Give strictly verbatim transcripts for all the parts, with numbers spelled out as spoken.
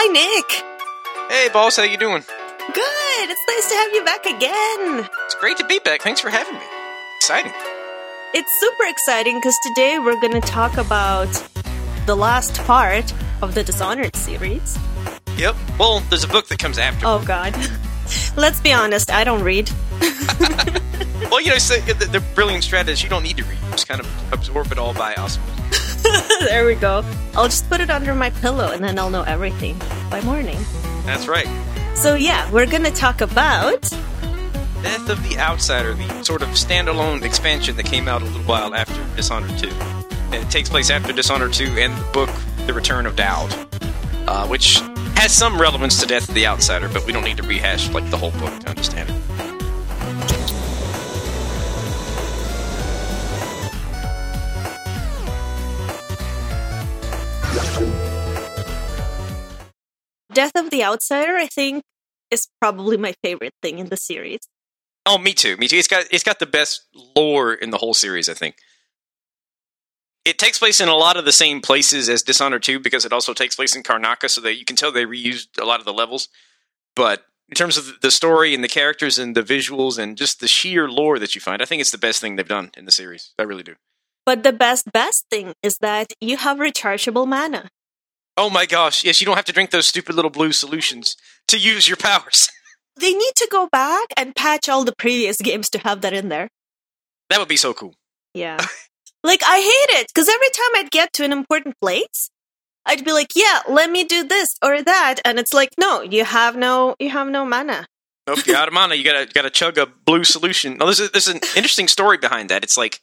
Hi, Nick. Hey, boss. How you doing? Good. It's nice to have you back again. It's great to be back. Thanks for having me. Exciting. It's super exciting because today we're going to talk about the last part of the Dishonored series. Yep. Well, there's a book that comes after. Oh, God. Let's be honest. I don't read. Well, you know, so the brilliant strategy, you don't need to read. You just kind of absorb it all by osmosis. There we go. I'll just put it under my pillow and then I'll know everything by morning. That's right. So, yeah, we're going to talk about Death of the Outsider, the sort of standalone expansion that came out a little while after Dishonored two. And it takes place after Dishonored two and the book The Return of Daud, uh, which has some relevance to Death of the Outsider, but we don't need to rehash like the whole book to understand it. Death of the Outsider, I think, is probably my favorite thing in the series. Oh, me too. Me too. It's got it's got the best lore in the whole series, I think. It takes place in a lot of the same places as Dishonored two because it also takes place in Karnaca, so that you can tell they reused a lot of the levels. But in terms of the story and the characters and the visuals and just the sheer lore that you find, I think it's the best thing they've done in the series. I really do. But the best, best thing is that you have rechargeable mana. Oh my gosh, yes, you don't have to drink those stupid little blue solutions to use your powers. They need to go back and patch all the previous games to have that in there. That would be so cool. Yeah. Like, I hate it, because every time I'd get to an important place, I'd be like, yeah, let me do this or that, and it's like, no, you have no you have no mana. Nope, you're out of mana, you gotta, gotta chug a blue solution. No, there's, a, there's an interesting story behind that. It's like,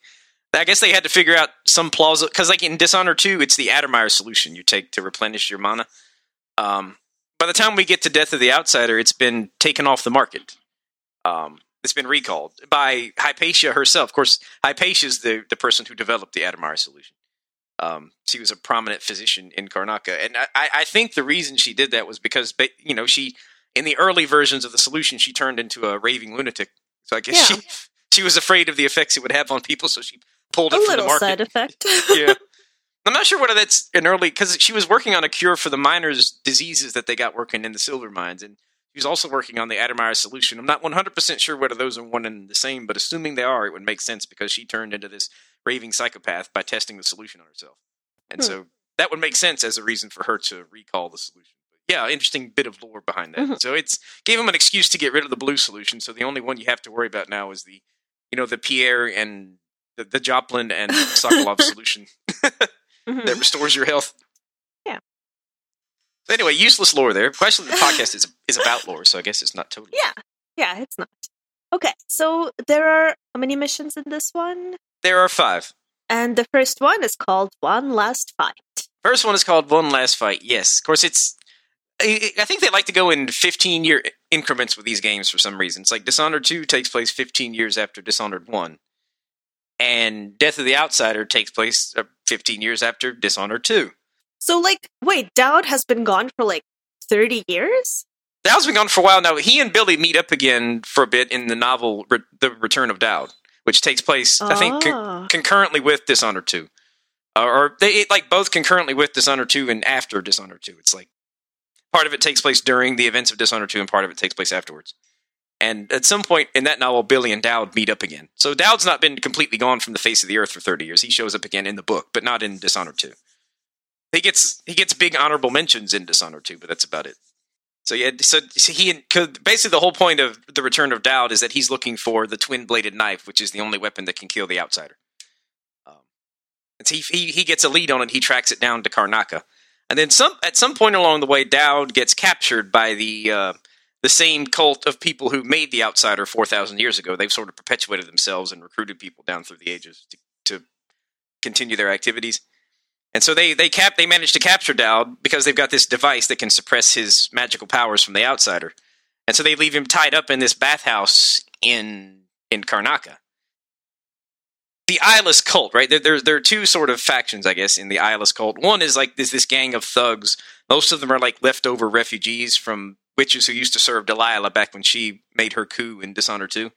I guess they had to figure out some plausible, because like in Dishonored two, it's the Adermire solution you take to replenish your mana. Um, by the time we get to Death of the Outsider, it's been taken off the market. Um, it's been recalled by Hypatia herself. Of course, Hypatia's the, the person who developed the Adermire solution. Um, she was a prominent physician in Karnaca, and I, I think the reason she did that was because, you know, she in the early versions of the solution, she turned into a raving lunatic. So I guess yeah. she she was afraid of the effects it would have on people, so she pulled it from the market. A little side effect. Yeah. I'm not sure whether that's an early, because she was working on a cure for the miners' diseases that they got working in the silver mines, and she was also working on the Adermire solution. I'm not one hundred percent sure whether those are one and the same, but assuming they are, it would make sense because she turned into this raving psychopath by testing the solution on herself. And hmm. so that would make sense as a reason for her to recall the solution. Yeah, interesting bit of lore behind that. Mm-hmm. So it's gave them an excuse to get rid of the blue solution, so the only one you have to worry about now is the, you know, the Pierre and The, the Joplin and Sokolov solution mm-hmm. that restores your health. Yeah. Anyway, useless lore there. Actually, the podcast is is about lore, so I guess it's not totally. Yeah, yeah, it's not. Okay, so there are how many missions in this one? There are five. And the first one is called One Last Fight. First one is called One Last Fight, yes. Of course, it's... I think they like to go in fifteen-year increments with these games for some reason. It's like Dishonored two takes place fifteen years after Dishonored one. And Death of the Outsider takes place fifteen years after Dishonored two. So, like, wait, Daud has been gone for, like, thirty years? Daud's been gone for a while now. He and Billy meet up again for a bit in the novel Re- The Return of Daud, which takes place, oh. I think, con- concurrently with Dishonored two. Uh, or, they it, like, both concurrently with Dishonored two and after Dishonored two. It's like, part of it takes place during the events of Dishonored two, and part of it takes place afterwards. And at some point in that novel, Billy and Daud meet up again. So Daud's not been completely gone from the face of the earth for thirty years. He shows up again in the book, but not in Dishonored two. He gets he gets big honorable mentions in Dishonored two, but that's about it. So yeah, so he basically the whole point of The Return of Daud is that he's looking for the twin-bladed knife, which is the only weapon that can kill the outsider. Um, and so he, he he gets a lead on it. He tracks it down to Karnaca, and then some. At some point along the way, Daud gets captured by the. Uh, The same cult of people who made the Outsider four thousand years ago. They've sort of perpetuated themselves and recruited people down through the ages to, to continue their activities. And so they they cap they managed to capture Daud because they've got this device that can suppress his magical powers from the Outsider. And so they leave him tied up in this bathhouse in in Karnaca. The Eyeless cult, right? There, there, there are two sort of factions, I guess, in the Eyeless cult. One is like this this gang of thugs. Most of them are like leftover refugees from witches who used to serve Delilah back when she made her coup in Dishonored two.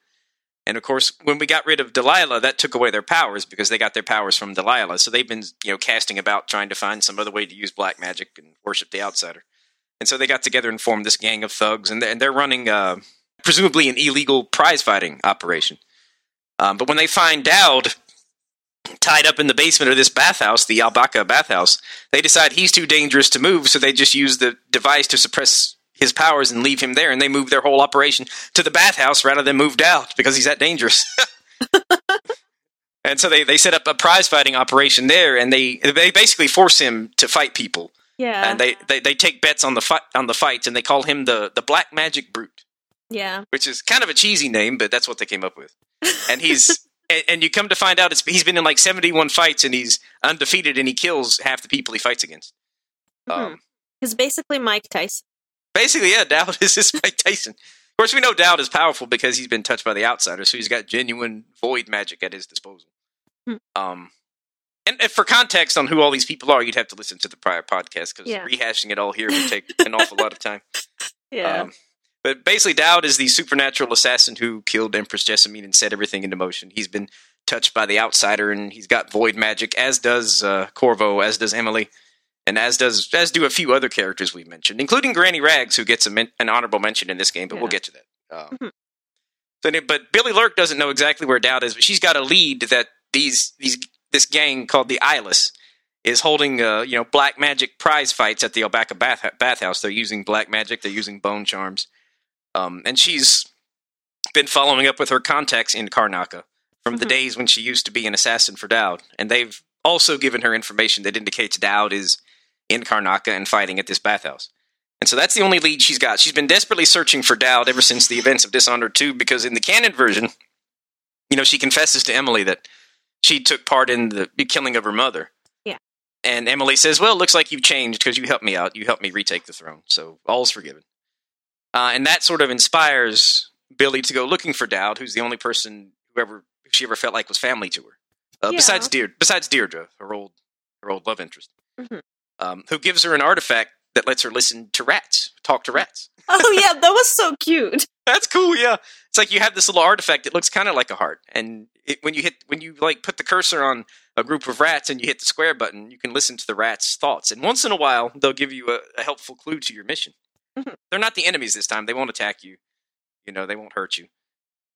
And of course, when we got rid of Delilah, that took away their powers because they got their powers from Delilah. So they've been, you know, casting about trying to find some other way to use black magic and worship the outsider. And so they got together and formed this gang of thugs, and they're, and they're running uh, presumably an illegal prize fighting operation. Um, but when they find Daud tied up in the basement of this bathhouse, the Albarca bathhouse, they decide he's too dangerous to move, so they just use the device to suppress his powers and leave him there, and they move their whole operation to the bathhouse rather than move Daud because he's that dangerous. And so they, they set up a prize fighting operation there, and they they basically force him to fight people. Yeah. And they, they, they take bets on the fi- on the fights, and they call him the, the Black Magic Brute. Yeah. Which is kind of a cheesy name, but that's what they came up with. And he's and, and you come to find out it's, he's been in like seventy-one fights, and he's undefeated, and he kills half the people he fights against. Mm-hmm. Um, he's basically Mike Tyson. Basically, yeah, Daud is just Mike Tyson. Of course, we know Daud is powerful because he's been touched by the Outsider, so he's got genuine void magic at his disposal. Hmm. Um, and, and for context on who all these people are, you'd have to listen to the prior podcast because yeah. rehashing it all here would take an awful lot of time. Yeah. Um, But basically, Daud is the supernatural assassin who killed Empress Jessamine and set everything into motion. He's been touched by the Outsider, and he's got void magic, as does uh, Corvo, as does Emily, and as does as do a few other characters we've mentioned, including Granny Rags, who gets a men- an honorable mention in this game, but yeah. we'll get to that. Um, mm-hmm. so, but Billy Lurk doesn't know exactly where Daud is, but she's got a lead that these these this gang called the Eyeless is holding uh, you know black magic prize fights at the Albarca bath- bathhouse. They're using black magic. They're using bone charms. Um, and she's been following up with her contacts in Karnaca from mm-hmm. the days when she used to be an assassin for Daud. And they've also given her information that indicates Daud is in Karnaca and fighting at this bathhouse. And so that's the only lead she's got. She's been desperately searching for Daud ever since the events of Dishonored two, because in the canon version, you know, she confesses to Emily that she took part in the killing of her mother. Yeah. And Emily says, well, it looks like you've changed because you helped me out. You helped me retake the throne. So all's forgiven. Uh, and that sort of inspires Billy to go looking for Daud, who's the only person who ever she ever felt like was family to her, uh, yeah. besides Deirdre, besides Deirdre, her old her old love interest, mm-hmm. um, who gives her an artifact that lets her listen to rats, talk to rats. Oh yeah, that was so cute. That's cool. Yeah, it's like you have this little artifact that looks kind of like a heart, and it, when you hit when you like put the cursor on a group of rats and you hit the square button, you can listen to the rats' thoughts, and once in a while they'll give you a, a helpful clue to your mission. They're not the enemies this time. They won't attack you. You know, they won't hurt you.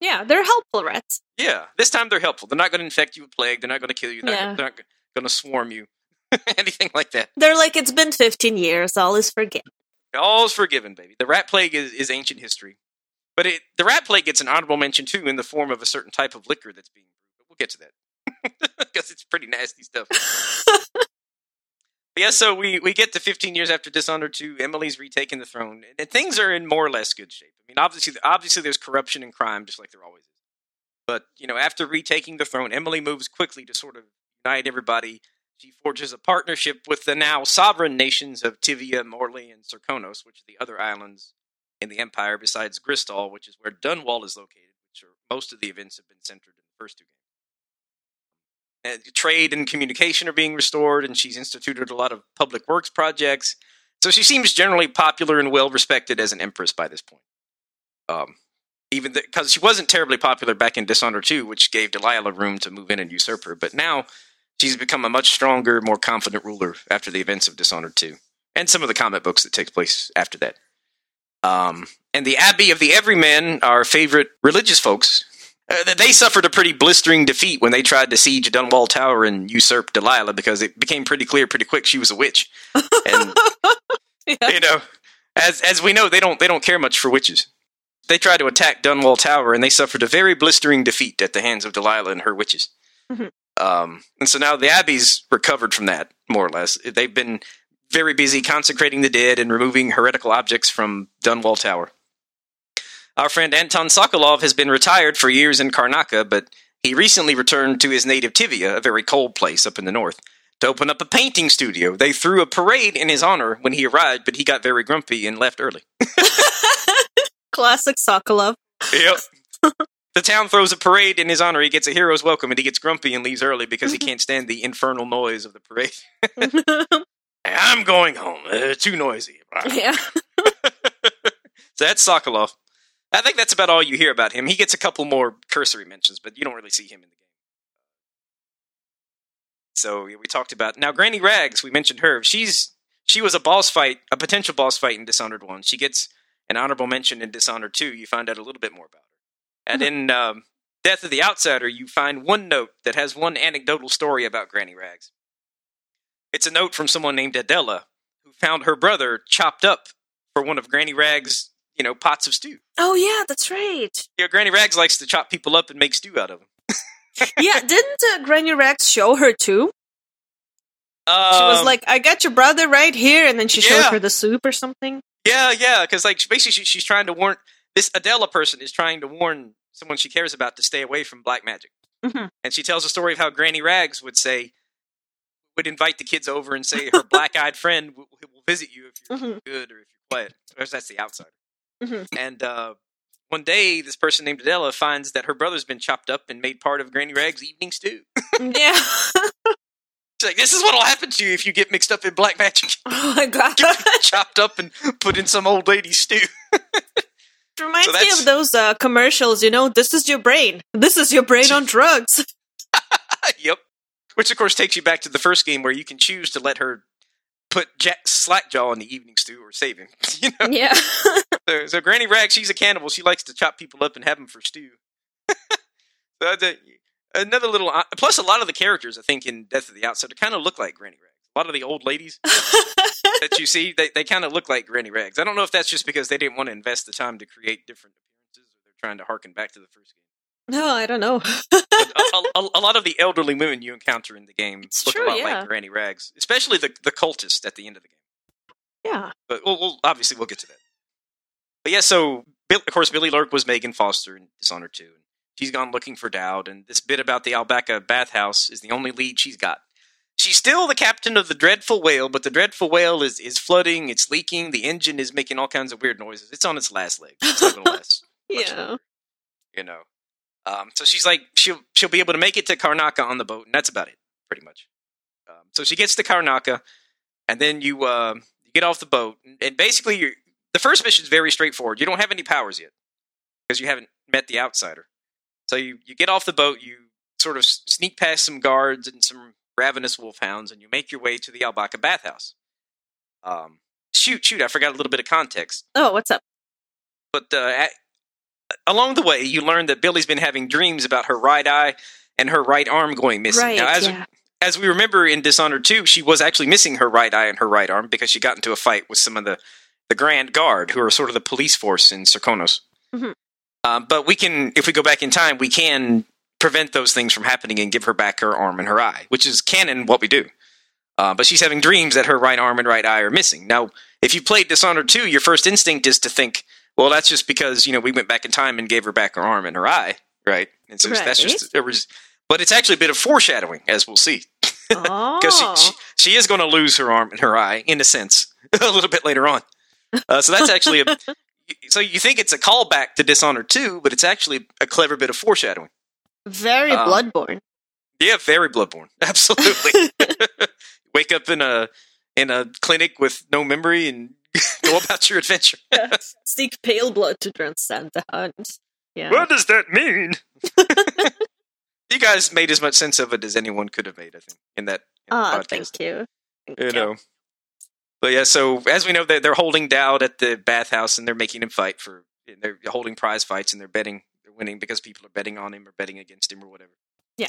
Yeah, they're helpful rats. Yeah, this time they're helpful. They're not going to infect you with plague. They're not going to kill you. They're yeah. not, not going to swarm you. Anything like that. They're like, it's been fifteen years. All is forgiven. All is forgiven, baby. The rat plague is, is ancient history. But it, the rat plague gets an honorable mention, too, in the form of a certain type of liquor that's being brewed. We'll get to that. Because it's pretty nasty stuff. But yeah, so we, we get to fifteen years after Dishonored two, Emily's retaken the throne, and things are in more or less good shape. I mean, obviously obviously there's corruption and crime, just like there always is. But, you know, after retaking the throne, Emily moves quickly to sort of unite everybody. She forges a partnership with the now sovereign nations of Tivia, Morley, and Serkonos, which are the other islands in the Empire besides Gristal, which is where Dunwall is located, which are, most of the events have been centered in the first two games. Uh, trade and communication are being restored, and she's instituted a lot of public works projects. So she seems generally popular and well-respected as an empress by this point. Um, even because she wasn't terribly popular back in Dishonored two, which gave Delilah room to move in and usurp her. But now she's become a much stronger, more confident ruler after the events of Dishonored two, and some of the comic books that take place after that. Um, and the Abbey of the Everyman, our favorite religious folks, Uh, they suffered a pretty blistering defeat when they tried to siege Dunwall Tower and usurp Delilah, because it became pretty clear pretty quick she was a witch. And yeah. you know, as as we know, they don't they don't care much for witches. They tried to attack Dunwall Tower, and they suffered a very blistering defeat at the hands of Delilah and her witches. Mm-hmm. Um, and so now the Abbey's recovered from that, more or less. They've been very busy consecrating the dead and removing heretical objects from Dunwall Tower. Our friend Anton Sokolov has been retired for years in Karnaca, but he recently returned to his native Tivia, a very cold place up in the north, to open up a painting studio. They threw a parade in his honor when he arrived, but he got very grumpy and left early. Classic Sokolov. Yep. The town throws a parade in his honor. He gets a hero's welcome, and he gets grumpy and leaves early because he can't stand the infernal noise of the parade. I'm going home. Uh, too noisy. Yeah. So that's Sokolov. I think that's about all you hear about him. He gets a couple more cursory mentions, but you don't really see him in the game. So we talked about... Now, Granny Rags, we mentioned her. She's she was a boss fight, a potential boss fight in Dishonored one. She gets an honorable mention in Dishonored two. You find out a little bit more about her. And mm-hmm. in um, Death of the Outsider, you find one note that has one anecdotal story about Granny Rags. It's a note from someone named Adela, who found her brother chopped up for one of Granny Rags' you know, pots of stew. Oh, yeah, that's right. Yeah, Granny Rags likes to chop people up and make stew out of them. Yeah, didn't uh, Granny Rags show her, too? Um, she was like, I got your brother right here, and then she yeah. showed her the soup or something? Yeah, yeah, because like basically she, she's trying to warn... This Adela person is trying to warn someone she cares about to stay away from black magic. Mm-hmm. And she tells a story of how Granny Rags would say... would invite the kids over and say her black-eyed friend will, will visit you if you're mm-hmm. good or if you're quiet. Because that's the outsider. Mm-hmm. And uh, one day, this person named Adela finds that her brother's been chopped up and made part of Granny Rags' evening stew. Yeah. She's like, this is what'll happen to you if you get mixed up in black magic. Oh, my God. You get chopped up and put in some old lady's stew. It reminds so me of those uh, commercials, you know, this is your brain. This is your brain on drugs. Yep. Which, of course, takes you back to the first game where you can choose to let her put Jack Slackjaw in the evening stew or save him. You know? Yeah. so, so Granny Rags, she's a cannibal. She likes to chop people up and have them for stew. so the, another little... Plus, a lot of the characters, I think, in Death of the Outsider kind of look like Granny Rags. A lot of the old ladies that you see, they, they kind of look like Granny Rags. I don't know if that's just because they didn't want to invest the time to create different appearances, or they're trying to harken back to the first game. No, I don't know. a, a, a lot of the elderly women you encounter in the game it's look true, a lot yeah. like Granny Rags, especially the, the cultist at the end of the game. Yeah. But we'll, we'll, obviously we'll get to that. But yeah, so, of course, Billy Lurk was Megan Foster in Dishonored two. And she's gone looking for Daud, and this bit about the Albarca bathhouse is the only lead she's got. She's still the captain of the Dreadful Whale, but the Dreadful Whale is, is flooding, it's leaking, the engine is making all kinds of weird noises. It's on its last leg. It's not going to last. Yeah. Longer, you know. Um, so she's like, she'll she'll be able to make it to Karnaca on the boat, and that's about it, pretty much. Um, so she gets to Karnaca, and then you uh, you get off the boat, and, and basically you're, the first mission is very straightforward. You don't have any powers yet because you haven't met the outsider. So you, you get off the boat, you sort of sneak past some guards and some ravenous wolfhounds, and you make your way to the Albarca bathhouse. Um, shoot, shoot, I forgot a little bit of context. Oh, what's up? But uh, at, along the way, you learn that Billy's been having dreams about her right eye and her right arm going missing. Right, now, as, yeah. as we remember in Dishonored two, she was actually missing her right eye and her right arm because she got into a fight with some of the, the Grand Guard, who are sort of the police force in Serkonos. Mm-hmm. Um, but we can, if we go back in time, we can prevent those things from happening and give her back her arm and her eye, which is canon what we do. Uh, but she's having dreams that her right arm and right eye are missing. Now, if you played Dishonored two, your first instinct is to think, well, that's just because, you know, we went back in time and gave her back her arm and her eye, right? And so right. that's just... It was, but it's actually a bit of foreshadowing, as we'll see. Because oh. she, she, she is going to lose her arm and her eye, in a sense, a little bit later on. Uh, so that's actually a... So you think it's a callback to Dishonored two, but it's actually a clever bit of foreshadowing. Very um, Bloodborne. Yeah, very Bloodborne. Absolutely. Wake up in a in a clinic with no memory and... Go about your adventure. Yeah. Seek pale blood to transcend the hunt. Yeah. What does that mean? You guys made as much sense of it as anyone could have made, I think, in that in oh, podcast. Thank you. Thank you, you know. But yeah, so as we know, they're, they're holding Daud at the bathhouse, and they're making him fight for. And they're holding prize fights, and they're betting, they're winning because people are betting on him or betting against him or whatever. Yeah.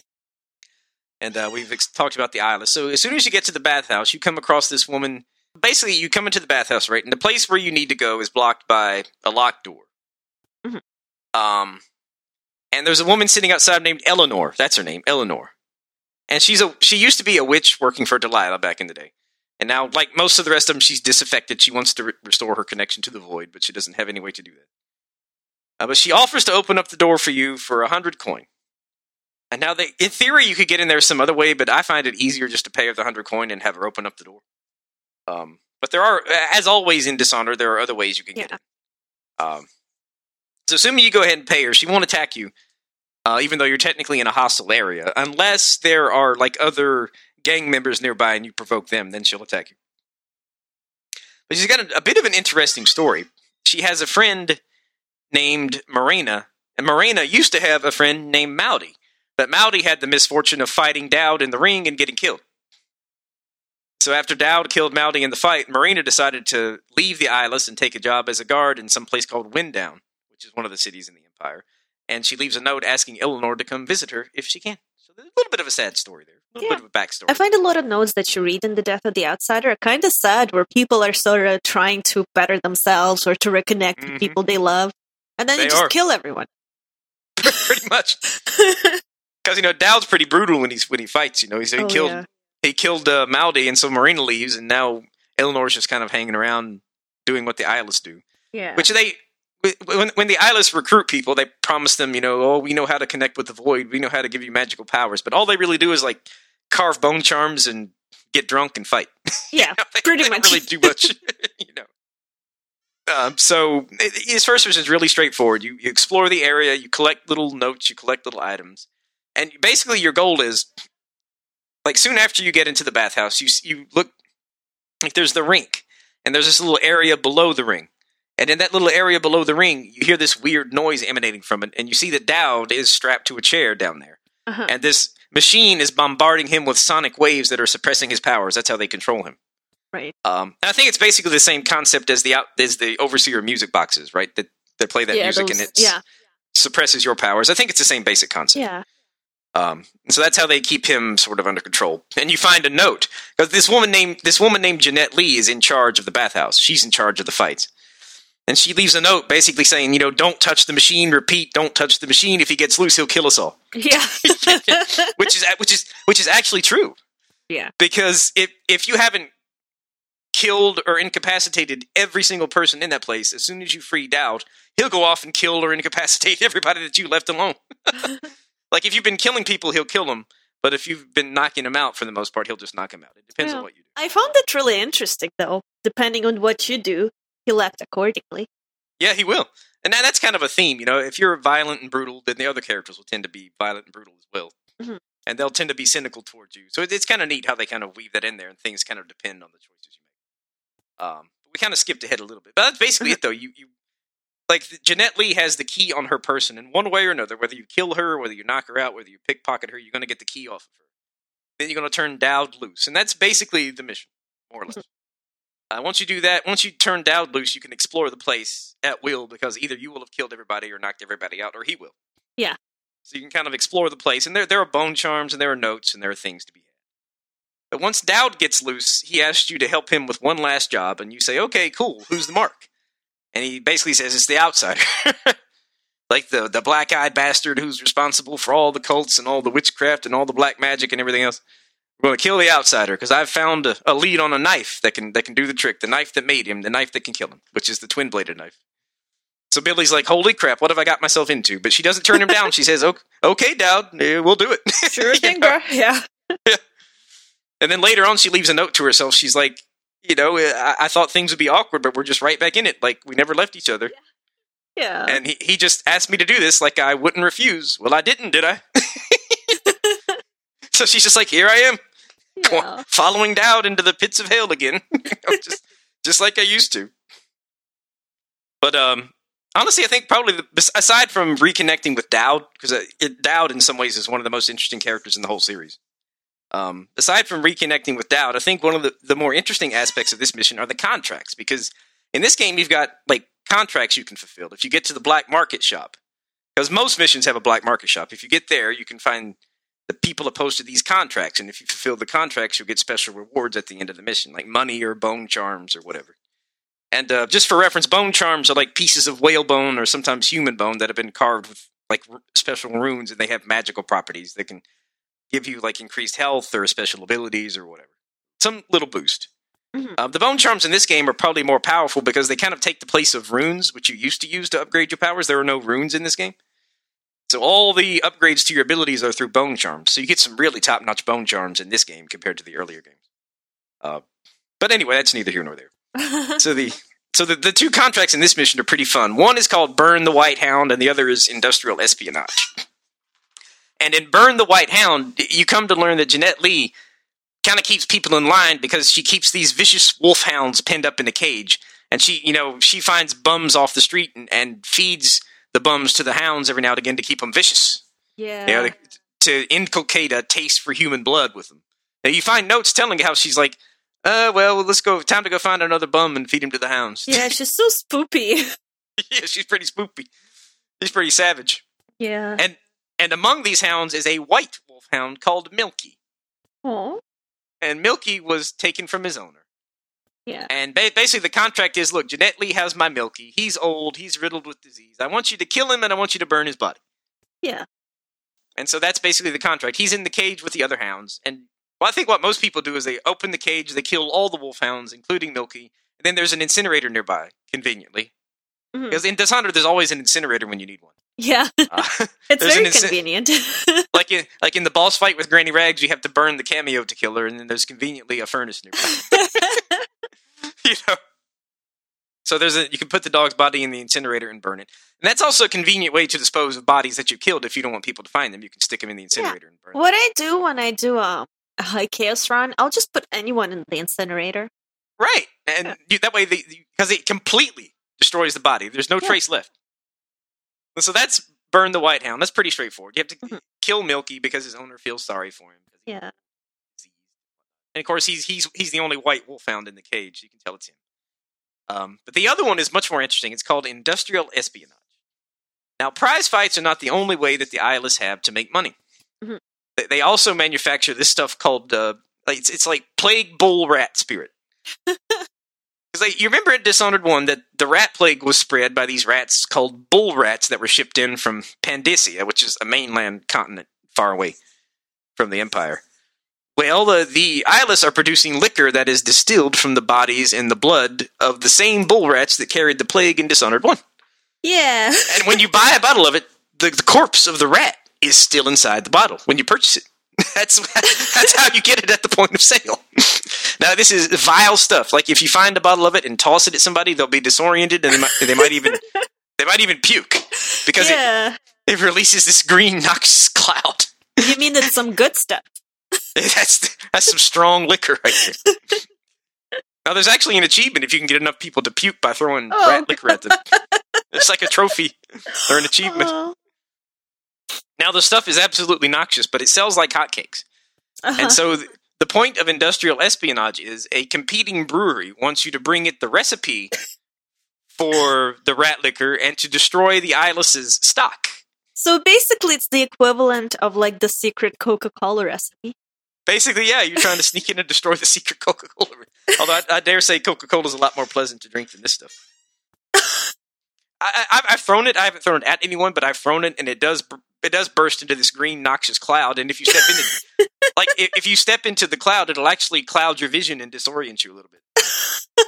And uh, we've ex- talked about the Eyeless. So as soon as you get to the bathhouse, you come across this woman. Basically, you come into the bathhouse, right? And the place where you need to go is blocked by a locked door. Mm-hmm. Um, and there's a woman sitting outside named Eleanor. That's her name, Eleanor. And she's a she used to be a witch working for Delilah back in the day. And now, like most of the rest of them, she's disaffected. She wants to re- restore her connection to the void, but she doesn't have any way to do that. Uh, but she offers to open up the door for you for a hundred coin. And now, they, in theory, you could get in there some other way, but I find it easier just to pay her the hundred coin and have her open up the door. Um, but there are, as always in Dishonored, there are other ways you can yeah. get it. Um, so assuming you go ahead and pay her, she won't attack you, uh, even though you're technically in a hostile area. Unless there are, like, other gang members nearby and you provoke them, then she'll attack you. But she's got a, a bit of an interesting story. She has a friend named Marina, and Marina used to have a friend named Maudi. But Maudi had the misfortune of fighting Daud in the ring and getting killed. So after Daud killed Maudi in the fight, Marina decided to leave the Eyeless and take a job as a guard in some place called Windown, which is one of the cities in the Empire. And she leaves a note asking Eleanor to come visit her if she can. So there's a little bit of a sad story there. A little yeah. bit of a backstory. I find a lot of notes that you read in The Death of the Outsider are kind of sad, where people are sort of trying to better themselves or to reconnect mm-hmm. with people they love. And then they you just are. kill everyone. Pretty much. Because, you know, Daud's pretty brutal when, he's, when he fights, you know. He's, he oh, killed... Yeah. He killed uh, Maudi, and so Marina leaves, and now Eleanor's just kind of hanging around doing what the Eyeless do. Yeah. Which they, when when the Eyeless recruit people, they promise them, you know, oh, we know how to connect with the Void, we know how to give you magical powers, but all they really do is, like, carve bone charms and get drunk and fight. Yeah, you know, they, pretty they much. They don't really do much, you know. Um, so it, his first version is really straightforward. You, you explore the area, you collect little notes, you collect little items, and basically your goal is... Like, soon after you get into the bathhouse, you you look, like, there's the rink, and there's this little area below the ring. And in that little area below the ring, you hear this weird noise emanating from it, and you see that Daud is strapped to a chair down there. Uh-huh. And this machine is bombarding him with sonic waves that are suppressing his powers. That's how they control him. Right. Um, and I think it's basically the same concept as the as the Overseer music boxes, right? That that play that yeah, music, those, and it yeah. suppresses your powers. I think it's the same basic concept. Yeah. Um, so that's how they keep him sort of under control. And you find a note because this woman named this woman named Jeanette Lee is in charge of the bathhouse. She's in charge of the fights, and she leaves a note basically saying, you know, don't touch the machine. Repeat, don't touch the machine. If he gets loose, he'll kill us all. Yeah, which is which is which is actually true. Yeah, because if if you haven't killed or incapacitated every single person in that place, as soon as you free Daud, he'll go off and kill or incapacitate everybody that you left alone. Like, if you've been killing people, he'll kill them. But if you've been knocking them out, for the most part, he'll just knock them out. It depends yeah. on what you do. I found it really interesting, though. Depending on what you do, he'll act accordingly. Yeah, he will. And that's kind of a theme, you know. If you're violent and brutal, then the other characters will tend to be violent and brutal as well. Mm-hmm. And they'll tend to be cynical towards you. So it's kind of neat how they kind of weave that in there, and things kind of depend on the choices you make. Um, we kind of skipped ahead a little bit. But that's basically it, though. You... you Like, Jeanette Lee has the key on her person in one way or another. Whether you kill her, whether you knock her out, whether you pickpocket her, you're going to get the key off of her. Then you're going to turn Daud loose. And that's basically the mission, more or less. Uh, once you do that, once you turn Daud loose, you can explore the place at will, because either you will have killed everybody or knocked everybody out, or he will. Yeah. So you can kind of explore the place. And there there are bone charms, and there are notes, and there are things to be had. But once Daud gets loose, he asks you to help him with one last job, and you say, okay, cool, who's the mark? And he basically says it's the outsider. Like the, the black-eyed bastard who's responsible for all the cults and all the witchcraft and all the black magic and everything else. We're going to kill the outsider because I've found a, a lead on a knife that can that can do the trick. The knife that made him, the knife that can kill him, which is the twin-bladed knife. So Billy's like, holy crap, what have I got myself into? But she doesn't turn him down. She says, okay, okay Daud, we'll do it. Sure thing, bro. Yeah. yeah. And then later on, she leaves a note to herself. She's like, you know, I, I thought things would be awkward, but we're just right back in it. Like, we never left each other. Yeah. And he, he just asked me to do this, like I wouldn't refuse. Well, I didn't, did I? So she's just like, here I am, yeah. following Daud into the pits of hell again. You know, just just like I used to. But um, honestly, I think probably, the, aside from reconnecting with Daud, because Daud in some ways is one of the most interesting characters in the whole series. Um, aside from reconnecting with Daud, I think one of the, the more interesting aspects of this mission are the contracts, because in this game you've got like contracts you can fulfill. If you get to the black market shop, because most missions have a black market shop, if you get there, you can find the people opposed to these contracts, and if you fulfill the contracts, you'll get special rewards at the end of the mission, like money or bone charms or whatever. And uh, just for reference, bone charms are like pieces of whale bone or sometimes human bone that have been carved with like r- special runes, and they have magical properties. They can give you like increased health or special abilities or whatever, some little boost. Mm-hmm. Um, the bone charms in this game are probably more powerful because they kind of take the place of runes, which you used to use to upgrade your powers. There are no runes in this game, so all the upgrades to your abilities are through bone charms. So you get some really top-notch bone charms in this game compared to the earlier games. Uh, but anyway, that's neither here nor there. so the so the, the two contracts in this mission are pretty fun. One is called Burn the White Hound, and the other is Industrial Espionage. And in Burn the White Hound, you come to learn that Jeanette Lee kind of keeps people in line because she keeps these vicious wolfhounds pinned up in a cage. And she, you know, she finds bums off the street and, and feeds the bums to the hounds every now and again to keep them vicious. Yeah. You know, to, to inculcate a taste for human blood with them. Now, you find notes telling how she's like, uh, well, let's go. Time to go find another bum and feed him to the hounds. Yeah, she's so spoopy. Yeah, she's pretty spoopy. She's pretty savage. Yeah. And and among these hounds is a white wolfhound called Milky. Aww. And Milky was taken from his owner. Yeah. And ba- basically the contract is, look, Jeanette Lee has my Milky. He's old. He's riddled with disease. I want you to kill him, and I want you to burn his body. Yeah. And so that's basically the contract. He's in the cage with the other hounds. And well, I think what most people do is they open the cage, they kill all the wolfhounds, including Milky, and then there's an incinerator nearby, conveniently. Mm-hmm. Because in Dishonored, there's always an incinerator when you need one. Yeah. Uh, it's very inc- convenient. like, in, like in the boss fight with Granny Rags, you have to burn the cameo to kill her, and then there's conveniently a furnace nearby. You know? So there's a, you can put the dog's body in the incinerator and burn it. And that's also a convenient way to dispose of bodies that you killed if you don't want people to find them. You can stick them in the incinerator yeah. and burn them. What I do when I do a, a chaos run, I'll just put anyone in the incinerator. Right. And yeah. you, that way, because it completely destroys the body. There's no yeah. trace left. And so that's burn the white hound. That's pretty straightforward. You have to mm-hmm. kill Milky because his owner feels sorry for him. Yeah. And of course, he's, he's, he's the only white wolfhound in the cage. You can tell it's him. Um, but the other one is much more interesting. It's called industrial espionage. Now, prize fights are not the only way that the Eyeless have to make money. Mm-hmm. They, they also manufacture this stuff called, uh, it's, it's like plague bull rat spirit. Because like, you remember in Dishonored one that the rat plague was spread by these rats called bull rats that were shipped in from Pandacia, which is a mainland continent far away from the Empire. Well, the, the Eyeless are producing liquor that is distilled from the bodies and the blood of the same bull rats that carried the plague in Dishonored one. Yeah. And when you buy a bottle of it, the, the corpse of the rat is still inside the bottle when you purchase it. That's that's how you get it at the point of sale. Now, this is vile stuff. Like, if you find a bottle of it and toss it at somebody, they'll be disoriented and they might, they might even they might even puke because yeah. it, it releases this green noxious cloud. You mean it's some good stuff? That's that's some strong liquor right there. Now, there's actually an achievement if you can get enough people to puke by throwing oh. rat liquor at them. It's like a trophy or an achievement. Oh. Now, the stuff is absolutely noxious, but it sells like hotcakes. Uh-huh. And so th- the point of industrial espionage is a competing brewery wants you to bring it the recipe for the rat liquor and to destroy the Eyeless's stock. So basically, it's the equivalent of like the secret Coca-Cola recipe. Basically, yeah, you're trying to sneak in and destroy the secret Coca-Cola. Although I, I dare say Coca-Cola is a lot more pleasant to drink than this stuff. I, I, I've thrown it. I haven't thrown it at anyone, but I've thrown it, and it does it does burst into this green noxious cloud. And if you step into like if, if you step into the cloud, it'll actually cloud your vision and disorient you a little bit.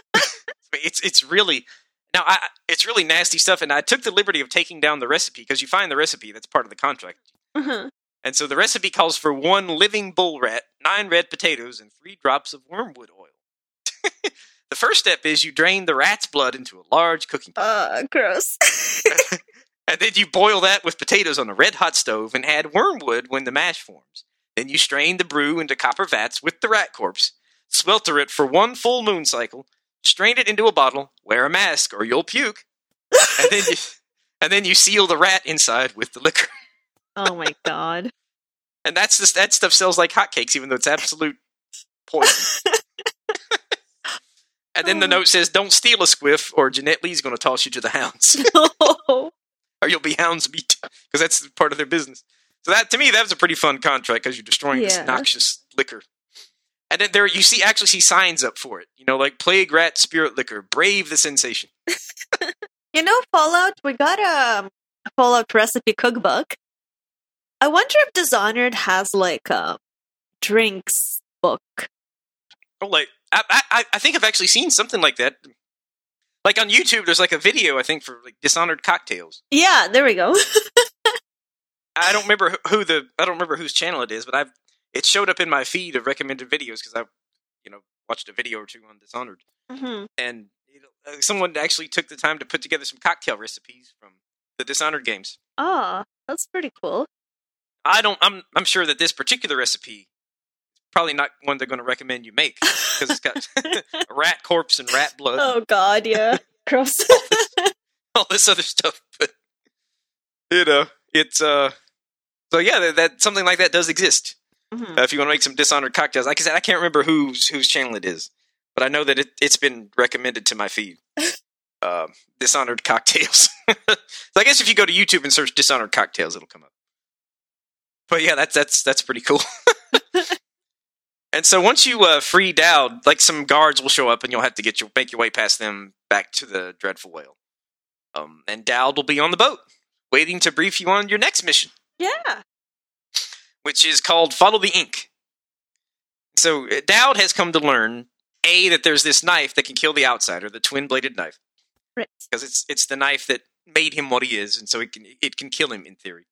it's it's really now I, it's really nasty stuff. And I took the liberty of taking down the recipe because you find the recipe that's part of the contract. Mm-hmm. And so the recipe calls for one living bull rat, nine red potatoes, and three drops of wormwood oil. The first step is you drain the rat's blood into a large cooking pot. Uh, gross. And then you boil that with potatoes on a red-hot stove and add wormwood when the mash forms. Then you strain the brew into copper vats with the rat corpse, swelter it for one full moon cycle, strain it into a bottle, wear a mask or you'll puke, and then you, and then you seal the rat inside with the liquor. Oh my god. And that's just, that stuff sells like hotcakes, even though it's absolute poison. And then oh. the note says, don't steal a squiff, or Jeanette Lee's going to toss you to the hounds. No. Or you'll be hounds meat, because that's part of their business. So that, to me, that was a pretty fun contract, because you're destroying yeah. this noxious liquor. And then there, you see actually see signs up for it. You know, like, plague rat spirit liquor, brave the sensation. You know, Fallout, we got a Fallout recipe cookbook. I wonder if Dishonored has, like, a drinks book. Oh, like, I, I I think I've actually seen something like that. Like, on YouTube, there's, like, a video, I think, for, like, Dishonored cocktails. Yeah, there we go. I don't remember who the, I don't remember whose channel it is, but I've, it showed up in my feed of recommended videos, because I, you know, watched a video or two on Dishonored. Mm-hmm. And you know, someone actually took the time to put together some cocktail recipes from the Dishonored games. Oh, that's pretty cool. I don't. I'm. I'm sure that this particular recipe is probably not one they're going to recommend you make because it's got rat corpse and rat blood. Oh God, yeah, gross. all, this, all this other stuff, but you know, it's uh. So yeah, that, that something like that does exist. Mm-hmm. Uh, if you want to make some Dishonored cocktails, like I said, I can't remember whose whose channel it is, But I know that it, it's been recommended to my feed. uh, Dishonored cocktails. So I guess if you go to YouTube and search Dishonored cocktails, it'll come up. But yeah, that's that's that's pretty cool. And so once you uh, free Daud, like some guards will show up, and you'll have to get your make your way past them back to the Dreadful Whale. Um, and Daud will be on the boat, waiting to brief you on your next mission. Yeah. Which is called Follow the Ink. So Daud has come to learn, A, that there's this knife that can kill the outsider, the twin-bladed knife. Right. Because it's it's the knife that made him what he is, and so it can it can kill him in theory.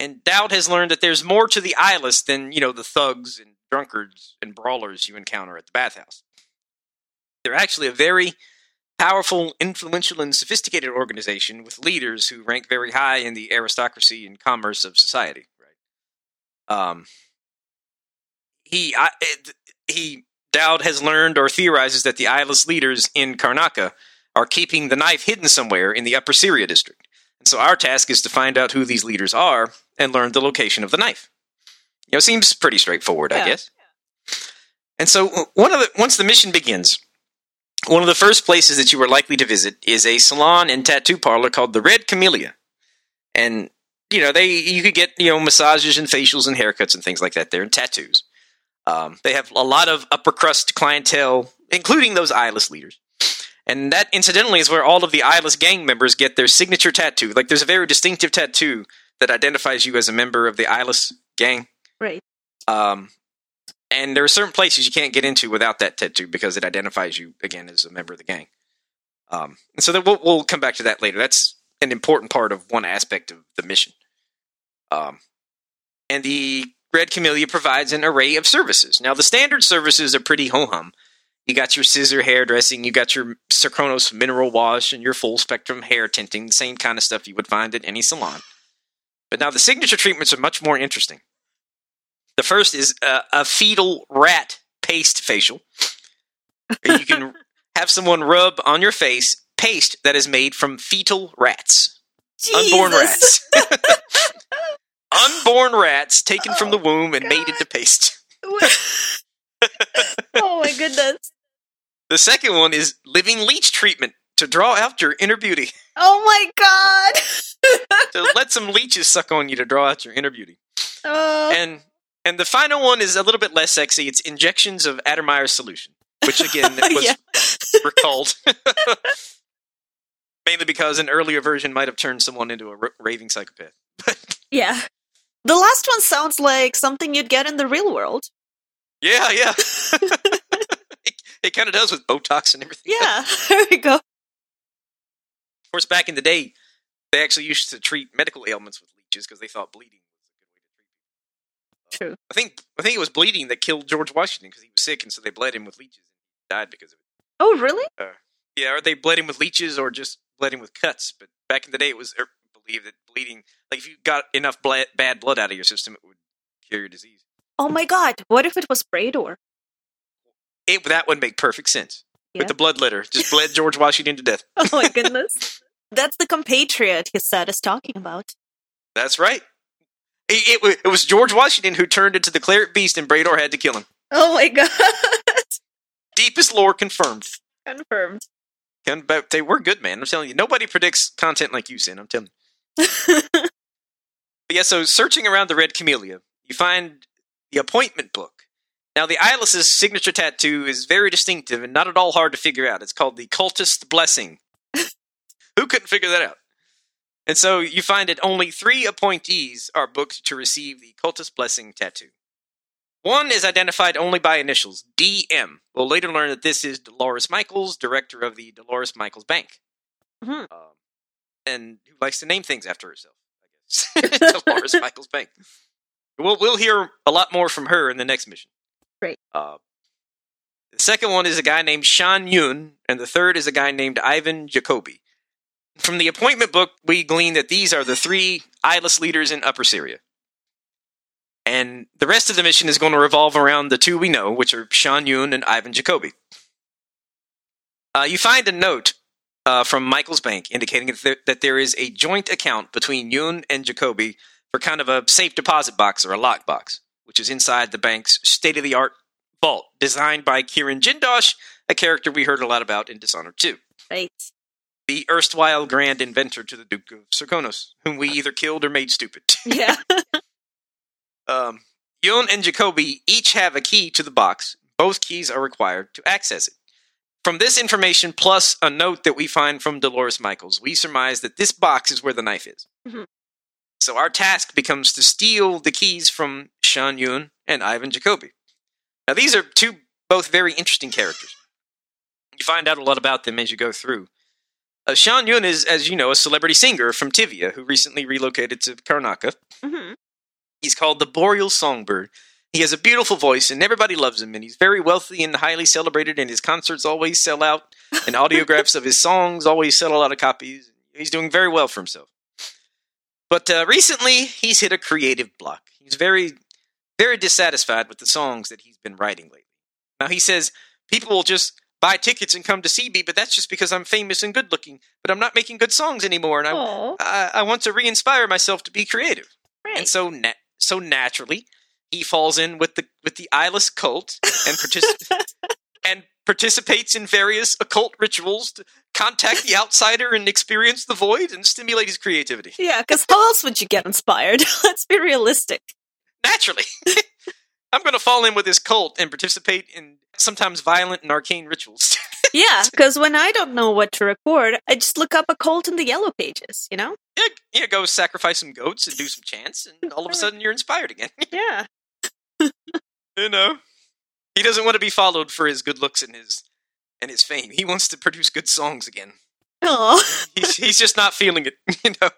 And Daud has learned that there's more to the Eyeless than, you know, the thugs and drunkards and brawlers you encounter at the bathhouse. They're actually a very powerful, influential, and sophisticated organization with leaders who rank very high in the aristocracy and commerce of society. Right. Um. He I, he Daud has learned or theorizes that the Eyeless leaders in Karnaca are keeping the knife hidden somewhere in the Upper Syria district. And so our task is to find out who these leaders are and learn the location of the knife. You know, it seems pretty straightforward, yeah, I guess. Yeah. And so one of the, once the mission begins, one of the first places that you are likely to visit is a salon and tattoo parlor called the Red Camellia. And, you know, they you could get, you know, massages and facials and haircuts and things like that there and tattoos. Um, they have a lot of upper crust clientele, including those Eyeless leaders. And that, incidentally, is where all of the Eyeless gang members get their signature tattoo. Like, there's a very distinctive tattoo that identifies you as a member of the Eyeless gang. Right. Um, and there are certain places you can't get into without that tattoo because it identifies you, again, as a member of the gang. Um, and so that we'll, we'll come back to that later. That's an important part of one aspect of the mission. Um, and the Red Camellia provides an array of services. Now, the standard services are pretty ho-hum. You got your scissor hairdressing, you got your Serkonos mineral wash, and your full-spectrum hair tinting, the same kind of stuff you would find at any salon. But now the signature treatments are much more interesting. The first is a, a fetal rat paste facial. You can have someone rub on your face paste that is made from fetal rats. Jesus. Unborn rats. Unborn rats taken oh, from the womb and God. made into paste. Oh my goodness. The second one is living leech treatment to draw out your inner beauty. Oh my God. So let some leeches suck on you to draw out your inner beauty. Uh, and and the final one is a little bit less sexy. It's injections of Addermeyer's solution, which again was yeah. recalled. Mainly because an earlier version might have turned someone into a r- raving psychopath. Yeah. The last one sounds like something you'd get in the real world. Yeah, yeah. it it kind of does with Botox and everything. Yeah, there we go. Of course, back in the day, they actually used to treat medical ailments with leeches because they thought bleeding was a good way to treat people. True. I think I think it was bleeding that killed George Washington because he was sick, and so they bled him with leeches and he died because of it. Oh, really? Uh, yeah, or they bled him with leeches or just bled him with cuts. But back in the day, it was er, believed that bleeding, like if you got enough bla- bad blood out of your system, it would cure your disease. Oh my God, what if it was Brador? It, that would make perfect sense. Yeah. With the bloodletter. Just bled George Washington to death. Oh my goodness. That's the compatriot his dad is talking about. That's right. It, it, it was George Washington who turned into the Claret Beast and Brador had to kill him. Oh my God. Deepest lore confirmed. Confirmed. Con- but they were good, man. I'm telling you, nobody predicts content like you, Sin. I'm telling you. But yeah, so searching around the Red Camellia, you find the appointment book. Now, the Eyeless's signature tattoo is very distinctive and not at all hard to figure out. It's called the Cultist Blessing. Who couldn't figure that out? And so you find that only three appointees are booked to receive the Cultist Blessing tattoo. One is identified only by initials, D M. We'll later learn that this is Dolores Michaels, director of the Dolores Michaels Bank. Mm-hmm. Um, and who likes to name things after herself, I guess. Dolores Michaels Bank. We'll we'll hear a lot more from her in the next mission. Great. Uh, the second one is a guy named Shan Yun, and the third is a guy named Ivan Jacoby. From the appointment book, we glean that these are the three Eyeless leaders in Upper Syria. And the rest of the mission is going to revolve around the two we know, which are Shan Yun and Ivan Jacoby. Uh, you find a note uh, from Michael's Bank indicating that there, that there is a joint account between Yun and Jacoby for kind of a safe deposit box or a lock box, which is inside the bank's state-of-the-art Vault, designed by Kiran Jindosh, a character we heard a lot about in Dishonored two. Right. The erstwhile grand inventor to the Duke of Serkonos, whom we either killed or made stupid. Yeah. um, Yun and Jacoby each have a key to the box. Both keys are required to access it. From this information, plus a note that we find from Dolores Michaels, we surmise that this box is where the knife is. Mm-hmm. So our task becomes to steal the keys from Shan Yun and Ivan Jacoby. Now, these are two both very interesting characters. You find out a lot about them as you go through. Uh, Shan Yun is, as you know, a celebrity singer from Tivia who recently relocated to Karnaca. Mm-hmm. He's called the Boreal Songbird. He has a beautiful voice, and everybody loves him, and he's very wealthy and highly celebrated, and his concerts always sell out, and audiographs of his songs always sell a lot of copies. He's doing very well for himself. But uh, recently, he's hit a creative block. He's very, very dissatisfied with the songs that he's been writing lately. Now, he says, people will just buy tickets and come to see me, but that's just because I'm famous and good-looking, but I'm not making good songs anymore, and I, I, I want to re-inspire myself to be creative. Right. And so, na- so naturally... he falls in with the with the Eyeless cult and, partic- and participates in various occult rituals to contact the outsider and experience the void and stimulate his creativity. Yeah, because how else would you get inspired? Let's be realistic. Naturally. I'm going to fall in with this cult and participate in sometimes violent and arcane rituals. Yeah, because when I don't know what to record, I just look up a cult in the Yellow Pages, you know? Yeah, yeah, go sacrifice some goats and do some chants, and all of a sudden you're inspired again. Yeah. You know, he doesn't want to be followed for his good looks and his and his fame. He wants to produce good songs again. Oh, he's, he's just not feeling it, you know.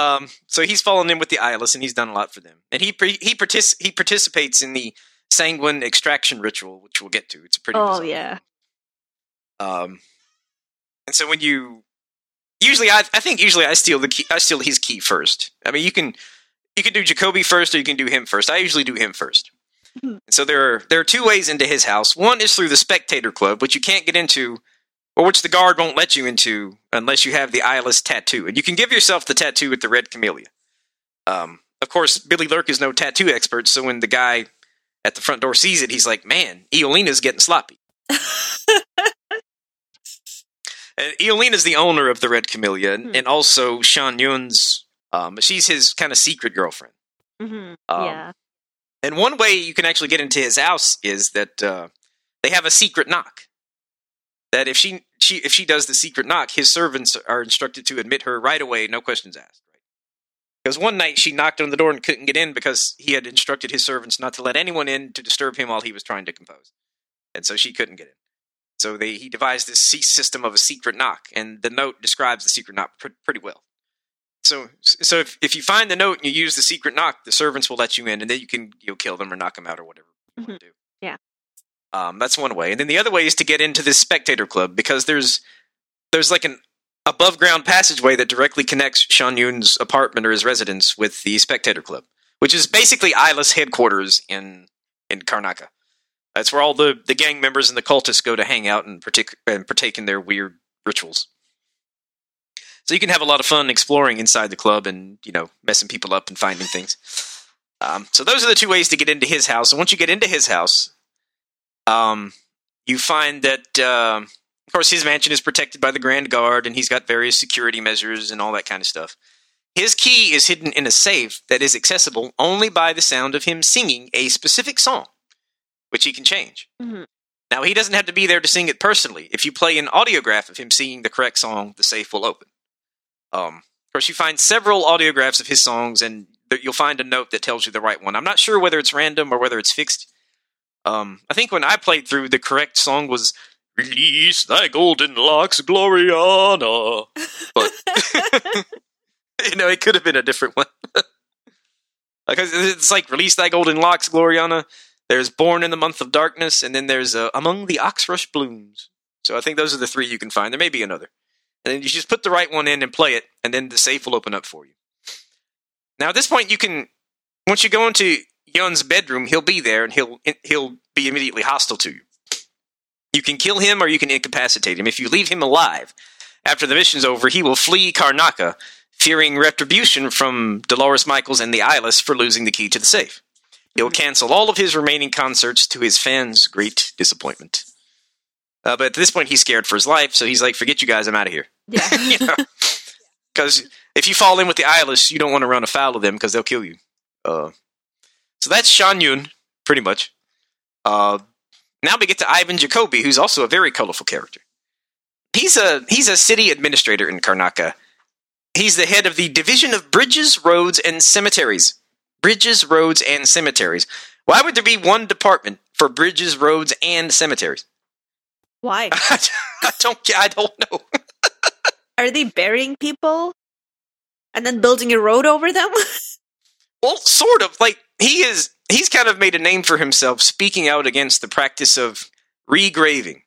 Um, so he's fallen in with the Eyeless, and he's done a lot for them. And he pre- he partic- he participates in the sanguine extraction ritual, which we'll get to. It's a pretty oh bizarre. Yeah. Um, and so when you usually, I I think usually I steal the key, I steal his key first. I mean, you can. You can do Jacoby first, or you can do him first. I usually do him first. Mm-hmm. So there are there are two ways into his house. One is through the Spectator Club, which you can't get into, or which the guard won't let you into unless you have the Eyeless tattoo. And you can give yourself the tattoo with the Red Camellia. Um, of course, Billy Lurk is no tattoo expert, so when the guy at the front door sees it, he's like, man, Eolina's getting sloppy. And Eolina's the owner of the Red Camellia, mm-hmm. and also Shan Yun's... Um, but she's his kind of secret girlfriend. Mm-hmm. Um, yeah. And one way you can actually get into his house is that uh, they have a secret knock. That if she, she if she does the secret knock, his servants are instructed to admit her right away, no questions asked. Right? Because one night she knocked on the door and couldn't get in because he had instructed his servants not to let anyone in to disturb him while he was trying to compose. And so she couldn't get in. So they, he devised this system of a secret knock, and the note describes the secret knock pr- pretty well. So so if, if you find the note and you use the secret knock, the servants will let you in, and then you can you'll kill them or knock them out or whatever you mm-hmm. want to do. Yeah. Um, that's one way. And then the other way is to get into this Spectator Club, because there's there's like an above-ground passageway that directly connects Shan Yun's apartment or his residence with the Spectator Club, which is basically Eyeless headquarters in, in Karnaca. That's where all the, the gang members and the cultists go to hang out and partic- and partake in their weird rituals. So you can have a lot of fun exploring inside the club and, you know, messing people up and finding things. Um, so those are the two ways to get into his house. And once you get into his house, um, you find that, uh, of course, his mansion is protected by the Grand Guard, and he's got various security measures and all that kind of stuff. His key is hidden in a safe that is accessible only by the sound of him singing a specific song, which he can change. Mm-hmm. Now, he doesn't have to be there to sing it personally. If you play an audiograph of him singing the correct song, the safe will open. Um, of course, you find several audiographs of his songs, and th- you'll find a note that tells you the right one. I'm not sure whether it's random or whether it's fixed. Um, I think when I played through, the correct song was "Release Thy Golden Locks, Gloriana," but you know, it could have been a different one. Because it's like "Release Thy Golden Locks, Gloriana." There's "Born in the Month of Darkness," and then there's uh, "Among the Oxrush Blooms." So I think those are the three you can find. There may be another. And then you just put the right one in and play it, and then the safe will open up for you. Now, at this point, you can... Once you go into Yun's bedroom, he'll be there, and he'll he'll be immediately hostile to you. You can kill him, or you can incapacitate him. If you leave him alive, after the mission's over, he will flee Karnaca, fearing retribution from Dolores Michaels and the Eyeless for losing the key to the safe. He'll cancel all of his remaining concerts to his fans' great disappointment. Uh, but at this point, he's scared for his life, so he's like, forget you guys, I'm out of here. Yeah. You know? Because if you fall in with the Eyeless, you don't want to run afoul of them because they'll kill you. Uh, so that's Shan Yun, pretty much. Uh, now we get to Ivan Jacoby, who's also a very colorful character. He's a he's a city administrator in Karnaca. He's the head of the Division of Bridges, Roads, and Cemeteries. Bridges, roads, and cemeteries. Why would there be one department for bridges, roads, and cemeteries? Why? I don't. I don't know. Are they burying people and then building a road over them? Well, sort of. Like he is. He's kind of made a name for himself, speaking out against the practice of regraving.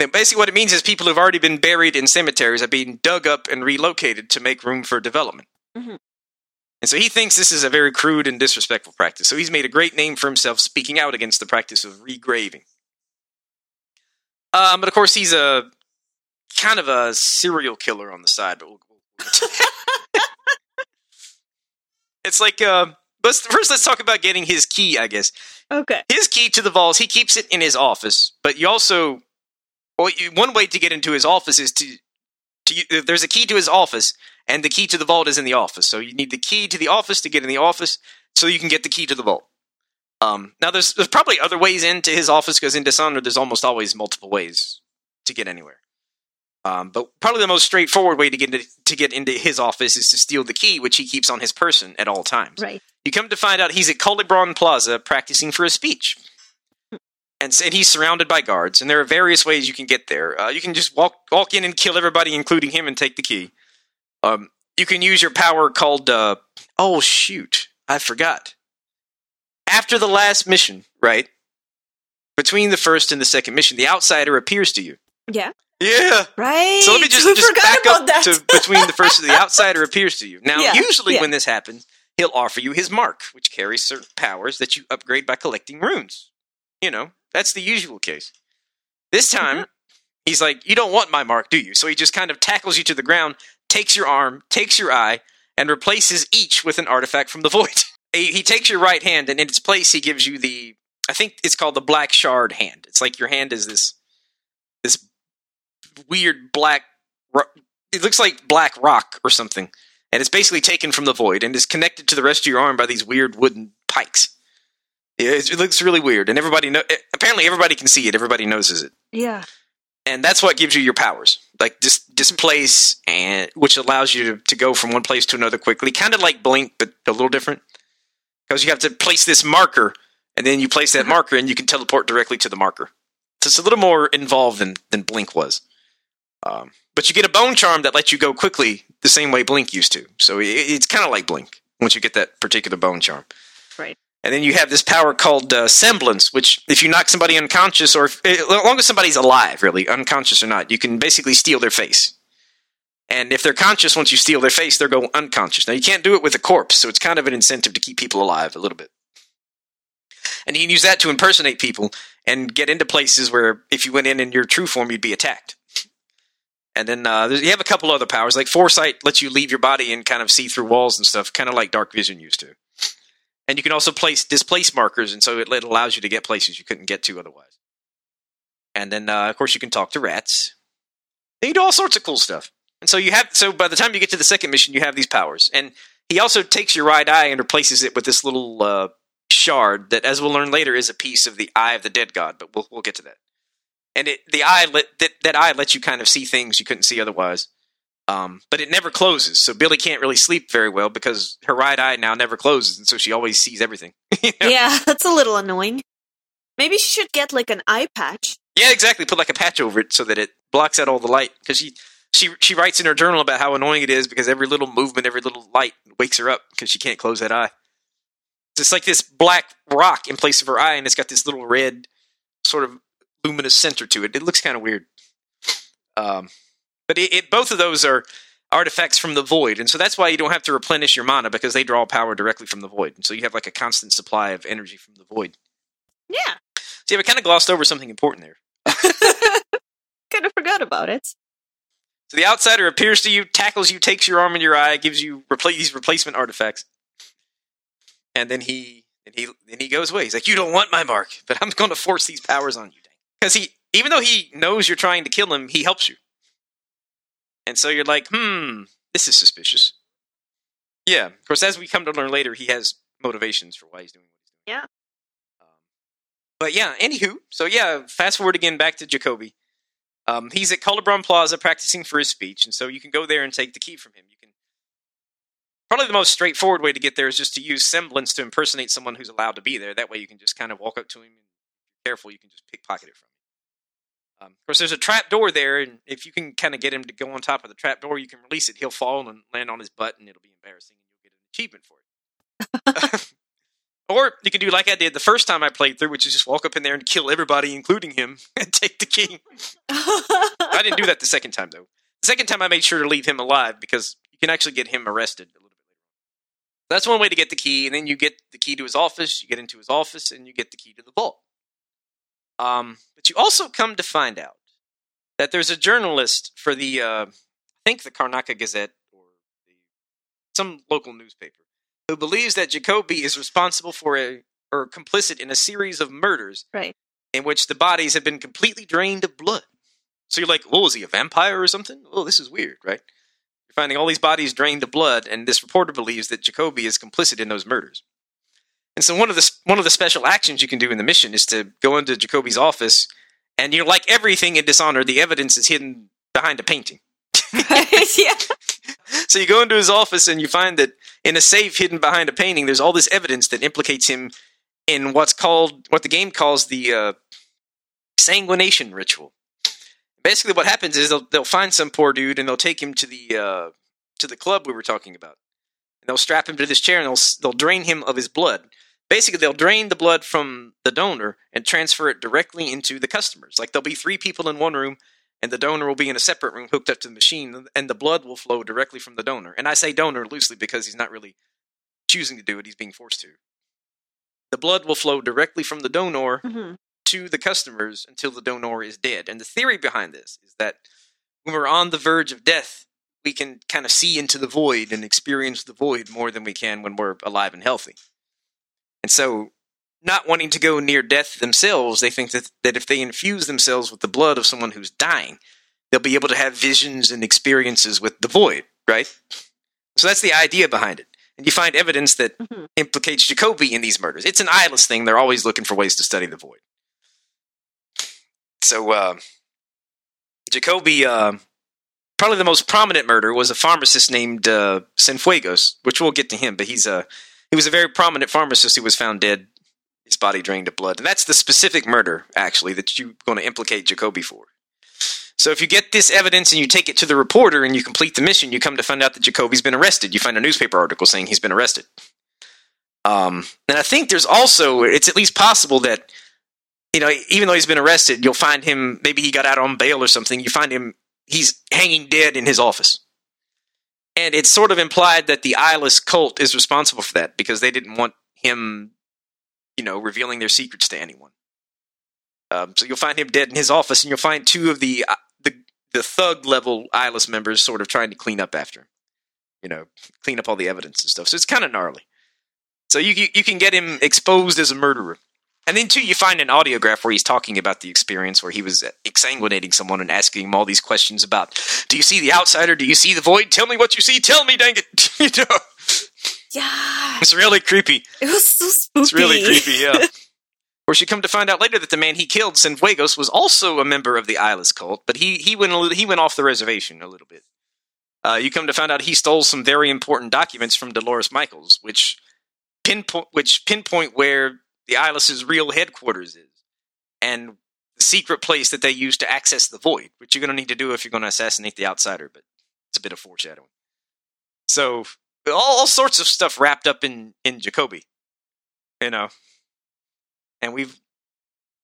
And basically, what it means is people who've already been buried in cemeteries are being dug up and relocated to make room for development. Mm-hmm. And so he thinks this is a very crude and disrespectful practice. So he's made a great name for himself speaking out against the practice of regraving. Um, but of course, he's a kind of a serial killer on the side. But we'll, we'll it's like, uh, let's, first let's talk about getting his key, I guess. Okay. His key to the vaults, he keeps it in his office. But you also, well, you, one way to get into his office is to, to there's a key to his office. And the key to the vault is in the office. So you need the key to the office to get in the office so you can get the key to the vault. Um, now, there's there's probably other ways into his office because in Dishonored, there's almost always multiple ways to get anywhere. Um, but probably the most straightforward way to get, into, to get into his office is to steal the key, which he keeps on his person at all times. Right. You come to find out he's at Colibron Plaza practicing for a speech. And, and he's surrounded by guards. And there are various ways you can get there. Uh, you can just walk walk in and kill everybody, including him, and take the key. Um, you can use your power called, uh, oh shoot, I forgot. After the last mission, right? Between the first and the second mission, the Outsider appears to you. Yeah. Yeah. Right. So let me just, just back up that. to between the first and the Outsider appears to you. Now, yeah. usually yeah. when this happens, he'll offer you his mark, which carries certain powers that you upgrade by collecting runes. You know, that's the usual case. This time, mm-hmm. he's like, you don't want my mark, do you? So he just kind of tackles you to the ground, takes your arm, takes your eye, and replaces each with an artifact from the void. He, he takes your right hand, and in its place, he gives you the, I think it's called the black shard hand. It's like your hand is this, this weird black, it looks like black rock or something. And it's basically taken from the void and is connected to the rest of your arm by these weird wooden pikes. It, it looks really weird. And everybody, know, apparently everybody can see it. Everybody notices it. Yeah. And that's what gives you your powers, like dis- displace, and which allows you to, to go from one place to another quickly, kind of like Blink, but a little different. Because you have to place this marker, and then you place that marker, and you can teleport directly to the marker. So it's a little more involved than, than Blink was. Um, but you get a bone charm that lets you go quickly, the same way Blink used to. So it, it's kind of like Blink once you get that particular bone charm. Right. And then you have this power called uh, Semblance, which if you knock somebody unconscious, or if, as long as somebody's alive, really, unconscious or not, you can basically steal their face. And if they're conscious, once you steal their face, they'll go unconscious. Now, you can't do it with a corpse, so it's kind of an incentive to keep people alive a little bit. And you can use that to impersonate people and get into places where if you went in in your true form, you'd be attacked. And then uh, you have a couple other powers, like Foresight lets you leave your body and kind of see through walls and stuff, kind of like Dark Vision used to. And you can also place displace markers, and so it, it allows you to get places you couldn't get to otherwise. And then, uh, of course, you can talk to rats. They do all sorts of cool stuff. And so you have. So by the time you get to the second mission, you have these powers. And he also takes your right eye and replaces it with this little uh, shard that, as we'll learn later, is a piece of the Eye of the Dead God. But we'll we'll get to that. And it, the eye let, that that eye lets you kind of see things you couldn't see otherwise. Um, but it never closes, so Billy can't really sleep very well because her right eye now never closes, and so she always sees everything. You know? Yeah, that's a little annoying. Maybe she should get, like, an eye patch. Yeah, exactly. Put, like, a patch over it so that it blocks out all the light. Because she, she, she writes in her journal about how annoying it is because every little movement, every little light wakes her up because she can't close that eye. It's like this black rock in place of her eye, and it's got this little red sort of luminous center to it. It looks kind of weird. Um... But it, it, both of those are artifacts from the void, and so that's why you don't have to replenish your mana, because they draw power directly from the void. And so you have like a constant supply of energy from the void. Yeah. See, I kind of glossed over something important there. Kind of forgot about it. So the Outsider appears to you, tackles you, takes your arm and your eye, gives you repl- these replacement artifacts. And then he And he and he goes away. He's like, you don't want my mark, but I'm going to force these powers on you. Because he, even though he knows you're trying to kill him, he helps you. And so you're like, hmm, this is suspicious. Yeah, of course, as we come to learn later, he has motivations for why he's doing what he's doing. Yeah. Um, but yeah, anywho, so yeah, fast forward again back to Jacoby. Um, he's at Colibron Plaza practicing for his speech, and so you can go there and take the key from him. You can probably the most straightforward way to get there is just to use semblance to impersonate someone who's allowed to be there. That way you can just kind of walk up to him, and if you're careful, you can just pickpocket it from him. Um, of course, there's a trap door there, and if you can kind of get him to go on top of the trap door, you can release it. He'll fall and land on his butt, and it'll be embarrassing, and you'll get an achievement for it. Or you can do like I did the first time I played through, which is just walk up in there and kill everybody, including him, and take the key. I didn't do that the second time, though. The second time I made sure to leave him alive, because you can actually get him arrested a little bit later. That's one way to get the key, and then you get the key to his office, you get into his office, and you get the key to the vault. Um, but you also come to find out that there's a journalist for the, uh, I think the Karnaca Gazette, or the, some local newspaper, who believes that Jacoby is responsible for a, or complicit in a series of murders, right, in which the bodies have been completely drained of blood. So you're like, oh, is he a vampire or something? Oh, this is weird, right? You're finding all these bodies drained of blood, and this reporter believes that Jacoby is complicit in those murders. And so one of the one of the special actions you can do in the mission is to go into Jacoby's office, and you're like everything in Dishonored, the evidence is hidden behind a painting. Right, yeah. So you go into his office and you find that in a safe hidden behind a painting, there's all this evidence that implicates him in what's called, what the game calls the uh, sanguination ritual. Basically what happens is they'll, they'll find some poor dude and they'll take him to the uh, to the club we were talking about. And they'll strap him to this chair and they'll they'll drain him of his blood. Basically, they'll drain the blood from the donor and transfer it directly into the customers. Like there'll be three people in one room, and the donor will be in a separate room hooked up to the machine, and the blood will flow directly from the donor. And I say donor loosely because he's not really choosing to do it. He's being forced to. The blood will flow directly from the donor mm-hmm. to the customers until the donor is dead. And the theory behind this is that when we're on the verge of death, we can kind of see into the void and experience the void more than we can when we're alive and healthy. And so, not wanting to go near death themselves, they think that, that if they infuse themselves with the blood of someone who's dying, they'll be able to have visions and experiences with the void, right? So that's the idea behind it. And you find evidence that mm-hmm. implicates Jacoby in these murders. It's an eyeless thing. They're always looking for ways to study the void. So, uh, Jacoby, uh, probably the most prominent murder was a pharmacist named uh, Cienfuegos, which we'll get to him, but he's a, he was a very prominent pharmacist who was found dead, his body drained of blood. And that's the specific murder, actually, that you're going to implicate Jacoby for. So if you get this evidence and you take it to the reporter and you complete the mission, you come to find out that Jacoby's been arrested. You find a newspaper article saying he's been arrested. Um, and I think there's also, it's at least possible that, you know, even though he's been arrested, you'll find him, maybe he got out on bail or something, you find him, he's hanging dead in his office. And it's sort of implied that the Eyeless cult is responsible for that because they didn't want him, you know, revealing their secrets to anyone. Um, so you'll find him dead in his office, and you'll find two of the uh, the, the thug-level Eyeless members sort of trying to clean up after him. You know, clean up all the evidence and stuff. So it's kind of gnarly. So you, you you can get him exposed as a murderer. And then, too, you find an audiograph where he's talking about the experience where he was exsanguinating someone and asking him all these questions about, do you see the outsider? Do you see the void? Tell me what you see. Tell me, dang it. You know? Yeah. It's really creepy. It was so spooky. It's really creepy, yeah. Of course, you come to find out later that the man he killed, Cienfuegos, was also a member of the Eyeless cult, but he he went a little, he went off the reservation a little bit. Uh, you come to find out he stole some very important documents from Dolores Michaels, which pinpoint which pinpoint where the Eyeless's real headquarters is, and the secret place that they use to access the void, which you're going to need to do if you're going to assassinate the outsider, but it's a bit of foreshadowing. So, all, all sorts of stuff wrapped up in, in Jacoby, you know. And we've,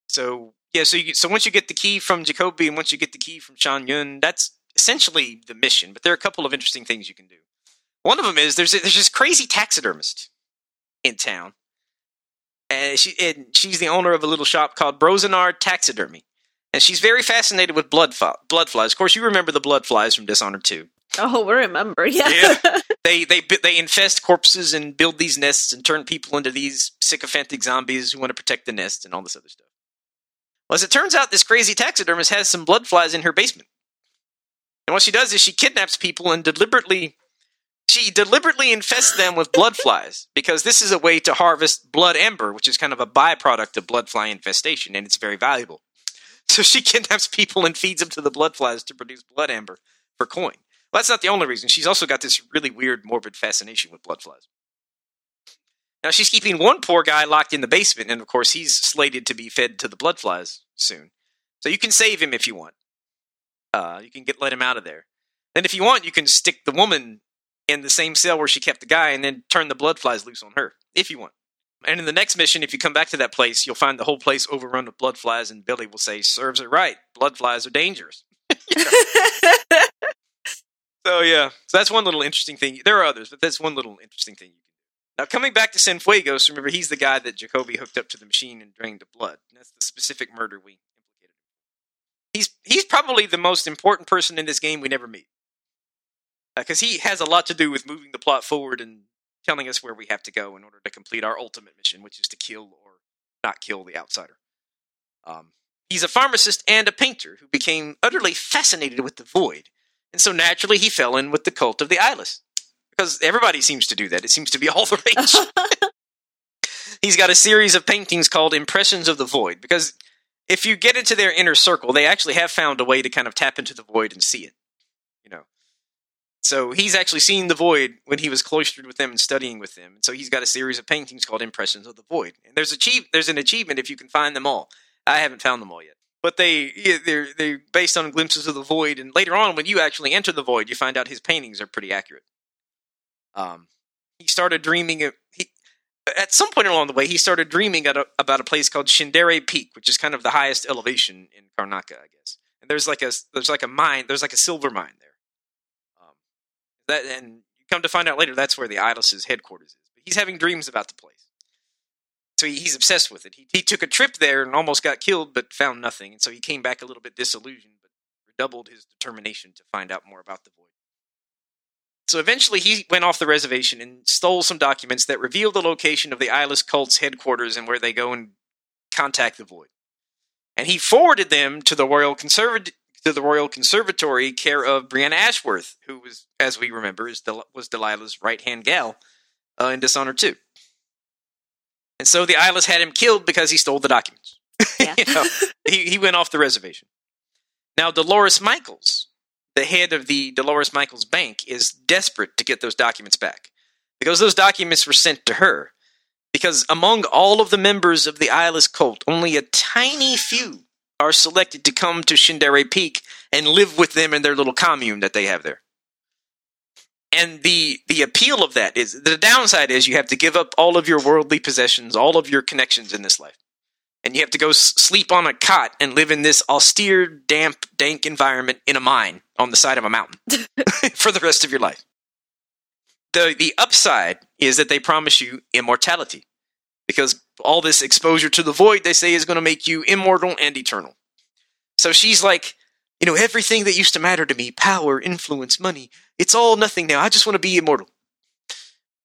so, yeah, so you, so once you get the key from Jacoby and once you get the key from Shan Yun, that's essentially the mission, but there are a couple of interesting things you can do. One of them is there's, a, there's this crazy taxidermist in town. And, she, and she's the owner of a little shop called Brozenard Taxidermy. And she's very fascinated with blood, fo- blood flies. Of course, you remember the blood flies from Dishonored two. Oh, we remember. Yeah. yeah. They they they infest corpses and build these nests and turn people into these sycophantic zombies who want to protect the nest and all this other stuff. Well, as it turns out, this crazy taxidermist has some blood flies in her basement. And what she does is she kidnaps people and deliberately she deliberately infests them with blood flies, because this is a way to harvest blood amber, which is kind of a byproduct of blood fly infestation, and it's very valuable. So she kidnaps people and feeds them to the blood flies to produce blood amber for coin. Well, that's not the only reason. She's also got this really weird, morbid fascination with blood flies. Now, she's keeping one poor guy locked in the basement, and of course, he's slated to be fed to the blood flies soon. So you can save him if you want. Uh, you can get let him out of there. Then if you want, you can stick the woman in the same cell where she kept the guy and then turn the blood flies loose on her, if you want. And in the next mission, if you come back to that place, you'll find the whole place overrun with blood flies, and Billy will say, serves it right. Blood flies are dangerous. So, yeah. So that's one little interesting thing. There are others, but that's one little interesting thing you can do. Now, coming back to Cienfuegos, remember, he's the guy that Jacoby hooked up to the machine and drained the blood. And that's the specific murder we implicated. He's he's probably the most important person in this game we never meet. Because uh, he has a lot to do with moving the plot forward and telling us where we have to go in order to complete our ultimate mission, which is to kill or not kill the outsider. Um, he's a pharmacist and a painter who became utterly fascinated with the void. And so naturally, he fell in with the cult of the Eyeless. Because everybody seems to do that. It seems to be all the rage. He's got a series of paintings called Impressions of the Void. Because if you get into their inner circle, they actually have found a way to kind of tap into the void and see it. You know. So he's actually seen the void when he was cloistered with them and studying with them. And so he's got a series of paintings called Impressions of the Void. And there's, achieve- there's an achievement if you can find them all. I haven't found them all yet. But they, they're, they're based on glimpses of the void, and later on, when you actually enter the void, you find out his paintings are pretty accurate. Um, he started dreaming... Of, he, at some point along the way, he started dreaming at a, about a place called Shindaerey Peak, which is kind of the highest elevation in Karnaca, I guess. And there's like a there's like a mine, there's like a silver mine there. Um, that, and you come to find out later, that's where the Eyeless's headquarters is. But he's having dreams about the place. So he's obsessed with it. He, he took a trip there and almost got killed, but found nothing. And so he came back a little bit disillusioned, but redoubled his determination to find out more about the void. So eventually he went off the reservation and stole some documents that reveal the location of the Eyeless cult's headquarters and where they go and contact the void. And he forwarded them to the Royal Conserva- to the Royal Conservatory, care of Breanna Ashworth, who was, as we remember, is Del- was Delilah's right-hand gal uh, in Dishonored two. And so the Eyeless had him killed because he stole the documents. Yeah. you know, he, he went off the reservation. Now, Dolores Michaels, the head of the Dolores Michaels Bank, is desperate to get those documents back, because those documents were sent to her. Because among all of the members of the Eyeless cult, only a tiny few are selected to come to Shindaerey Peak and live with them in their little commune that they have there. And the, the appeal of that is, the downside is, you have to give up all of your worldly possessions, all of your connections in this life. And you have to go s- sleep on a cot and live in this austere, damp, dank environment in a mine on the side of a mountain for the rest of your life. The, the upside is that they promise you immortality, because all this exposure to the void, they say, is going to make you immortal and eternal. So she's like, you know, everything that used to matter to me, power, influence, money, it's all nothing now. I just want to be immortal.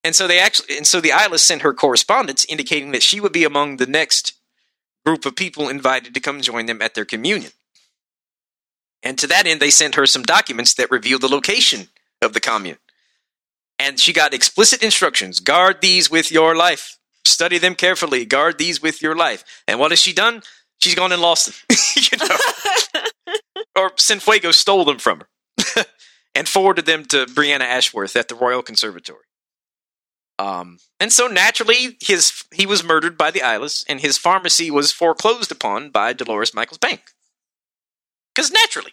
And so they actually, and so the Eyeless sent her correspondence indicating that she would be among the next group of people invited to come join them at their communion. And to that end, they sent her some documents that reveal the location of the commune. And she got explicit instructions: guard these with your life. Study them carefully. Guard these with your life. And what has she done? She's gone and lost them. you know? Or Cienfuegos stole them from her and forwarded them to Breanna Ashworth at the Royal Conservatory. Um, and so naturally, his he was murdered by the Eyeless, and his pharmacy was foreclosed upon by Dolores Michaels Bank. Because naturally.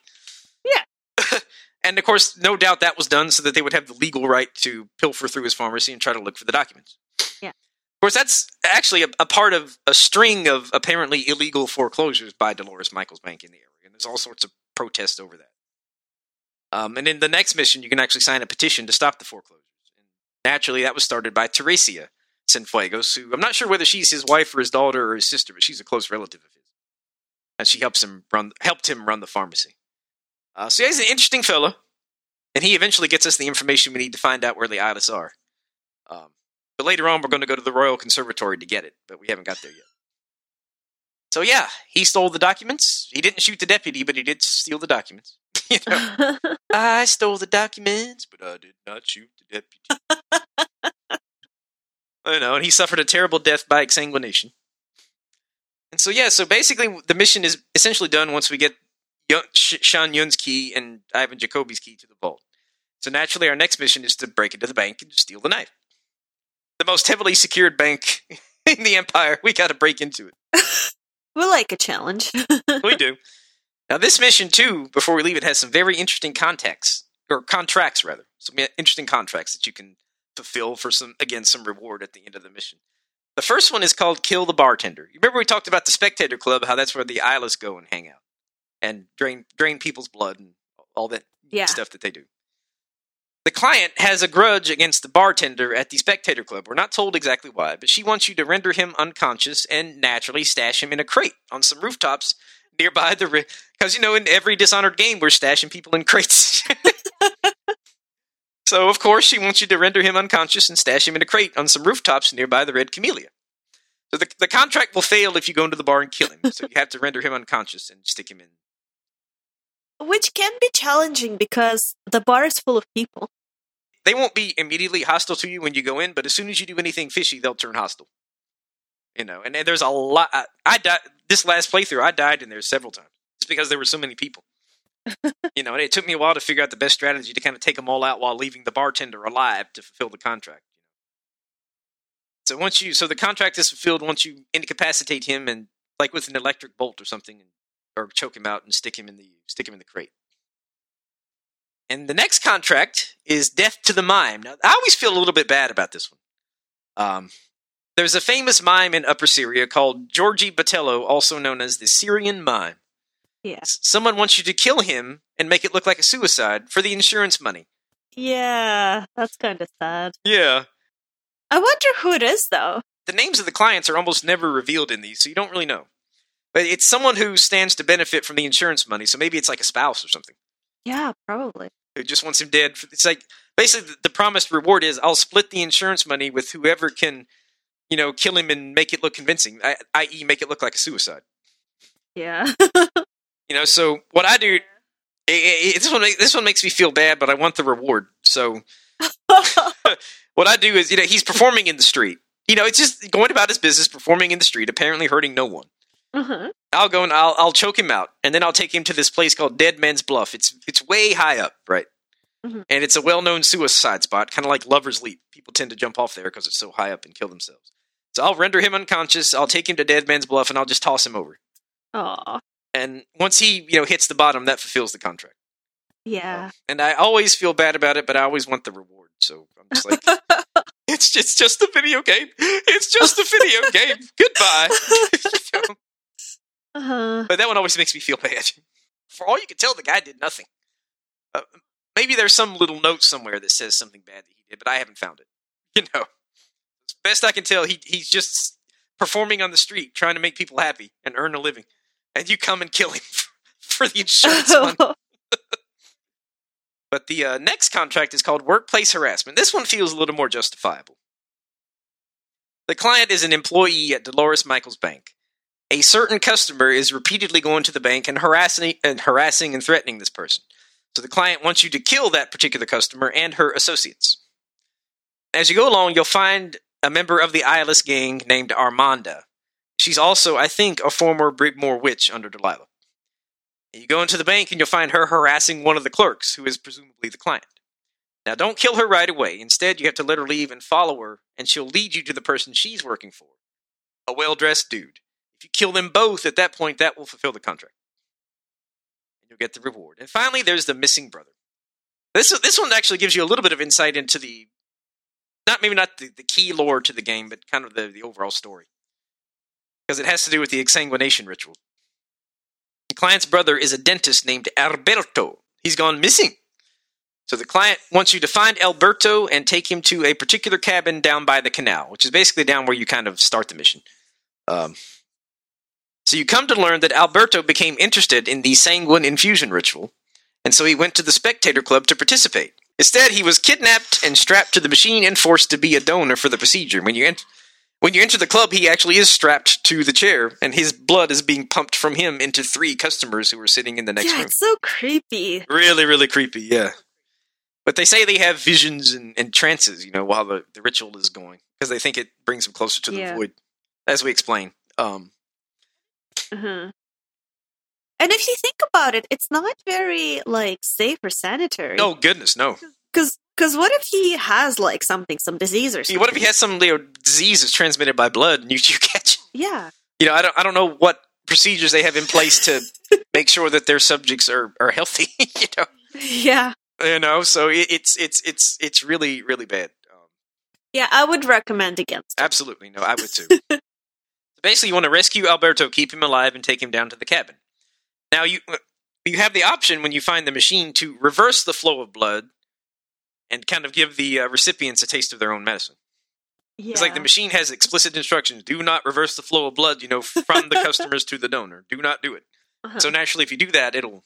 Yeah. And of course, no doubt that was done so that they would have the legal right to pilfer through his pharmacy and try to look for the documents. Yeah. Of course, that's actually a, a part of a string of apparently illegal foreclosures by Dolores Michaels Bank in the area. And there's all sorts of protest over that. Um, and in the next mission, you can actually sign a petition to stop the foreclosures. And naturally, that was started by Teresia Cienfuegos, who I'm not sure whether she's his wife or his daughter or his sister, but she's a close relative of his. And she helps him run, helped him run the pharmacy. Uh, so he's an interesting fellow. And he eventually gets us the information we need to find out where the Eyeless are. Um, but later on, we're going to go to the Royal Conservatory to get it, but we haven't got there yet. So yeah, he stole the documents. He didn't shoot the deputy, but he did steal the documents. You know, I stole the documents, but I did not shoot the deputy. You know, and he suffered a terrible death by exsanguination. And so yeah, so basically the mission is essentially done once we get Shan Yun's key and Ivan Jacoby's key to the vault. So naturally, our next mission is to break into the bank and steal the knife. The most heavily secured bank in the Empire. We got to break into it. We like a challenge. We do. Now, this mission, too, before we leave it, has some very interesting contacts, or contracts, rather. Some interesting contracts that you can fulfill for, some, again, some reward at the end of the mission. The first one is called Kill the Bartender. You remember we talked about the Spectator Club, how that's where the Eyeless go and hang out. And drain drain people's blood and all that yeah. stuff that they do. The client has a grudge against the bartender at the Spectator Club. We're not told exactly why, but she wants you to render him unconscious and naturally stash him in a crate on some rooftops nearby the... Because, ri- you know, in every Dishonored game, we're stashing people in crates. So, of course, she wants you to render him unconscious and stash him in a crate on some rooftops nearby the Red Camellia. So the, the contract will fail if you go into the bar and kill him. So you have to render him unconscious and stick him in. Which can be challenging because the bar is full of people. They won't be immediately hostile to you when you go in, but as soon as you do anything fishy, they'll turn hostile. You know, and, and there's a lot. I, I died this last playthrough. I died in there several times. It's because there were so many people. You know, and it took me a while to figure out the best strategy to kind of take them all out while leaving the bartender alive to fulfill the contract. So once you, so the contract is fulfilled once you incapacitate him and like with an electric bolt or something. And, or choke him out and stick him in the stick him in the crate. And the next contract is Death to the Mime. Now, I always feel a little bit bad about this one. Um, there's a famous mime in Upper Syria called Georgi Batello, also known as the Syrian Mime. Yes. Someone wants you to kill him and make it look like a suicide for the insurance money. Yeah, that's kind of sad. Yeah. I wonder who it is, though. The names of the clients are almost never revealed in these, so you don't really know. But it's someone who stands to benefit from the insurance money, so maybe it's like a spouse or something. Yeah, probably. Who just wants him dead. For, it's like, basically, the, the promised reward is, I'll split the insurance money with whoever can, you know, kill him and make it look convincing, that is make it look like a suicide. Yeah. You know, so what I do, it, it, this one this one makes me feel bad, but I want the reward. So what I do is, you know, he's performing in the street. You know, it's just going about his business, performing in the street, apparently hurting no one. Uh-huh. I'll go and I'll I'll choke him out, and then I'll take him to this place called Dead Man's Bluff. It's it's way high up, right? Mm-hmm. And it's a well-known suicide spot, kind of like Lover's Leap. People tend to jump off there because it's so high up and kill themselves. So I'll render him unconscious. I'll take him to Dead Man's Bluff, and I'll just toss him over. Aww. And once he you know hits the bottom, that fulfills the contract. Yeah. Uh, and I always feel bad about it, but I always want the reward. So I'm just like, it's just, it's just a video game. It's just a video game. Goodbye. You know? Uh-huh. But that one always makes me feel bad. For all you can tell, the guy did nothing. Uh, maybe there's some little note somewhere that says something bad that he did, but I haven't found it. You know, as best I can tell, he he's just performing on the street, trying to make people happy and earn a living. And you come and kill him for, for the insurance money. But the uh, next contract is called Workplace Harassment. This one feels a little more justifiable. The client is an employee at Dolores Michaels Bank. A certain customer is repeatedly going to the bank and harassing and harassing and threatening this person. So the client wants you to kill that particular customer and her associates. As you go along, you'll find a member of the Eyeless gang named Armanda. She's also, I think, a former Brigmore witch under Delilah. And you go into the bank and you'll find her harassing one of the clerks, who is presumably the client. Now, don't kill her right away. Instead, you have to let her leave and follow her, and she'll lead you to the person she's working for, a well-dressed dude. If you kill them both at that point, that will fulfill the contract. And you'll get the reward. And finally, there's the missing brother. This this one actually gives you a little bit of insight into the, not maybe not the, the key lore to the game, but kind of the, the overall story. Because it has to do with the exsanguination ritual. The client's brother is a dentist named Alberto. He's gone missing. So the client wants you to find Alberto and take him to a particular cabin down by the canal, which is basically down where you kind of start the mission. Um... So you come to learn that Alberto became interested in the sanguine infusion ritual and so he went to the Spectator Club to participate. Instead, he was kidnapped and strapped to the machine and forced to be a donor for the procedure. When you, ent- when you enter the club, he actually is strapped to the chair, and his blood is being pumped from him into three customers who are sitting in the next yeah, room. Yeah, it's so creepy. Really, really creepy, yeah. But they say they have visions and, and trances, you know, while the, the ritual is going, because they think it brings them closer to the yeah. void, as we explain. Um, mm-hmm. And if you think about it, it's not very, like, safe or sanitary. No, goodness, no. Because because what if he has, like, something, some disease or something? What if he has some, you know, disease that's transmitted by blood and you, you catch it? Yeah. You know, I don't, I don't know what procedures they have in place to make sure that their subjects are, are healthy, you know? Yeah. You know, so it, it's it's it's it's really, really bad. Um, yeah, I would recommend against it. Absolutely. No, I would too. Basically, you want to rescue Alberto, keep him alive, and take him down to the cabin. Now, you you have the option when you find the machine to reverse the flow of blood and kind of give the uh, recipients a taste of their own medicine. Yeah. It's like the machine has explicit instructions. Do not reverse the flow of blood, you know, from the customers to the donor. Do not do it. Uh-huh. So naturally, if you do that, it'll...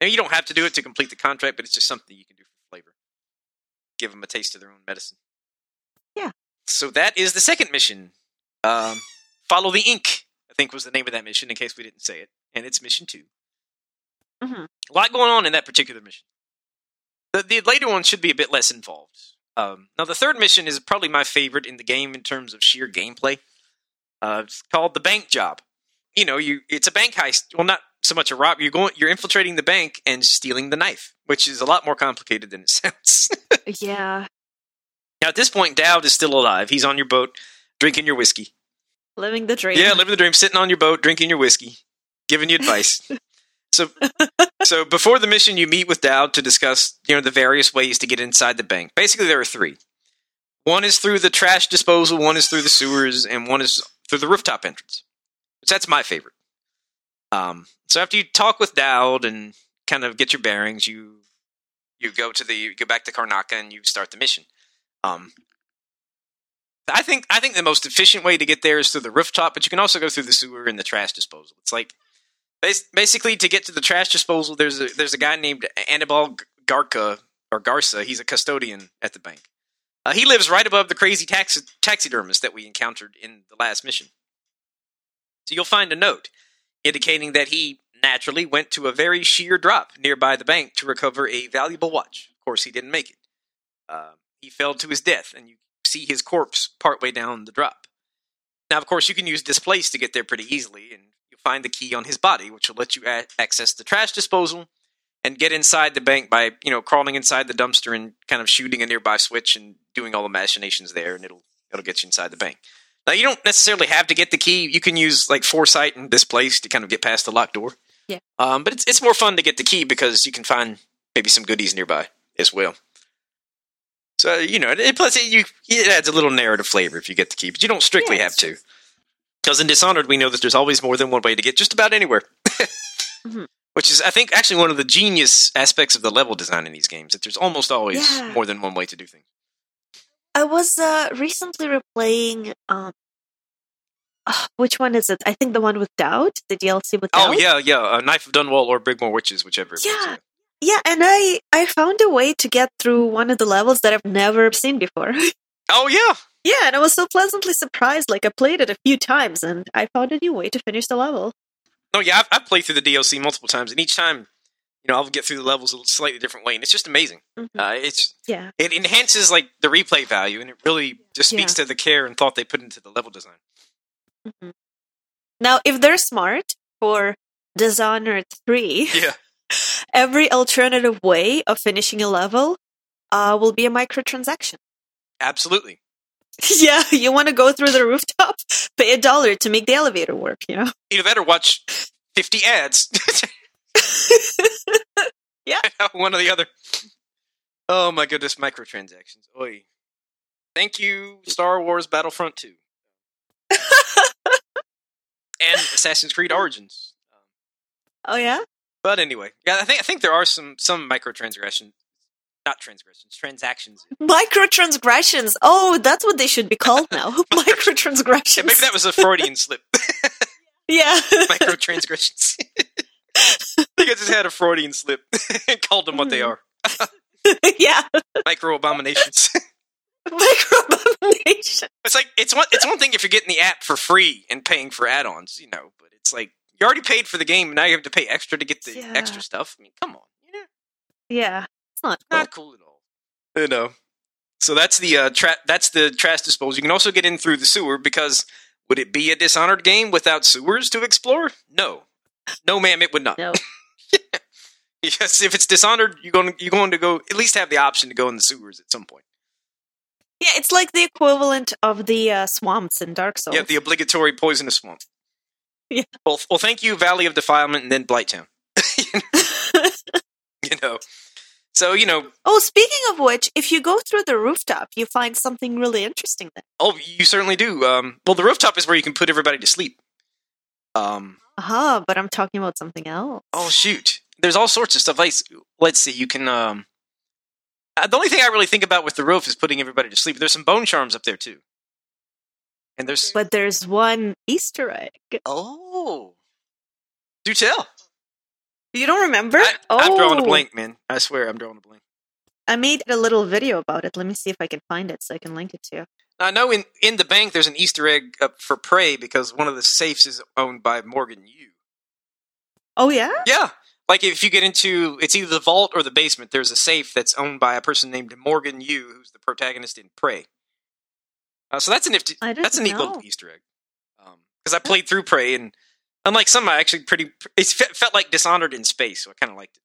And you don't have to do it to complete the contract, but it's just something you can do for flavor. Give them a taste of their own medicine. Yeah. So that is the second mission. Um, Follow the Ink, I think was the name of that mission, in case we didn't say it. And it's mission two. Mm-hmm. A lot going on in that particular mission. The, the later one should be a bit less involved. Um, now, the third mission is probably my favorite in the game in terms of sheer gameplay. Uh, it's called the Bank Job. You know, you it's a bank heist. Well, not so much a rob. You're going, you're infiltrating the bank and stealing the knife, which is a lot more complicated than it sounds. Yeah. Now, at this point, Daud is still alive. He's on your boat, drinking your whiskey. Living the dream. Yeah, living the dream. Sitting on your boat, drinking your whiskey, giving you advice. So, so before the mission, you meet with Daud to discuss, you know, the various ways to get inside the bank. Basically, there are three. One is through the trash disposal, one is through the sewers, and one is through the rooftop entrance. Which that's my favorite. Um, so after you talk with Daud and kind of get your bearings, you you go to the you go back to Karnaca and you start the mission. Um, I think I think the most efficient way to get there is through the rooftop, but you can also go through the sewer and the trash disposal. It's like. Basically, to get to the trash disposal, there's a there's a guy named Anibal Garca or Garza. He's a custodian at the bank. Uh, he lives right above the crazy taxi, taxidermist that we encountered in the last mission. So you'll find a note indicating that he naturally went to a very sheer drop nearby the bank to recover a valuable watch. Of course, he didn't make it. Uh, he fell to his death, and you see his corpse partway down the drop. Now, of course, you can use Displace to get there pretty easily, and find the key on his body, which will let you a- access the trash disposal and get inside the bank by, you know, crawling inside the dumpster and kind of shooting a nearby switch and doing all the machinations there, and it'll it'll get you inside the bank. Now, you don't necessarily have to get the key. You can use, like, Foresight and Displace to kind of get past the locked door. Yeah. Um, but it's it's more fun to get the key because you can find maybe some goodies nearby as well. So, you know, it, plus it, you, it adds a little narrative flavor if you get the key, but you don't strictly yeah, have to. Because in Dishonored, we know that there's always more than one way to get just about anywhere. Mm-hmm. Which is, I think, actually one of the genius aspects of the level design in these games. That there's almost always yeah. more than one way to do things. I was uh, recently replaying... Um, oh, which one is it? I think the one with Daud? The D L C with Daud? Oh, yeah, yeah. Uh, Knife of Dunwall or Brigmore Witches, whichever it yeah. was. Yeah. Yeah, and I, I found a way to get through one of the levels that I've never seen before. Oh, yeah! Yeah, and I was so pleasantly surprised. Like, I played it a few times, and I found a new way to finish the level. No, oh, yeah, I've, I've played through the D L C multiple times, and each time, you know, I'll get through the levels a slightly different way, and it's just amazing. Mm-hmm. Uh, it's yeah, it enhances like the replay value, and it really just speaks yeah. to the care and thought they put into the level design. Mm-hmm. Now, if they're smart for Dishonored three, yeah, every alternative way of finishing a level uh, will be a microtransaction. Absolutely. Yeah, you want to go through the rooftop, pay a dollar to make the elevator work, you know? Either that or watch fifty ads. Yeah. One or the other. Oh my goodness, microtransactions. Oy. Thank you, Star Wars Battlefront two. And Assassin's Creed Origins. Oh yeah? But anyway, yeah, I think I think there are some, some microtransactions. Not transgressions, transactions. Microtransgressions. Oh, that's what they should be called now. Microtransgressions. Yeah, maybe that was a Freudian slip. Yeah. Microtransgressions. I think I just had a Freudian slip and called them what they are. Yeah. Micro abominations. Micro abominations. It's like, it's one, it's one thing if you're getting the app for free and paying for add-ons, you know, but it's like, you already paid for the game and now you have to pay extra to get the yeah. extra stuff. I mean, come on. You know? Yeah. It's not cool. Not cool at all. You know. So that's the uh, tra- that's the trash disposal. You can also get in through the sewer because would it be a Dishonored game without sewers to explore? No. No, ma'am, it would not. No. Yeah. Because if it's Dishonored, you're going to, you're going to go at least have the option to go in the sewers at some point. Yeah, it's like the equivalent of the uh, swamps in Dark Souls. Yeah, the obligatory poisonous swamp. Yeah. Well, well, thank you, Valley of Defilement, and then Blighttown. You know? You know. So, you know. Oh, speaking of which, if you go through the rooftop, you find something really interesting there. Oh, you certainly do. Um, well, the rooftop is where you can put everybody to sleep. Um. Uh-huh, but I'm talking about something else. Oh, shoot. There's all sorts of stuff. Like, let's see, you can... Um, the only thing I really think about with the roof is putting everybody to sleep. There's some bone charms up there, too. And there's... But there's one Easter egg. Oh. Do tell. You don't remember? I, oh. I'm drawing a blank, man. I swear I'm drawing a blank. I made a little video about it. Let me see if I can find it so I can link it to you. I know in, in the bank there's an Easter egg up for prey because one of the safes is owned by Morgan Yu. Oh, yeah? Yeah. Like if you get into, it's either the vault or the basement, there's a safe that's owned by a person named Morgan Yu, who's the protagonist in Prey. Uh, so that's a nifty, that's a neat little Easter egg. Because um, I played through Prey, and unlike some, I actually pretty, it felt like Dishonored in space, so I kind of liked it.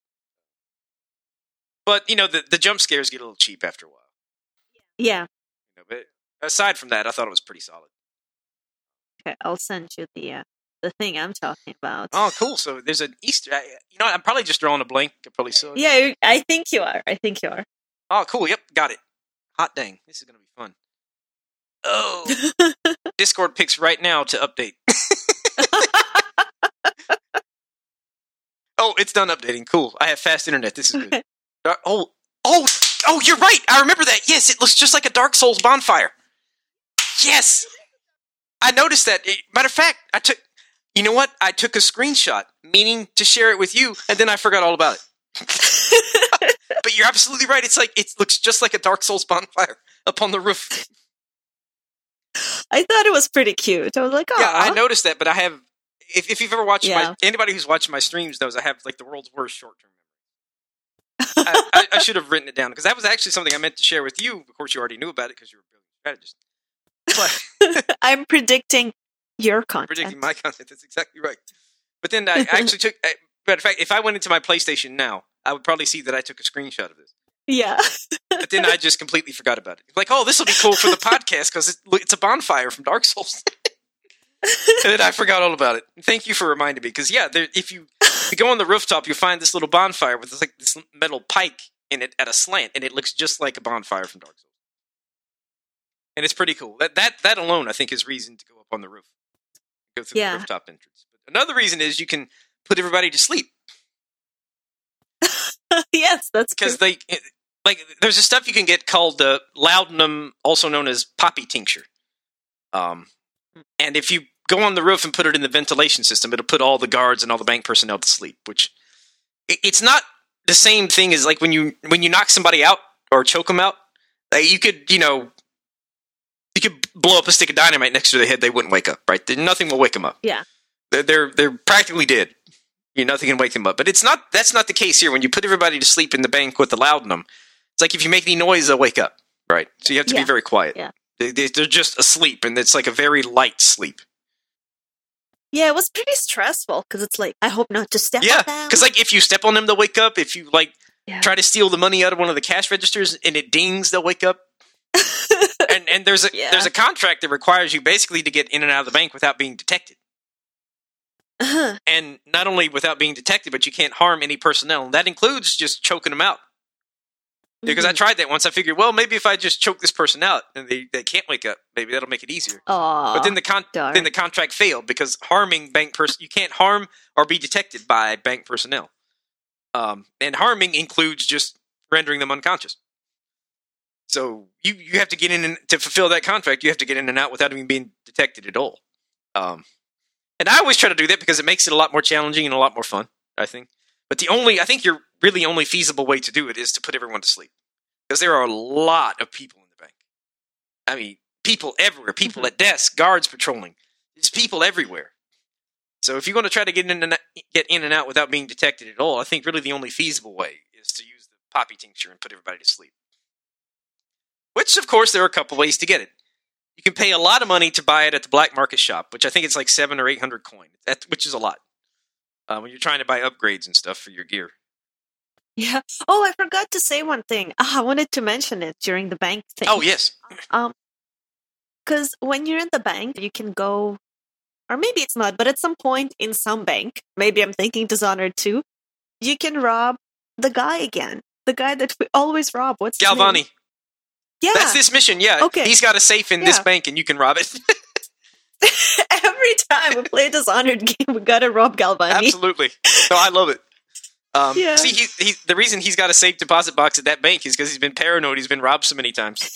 But, you know, the, the jump scares get a little cheap after a while. Yeah. You know, but aside from that, I thought it was pretty solid. Okay, I'll send you the... Uh... the thing I'm talking about. Oh, cool. So there's an Easter... You know, I'm probably just drawing a blank. I probably saw it. Yeah, I think you are. I think you are. Oh, cool. Yep, got it. Hot dang. This is going to be fun. Oh. Discord picks right now to update. Oh, it's done updating. Cool. I have fast internet. This is good. Oh, oh, oh, you're right. I remember that. Yes, it looks just like a Dark Souls bonfire. Yes. I noticed that. Matter of fact, I took... You know what? I took a screenshot, meaning to share it with you, and then I forgot all about it. But you're absolutely right. It's like, it looks just like a Dark Souls bonfire up on the roof. I thought it was pretty cute. I was like, oh. Yeah, I noticed that, but I have, if, if you've ever watched yeah. my, anybody who's watched my streams knows I have like the world's worst short-term memory. I, I, I should have written it down, because that was actually something I meant to share with you. Of course, you already knew about it, because you were a strategist. But I'm predicting your content. Predicting my content. That's exactly right. But then I actually took... I, but in fact, if I went into my PlayStation now, I would probably see that I took a screenshot of this. Yeah. But then I just completely forgot about it. Like, oh, this will be cool for the podcast because it, it's a bonfire from Dark Souls. And then I forgot all about it. Thank you for reminding me. Because, yeah, there, if, you, if you go on the rooftop, you'll find this little bonfire with this, like, this metal pike in it at a slant. And it looks just like a bonfire from Dark Souls. And it's pretty cool. That, that, that alone, I think, is reason to go up on the roof. Go through yeah. the rooftop entrance. But another reason is you can put everybody to sleep. Yes, that's because they like. There's a stuff you can get called the uh, laudanum, also known as poppy tincture. Um, and if you go on the roof and put it in the ventilation system, it'll put all the guards and all the bank personnel to sleep. Which it, it's not the same thing as like when you when you knock somebody out or choke them out. Like you could, you know. You could blow up a stick of dynamite next to their head; they wouldn't wake up, right? Nothing will wake them up. Yeah, they're they're, they're practically dead. You know, nothing can wake them up. But it's not that's not the case here. When you put everybody to sleep in the bank with the laudanum, it's like if you make any noise, they'll wake up, right? So you have to yeah. be very quiet. Yeah, they, they, they're just asleep, and it's like a very light sleep. Yeah, it was pretty stressful because it's like I hope not to step. Yeah, because like if you step on them, they'll wake up. If you like yeah. try to steal the money out of one of the cash registers and it dings, they'll wake up. And and there's a yeah. there's a contract that requires you basically to get in and out of the bank without being detected. Uh-huh. And not only without being detected, but you can't harm any personnel. And that includes just choking them out. Mm-hmm. Because I tried that once. I figured, well, maybe if I just choke this person out and they, they can't wake up, maybe that'll make it easier. Aww, but then the con- then the contract failed because harming bank person you can't harm or be detected by bank personnel. Um, and harming includes just rendering them unconscious. So you, you have to get in and to fulfill that contract. You have to get in and out without even being detected at all. Um, and I always try to do that because it makes it a lot more challenging and a lot more fun. I think. But the only, I think your really only feasible way to do it is to put everyone to sleep. Because there are a lot of people in the bank. I mean, people everywhere. People at desks, guards patrolling. There's people everywhere. So if you're going to try to get in and get in and out without being detected at all, I think really the only feasible way is to use the poppy tincture and put everybody to sleep. Which, of course, there are a couple ways to get it. You can pay a lot of money to buy it at the black market shop, which I think it's like seven or eight hundred coin, which is a lot uh, when you're trying to buy upgrades and stuff for your gear. Yeah. Oh, I forgot to say one thing. Oh, I wanted to mention it during the bank thing. Oh, yes. Um, because when you're in the bank, you can go, or maybe it's not, but at some point in some bank, maybe I'm thinking Dishonored two, you can rob the guy again, the guy that we always rob. What's his name? Galvani. Yeah. That's this mission, yeah. Okay. He's got a safe in yeah. this bank and you can rob it. Every time we play a Dishonored game, we gotta rob Galvani. Absolutely. No, I love it. Um, yeah. See, he, he, the reason he's got a safe deposit box at that bank is because he's been paranoid. He's been robbed so many times.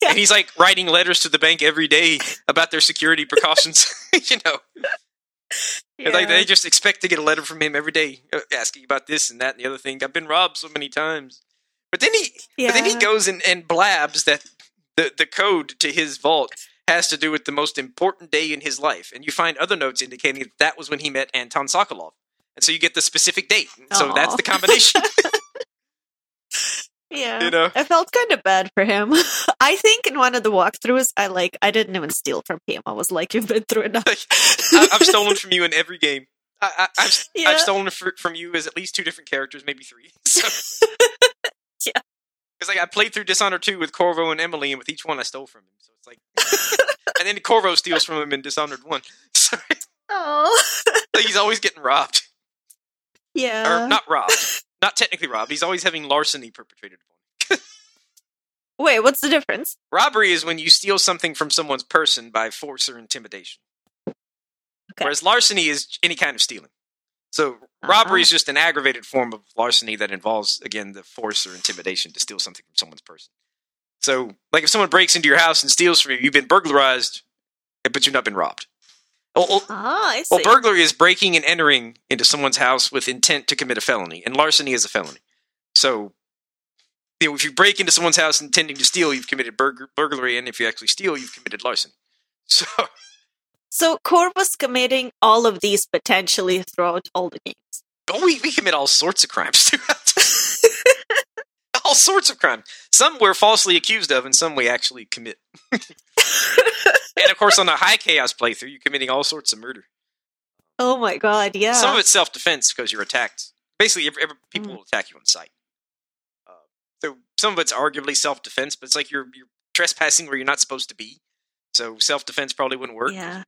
Yeah. And he's like writing letters to the bank every day about their security precautions. You know? Yeah. Like they just expect to get a letter from him every day asking about this and that and the other thing. I've been robbed so many times. But then he, yeah. but then he goes and, and blabs that the, the code to his vault has to do with the most important day in his life. And you find other notes indicating that that was when he met Anton Sokolov. And so you get the specific date. And so that's the combination. Yeah. You know? I felt kind of bad for him. I think in one of the walkthroughs, I like I didn't even steal from him. I was like, you've been through enough. I, I've stolen from you in every game. I, I, I've, yeah. I've stolen for, from you as at least two different characters, maybe three. So. Yeah, because like I played through Dishonored two with Corvo and Emily, and with each one I stole from him. So it's like, and then Corvo steals from him in Dishonored one. So, oh, so he's always getting robbed. Yeah, or not robbed, not technically robbed. He's always having larceny perpetrated upon him. Wait, what's the difference? Robbery is when you steal something from someone's person by force or intimidation, okay. Whereas larceny is any kind of stealing. So robbery uh-huh. is just an aggravated form of larceny that involves, again, the force or intimidation to steal something from someone's person. So, like, if someone breaks into your house and steals from you, you've been burglarized, but you've not been robbed. Well, ah, I see. Well, burglary is breaking and entering into someone's house with intent to commit a felony, and larceny is a felony. So, you know, if you break into someone's house intending to steal, you've committed burg- burglary, and if you actually steal, you've committed larceny. So... So Corvus committing all of these potentially throughout all the games. Oh, we, we commit all sorts of crimes throughout. All sorts of crimes. Some we're falsely accused of, and some we actually commit. And of course, on a high chaos playthrough, you're committing all sorts of murder. Oh my god, yeah. Some of it's self-defense because you're attacked. Basically, every, every, people mm. will attack you on sight. Uh, so some of it's arguably self-defense, but it's like you're you're trespassing where you're not supposed to be. So self-defense probably wouldn't work. Yeah.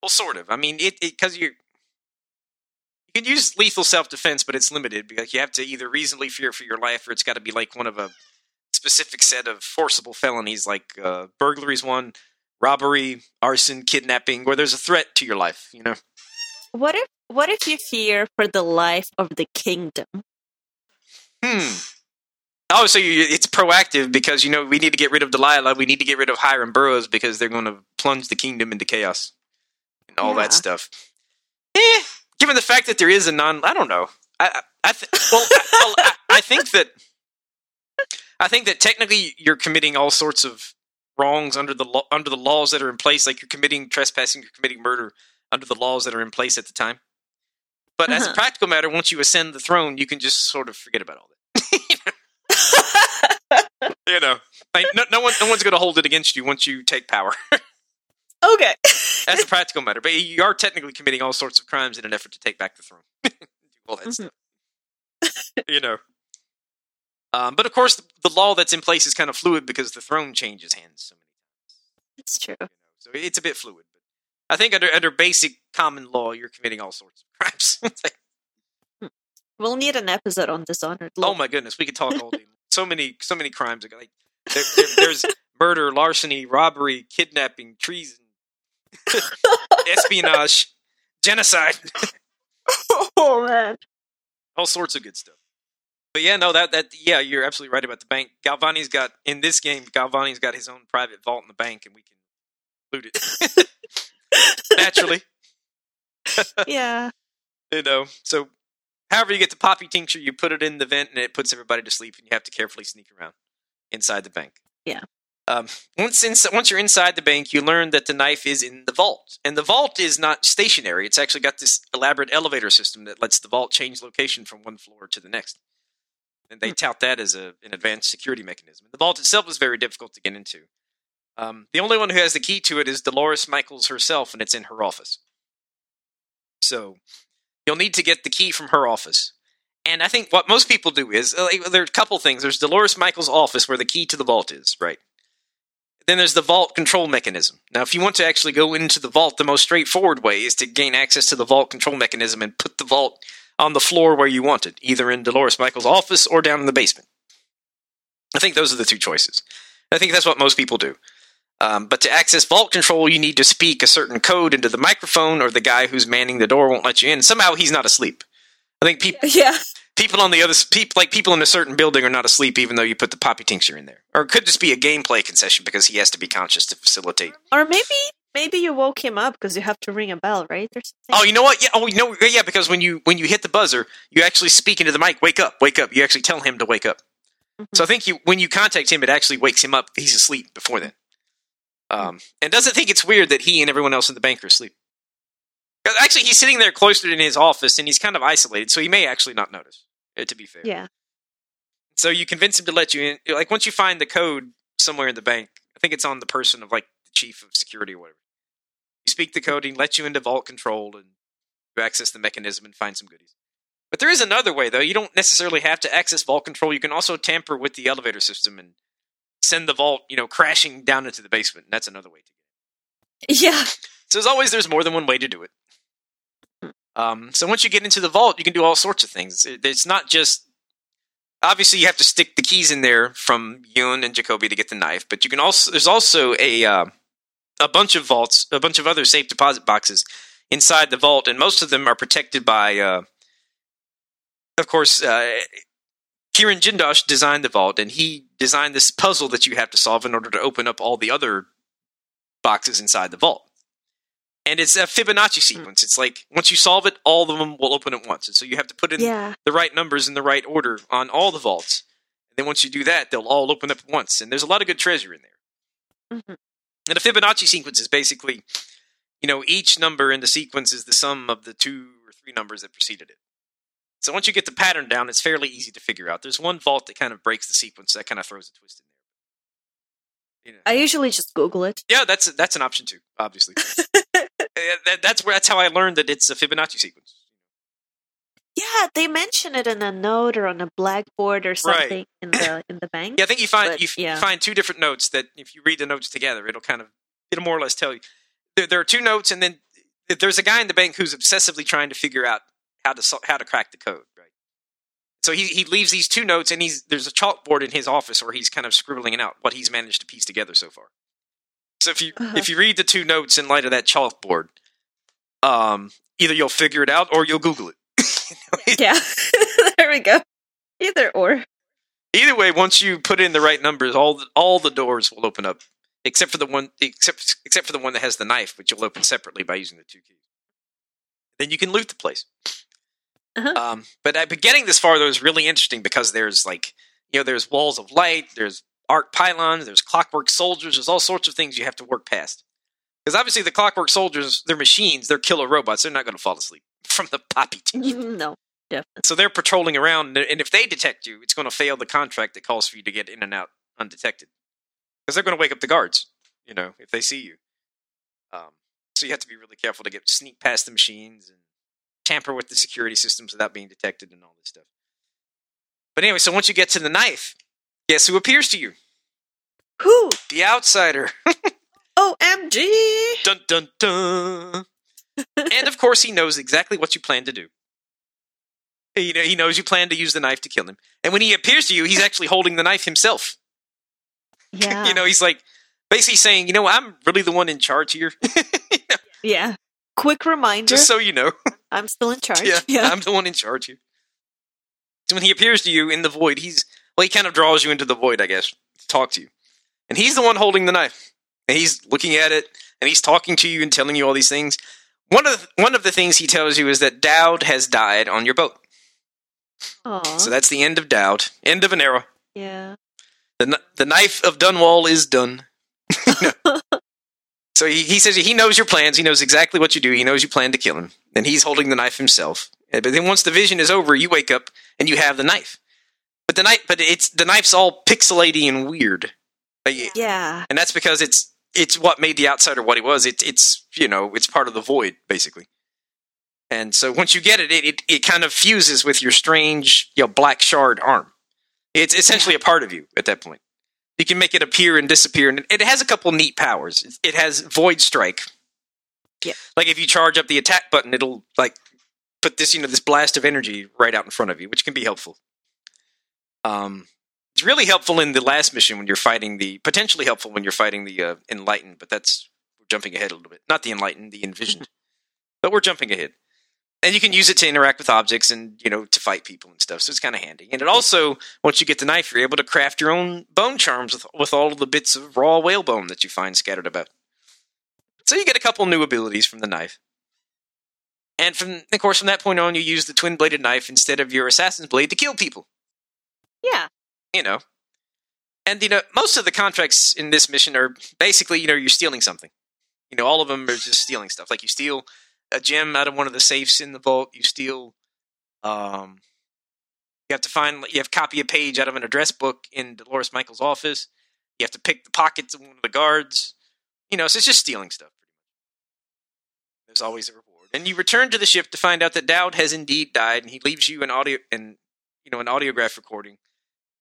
Well, sort of. I mean, it because you you can use lethal self-defense, but it's limited because you have to either reasonably fear for your life, or it's got to be like one of a specific set of forcible felonies, like uh, burglaries, one, robbery, arson, kidnapping, where there's a threat to your life. You know. What if What if you fear for the life of the kingdom? Hmm. Oh, so you, it's proactive because you know we need to get rid of Delilah, we need to get rid of Hiram Burroughs because they're going to plunge the kingdom into chaos. And all yeah. that stuff. Eh, given the fact that there is a non, I don't know. I, I, I th- well, I, well I, I think that, I think that technically you're committing all sorts of wrongs under the lo- under the laws that are in place. Like you're committing trespassing, you're committing murder under the laws that are in place at the time. But uh-huh. as a practical matter, once you ascend the throne, you can just sort of forget about all that. You know, you know like, no, no one, no one's going to hold it against you once you take power. Okay. That's a practical matter, but you are technically committing all sorts of crimes in an effort to take back the throne. Do all that mm-hmm. stuff. You know. Um, but of course, the, the law that's in place is kind of fluid because the throne changes hands so many times. It's true. You know, so it's a bit fluid. But I think under under basic common law, you're committing all sorts of crimes. Like, hmm. We'll need an episode on Dishonored. Law. Oh my goodness, we could talk all day. So many, so many crimes. Like there, there, there's murder, larceny, robbery, kidnapping, treason. Espionage, genocide. Oh man, all sorts of good stuff. But yeah, no, that that yeah, you're absolutely right about the bank. Galvani's got in this game. Galvani's got his own private vault in the bank, and we can loot it naturally. Yeah, You know, so however you get the poppy tincture, you put it in the vent and it puts everybody to sleep, and you have to carefully sneak around inside the bank. Yeah. Um, once in, once you're inside the bank, you learn that the knife is in the vault. And the vault is not stationary. It's actually got this elaborate elevator system that lets the vault change location from one floor to the next. And they hmm. tout that as a, an advanced security mechanism. The vault itself is very difficult to get into. Um, the only one who has the key to it is Dolores Michaels herself, and it's in her office. So you'll need to get the key from her office. And I think what most people do is, uh, there are a couple things. There's Dolores Michaels' office where the key to the vault is, right? Then there's the vault control mechanism. Now, if you want to actually go into the vault, the most straightforward way is to gain access to the vault control mechanism and put the vault on the floor where you want it, either in Dolores Michaels' office or down in the basement. I think those are the two choices. I think that's what most people do. Um, but to access vault control, you need to speak a certain code into the microphone, or the guy who's manning the door won't let you in. Somehow he's not asleep. I think people, yeah. people on the other, people like people in a certain building, are not asleep, even though you put the poppy tincture in there. Or it could just be a gameplay concession because he has to be conscious to facilitate. Or maybe, maybe you woke him up because you have to ring a bell, right? Or something. Oh, you know what? Yeah. Oh, you know, yeah. Because when you when you hit the buzzer, you actually speak into the mic. Wake up! Wake up! You actually tell him to wake up. Mm-hmm. So I think you when you contact him, it actually wakes him up. He's asleep before then. Um, and doesn't think it's weird that he and everyone else in the bank are asleep. Actually, he's sitting there cloistered in his office, and he's kind of isolated, so he may actually not notice, to be fair. Yeah. So you convince him to let you in. Like, once you find the code somewhere in the bank, I think it's on the person of, like, the chief of security or whatever. You speak the code, and he lets you into vault control, and you access the mechanism and find some goodies. But there is another way, though. You don't necessarily have to access vault control. You can also tamper with the elevator system and send the vault, you know, crashing down into the basement. And that's another way to do it. Yeah. So as always, there's more than one way to do it. Um, so once you get into the vault, you can do all sorts of things. It, it's not just... Obviously, you have to stick the keys in there from Yun and Jacoby to get the knife, but you can also... There's also a uh, a bunch of vaults, a bunch of other safe deposit boxes inside the vault, and most of them are protected by... Uh, of course... Uh, Kiran Jindosh designed the vault, and he designed this puzzle that you have to solve in order to open up all the other boxes inside the vault. And it's a Fibonacci sequence. It's like, once you solve it, all of them will open at once. And so you have to put in yeah. the right numbers in the right order on all the vaults. And then once you do that, they'll all open up at once. And there's a lot of good treasure in there. Mm-hmm. And a Fibonacci sequence is basically, you know, each number in the sequence is the sum of the two or three numbers that preceded it. So once you get the pattern down, it's fairly easy to figure out. There's one vault that kind of breaks the sequence, that kind of throws a twist in there. You know. I usually just Google it. Yeah, that's that's an option too, obviously. that, that's where that's how I learned that it's a Fibonacci sequence. Yeah, they mention it in a note or on a blackboard or something right. in the in the bank. Yeah, I think you find but, you yeah. find two different notes that if you read the notes together, it'll kind of it'll more or less tell you. There, there are two notes, and then there's a guy in the bank who's obsessively trying to figure out how to how to crack the code, right? So he, he leaves these two notes, and he's there's a chalkboard in his office where he's kind of scribbling out what he's managed to piece together so far. So if you uh-huh. if you read the two notes in light of that chalkboard, um, either you'll figure it out or you'll Google it. you know? Yeah, there we go. Either or. Either way, once you put in the right numbers, all the, all the doors will open up, except for the one except except for the one that has the knife, which you'll open separately by using the two keys. Then you can loot the place. Uh-huh. Um, but, but getting this far, though, is really interesting because there's, like, you know, there's walls of light, there's arc pylons, there's clockwork soldiers, there's all sorts of things you have to work past. Because obviously the clockwork soldiers, they're machines, they're killer robots, they're not going to fall asleep from the poppy team. No, definitely. So they're patrolling around, and if they detect you, it's going to fail the contract that calls for you to get in and out undetected. Because they're going to wake up the guards, you know, if they see you. Um, so you have to be really careful to get sneak past the machines and tamper with the security systems without being detected and all this stuff. But anyway, so once you get to the knife, guess who appears to you? Who? The outsider. O M G! Dun dun dun! And of course he knows exactly what you plan to do. You know, he knows you plan to use the knife to kill him. And when he appears to you, he's actually holding the knife himself. Yeah. You know, he's like, basically saying, you know, I'm really the one in charge here. Yeah. Yeah. Quick reminder. Just so you know. I'm still in charge. Yeah, yeah, I'm the one in charge here. So when he appears to you in the void, he's... Well, he kind of draws you into the void, I guess, to talk to you. And he's the one holding the knife. And he's looking at it, and he's talking to you and telling you all these things. One of the, one of the things he tells you is that Daud has died on your boat. Aww. So that's the end of Daud. End of an era. Yeah. The the knife of Dunwall is done. So he, he says he knows your plans. He knows exactly what you do. He knows you plan to kill him. And he's holding the knife himself. But then once the vision is over, you wake up and you have the knife. But the knife, but it's the knife's all pixelated and weird. Yeah. And that's because it's it's what made the Outsider what he was. It's it's you know it's part of the void basically. And so once you get it, it it, it kind of fuses with your strange you know, black shard arm. It's essentially a part of you at that point. You can make it appear and disappear, and it has a couple neat powers. It has void strike. Yeah. Like if you charge up the attack button, it'll like put this, you know, this blast of energy right out in front of you, which can be helpful. Um, it's really helpful in the last mission when you're fighting the potentially helpful when you're fighting the uh, enlightened, but that's we're jumping ahead a little bit. Not the enlightened, the envisioned, but we're jumping ahead. And you can use it to interact with objects and, you know, to fight people and stuff. So it's kind of handy. And it also, once you get the knife, you're able to craft your own bone charms with, with all of the bits of raw whalebone that you find scattered about. So you get a couple new abilities from the knife. And from, of course, from that point on, you use the twin-bladed knife instead of your assassin's blade to kill people. Yeah. You know. And, you know, most of the contracts in this mission are basically, you know, you're stealing something. You know, all of them are just stealing stuff. Like you steal a gem out of one of the safes in the vault. You steal. Um, you have to find. You have to copy a page out of an address book in Dolores Michaels' office. You have to pick the pockets of one of the guards. You know, so it's just stealing stuff. There's always a reward, and you return to the ship to find out that Daud has indeed died, and he leaves you an audio and you know an audiograph recording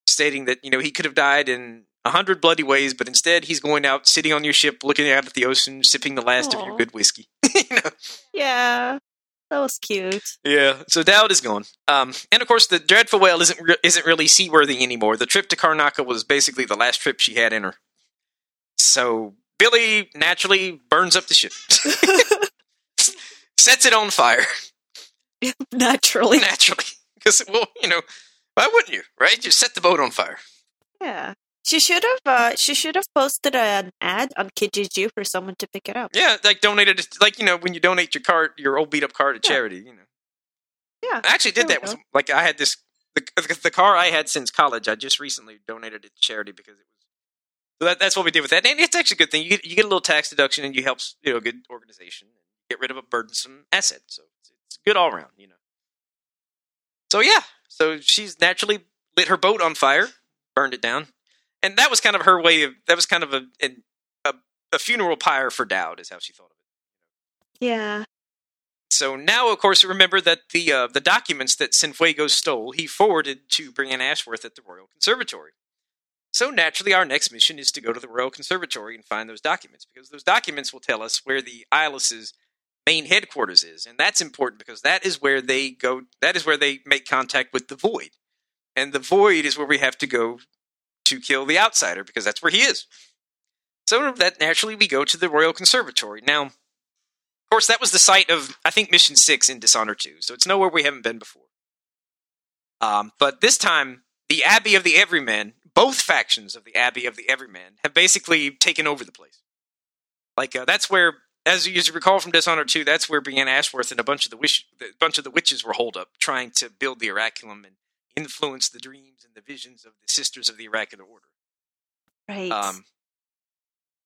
stating that you know he could have died in a hundred bloody ways, but instead he's going out, sitting on your ship, looking out at the ocean, sipping the last Aww. Of your good whiskey. You know? Yeah, that was cute. Yeah, so Daud is gone, um, and of course the Dreadful Whale isn't re- isn't really seaworthy anymore. The trip to Karnaca was basically the last trip she had in her. So Billy naturally burns up the ship, sets it on fire. Naturally, naturally, because well, you know, why wouldn't you, right? Just set the boat on fire. Yeah. She should have. Uh, she should have posted an ad on Kijiju for someone to pick it up. Yeah, like donated. Like you know, when you donate your card, your old beat up car to yeah. charity, you know. Yeah, I actually did that. With, like I had this the, the car I had since college. I just recently donated it to charity because it was. So that, that's what we did with that, and it's actually a good thing. You get, you get a little tax deduction, and you help you know a good organization and get rid of a burdensome asset. So it's, it's good all around, you know. So yeah, so she's naturally lit her boat on fire, burned it down. And that was kind of her way of, that was kind of a a, a funeral pyre for Daud, is how she thought of it. Yeah. So now, of course, remember that the uh, the documents that Cienfuegos stole, he forwarded to Breanna Ashworth at the Royal Conservatory. So naturally, our next mission is to go to the Royal Conservatory and find those documents, because those documents will tell us where the Eyeless's main headquarters is. And that's important because that is where they go, that is where they make contact with the Void. And the Void is where we have to go to kill the Outsider, because that's where he is. So that naturally we go to the Royal Conservatory. Now, of course, that was the site of, I think, Mission six in Dishonored two, so it's nowhere we haven't been before. Um, but this time, the Abbey of the Everyman, both factions of the Abbey of the Everyman, have basically taken over the place. Like, uh, that's where, as you recall from Dishonored two, that's where Breanna Ashworth and a bunch of the wish, a bunch of the witches were holed up, trying to build the Oraculum and influence the dreams and the visions of the Sisters of the Oracular Order. Right. Um,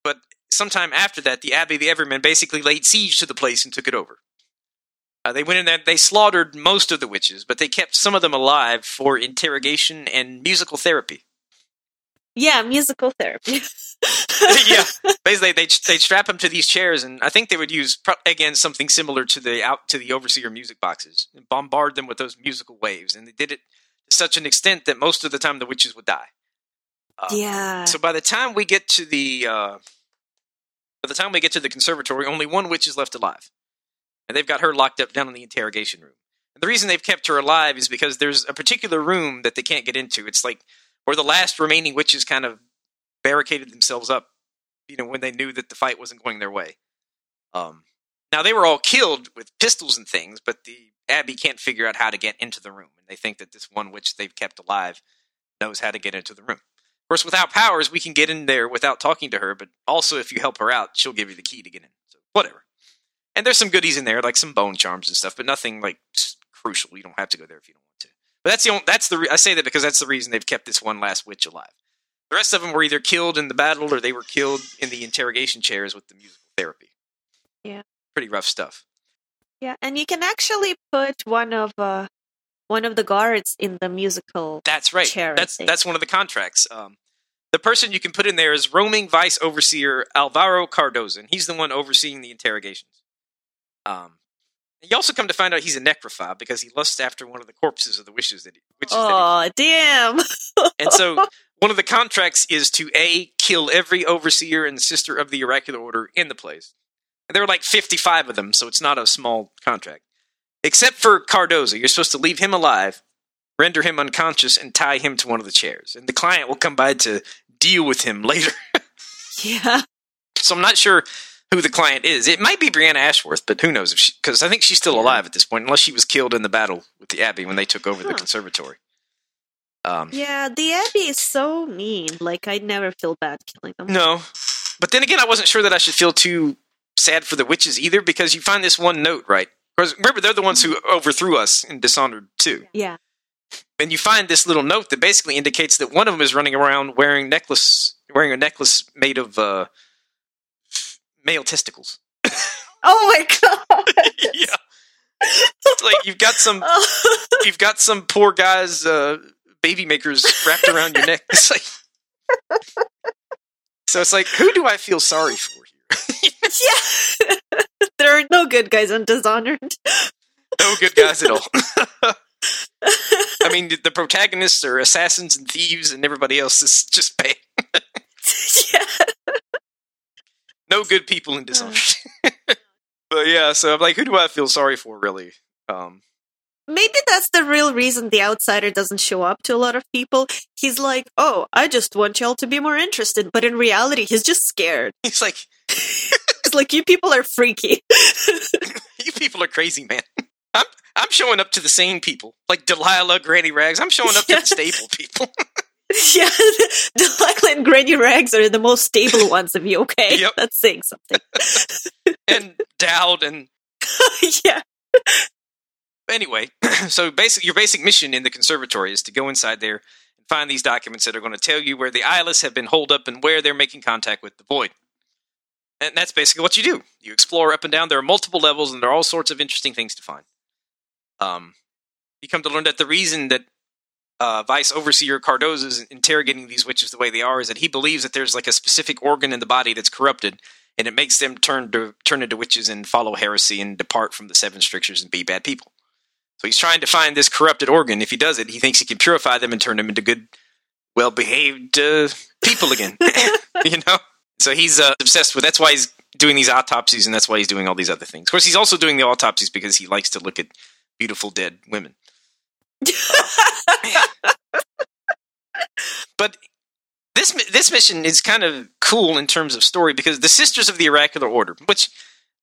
but sometime after that, the Abbey of the Everyman basically laid siege to the place and took it over. Uh, they went in there, they slaughtered most of the witches, but they kept some of them alive for interrogation and musical therapy. Yeah, musical therapy. Yeah. Basically, they'd, they'd strap them to these chairs, and I think they would use, again, something similar to the out to the Overseer music boxes, and bombard them with those musical waves, and they did it such an extent that most of the time the witches would die. Uh, yeah. So by the time we get to the uh, by the time we get to the conservatory, only one witch is left alive, and they've got her locked up down in the interrogation room. And the reason they've kept her alive is because there's a particular room that they can't get into. It's like where the last remaining witches kind of barricaded themselves up, you know, when they knew that the fight wasn't going their way. Um, now they were all killed with pistols and things, but the Abby can't figure out how to get into the room, and they think that this one witch they've kept alive knows how to get into the room. Of course, without powers, we can get in there without talking to her, but also if you help her out, she'll give you the key to get in. So whatever. And there's some goodies in there, like some bone charms and stuff, but nothing like crucial. You don't have to go there if you don't want to. But that's the only, that's the re- I say that because that's the reason they've kept this one last witch alive. The rest of them were either killed in the battle or they were killed in the interrogation chairs with the musical therapy. Yeah, pretty rough stuff. Yeah, and you can actually put one of uh, one of the guards in the musical. That's right. Chair, that's that's one of the contracts. Um, the person you can put in there is roaming Vice Overseer Alvaro Cardozan. He's the one overseeing the interrogations. Um, you also come to find out he's a necrophile because he lusts after one of the corpses of the witches that he... Oh, damn! And so, one of the contracts is to, A, kill every overseer and sister of the oracular order in the place. And there were like fifty-five of them, so it's not a small contract. Except for Cardoza. You're supposed to leave him alive, render him unconscious, and tie him to one of the chairs. And the client will come by to deal with him later. Yeah. So I'm not sure who the client is. It might be Breanna Ashworth, but who knows? If she, because I think she's still alive at this point, unless she was killed in the battle with the Abbey when they took over huh. the conservatory. Um, yeah, the Abbey is so mean. Like, I never feel bad killing them. No. But then again, I wasn't sure that I should feel too sad for the witches either, because you find this one note, right? Because remember, they're the ones who overthrew us in Dishonored two. Yeah. And you find this little note that basically indicates that one of them is running around wearing necklace, wearing a necklace made of uh, male testicles. Oh my god! Yeah. It's like you've got some, you've got some poor guy's uh, baby makers wrapped around your neck. It's like, so it's like, who do I feel sorry for? Yeah, there are no good guys on Dishonored. No good guys at all. I mean, the protagonists are assassins and thieves, and everybody else is just bad. Yeah. No good people in Dishonored. Uh. But yeah, so I'm like, who do I feel sorry for, really? Um, Maybe that's the real reason the outsider doesn't show up to a lot of people. He's like, oh, I just want y'all to be more interested. But in reality, he's just scared. He's like... It's like, you people are freaky. You people are crazy, man. I'm I'm showing up to the same people. Like Delilah, Granny Rags. I'm showing up yeah. to the stable people. Yeah, Delilah and Granny Rags are the most stable ones of you, okay? Yep. That's saying something. And Daud and... Yeah. Anyway, so basic, your basic mission in the conservatory is to go inside there and find these documents that are going to tell you where the Eyeless have been holed up and where they're making contact with the Void. And that's basically what you do. You explore up and down. There are multiple levels, and there are all sorts of interesting things to find. Um, you come to learn that the reason that uh, Vice Overseer Cardoza is interrogating these witches the way they are is that he believes that there's like a specific organ in the body that's corrupted, and it makes them turn to turn into witches and follow heresy and depart from the seven strictures and be bad people. So he's trying to find this corrupted organ. If he does it, he thinks he can purify them and turn them into good, well-behaved uh, people again. You know? So he's uh, obsessed with, that's why he's doing these autopsies, and that's why he's doing all these other things. Of course, he's also doing the autopsies because he likes to look at beautiful dead women. But this this mission is kind of cool in terms of story because the Sisters of the Oracular Order, which,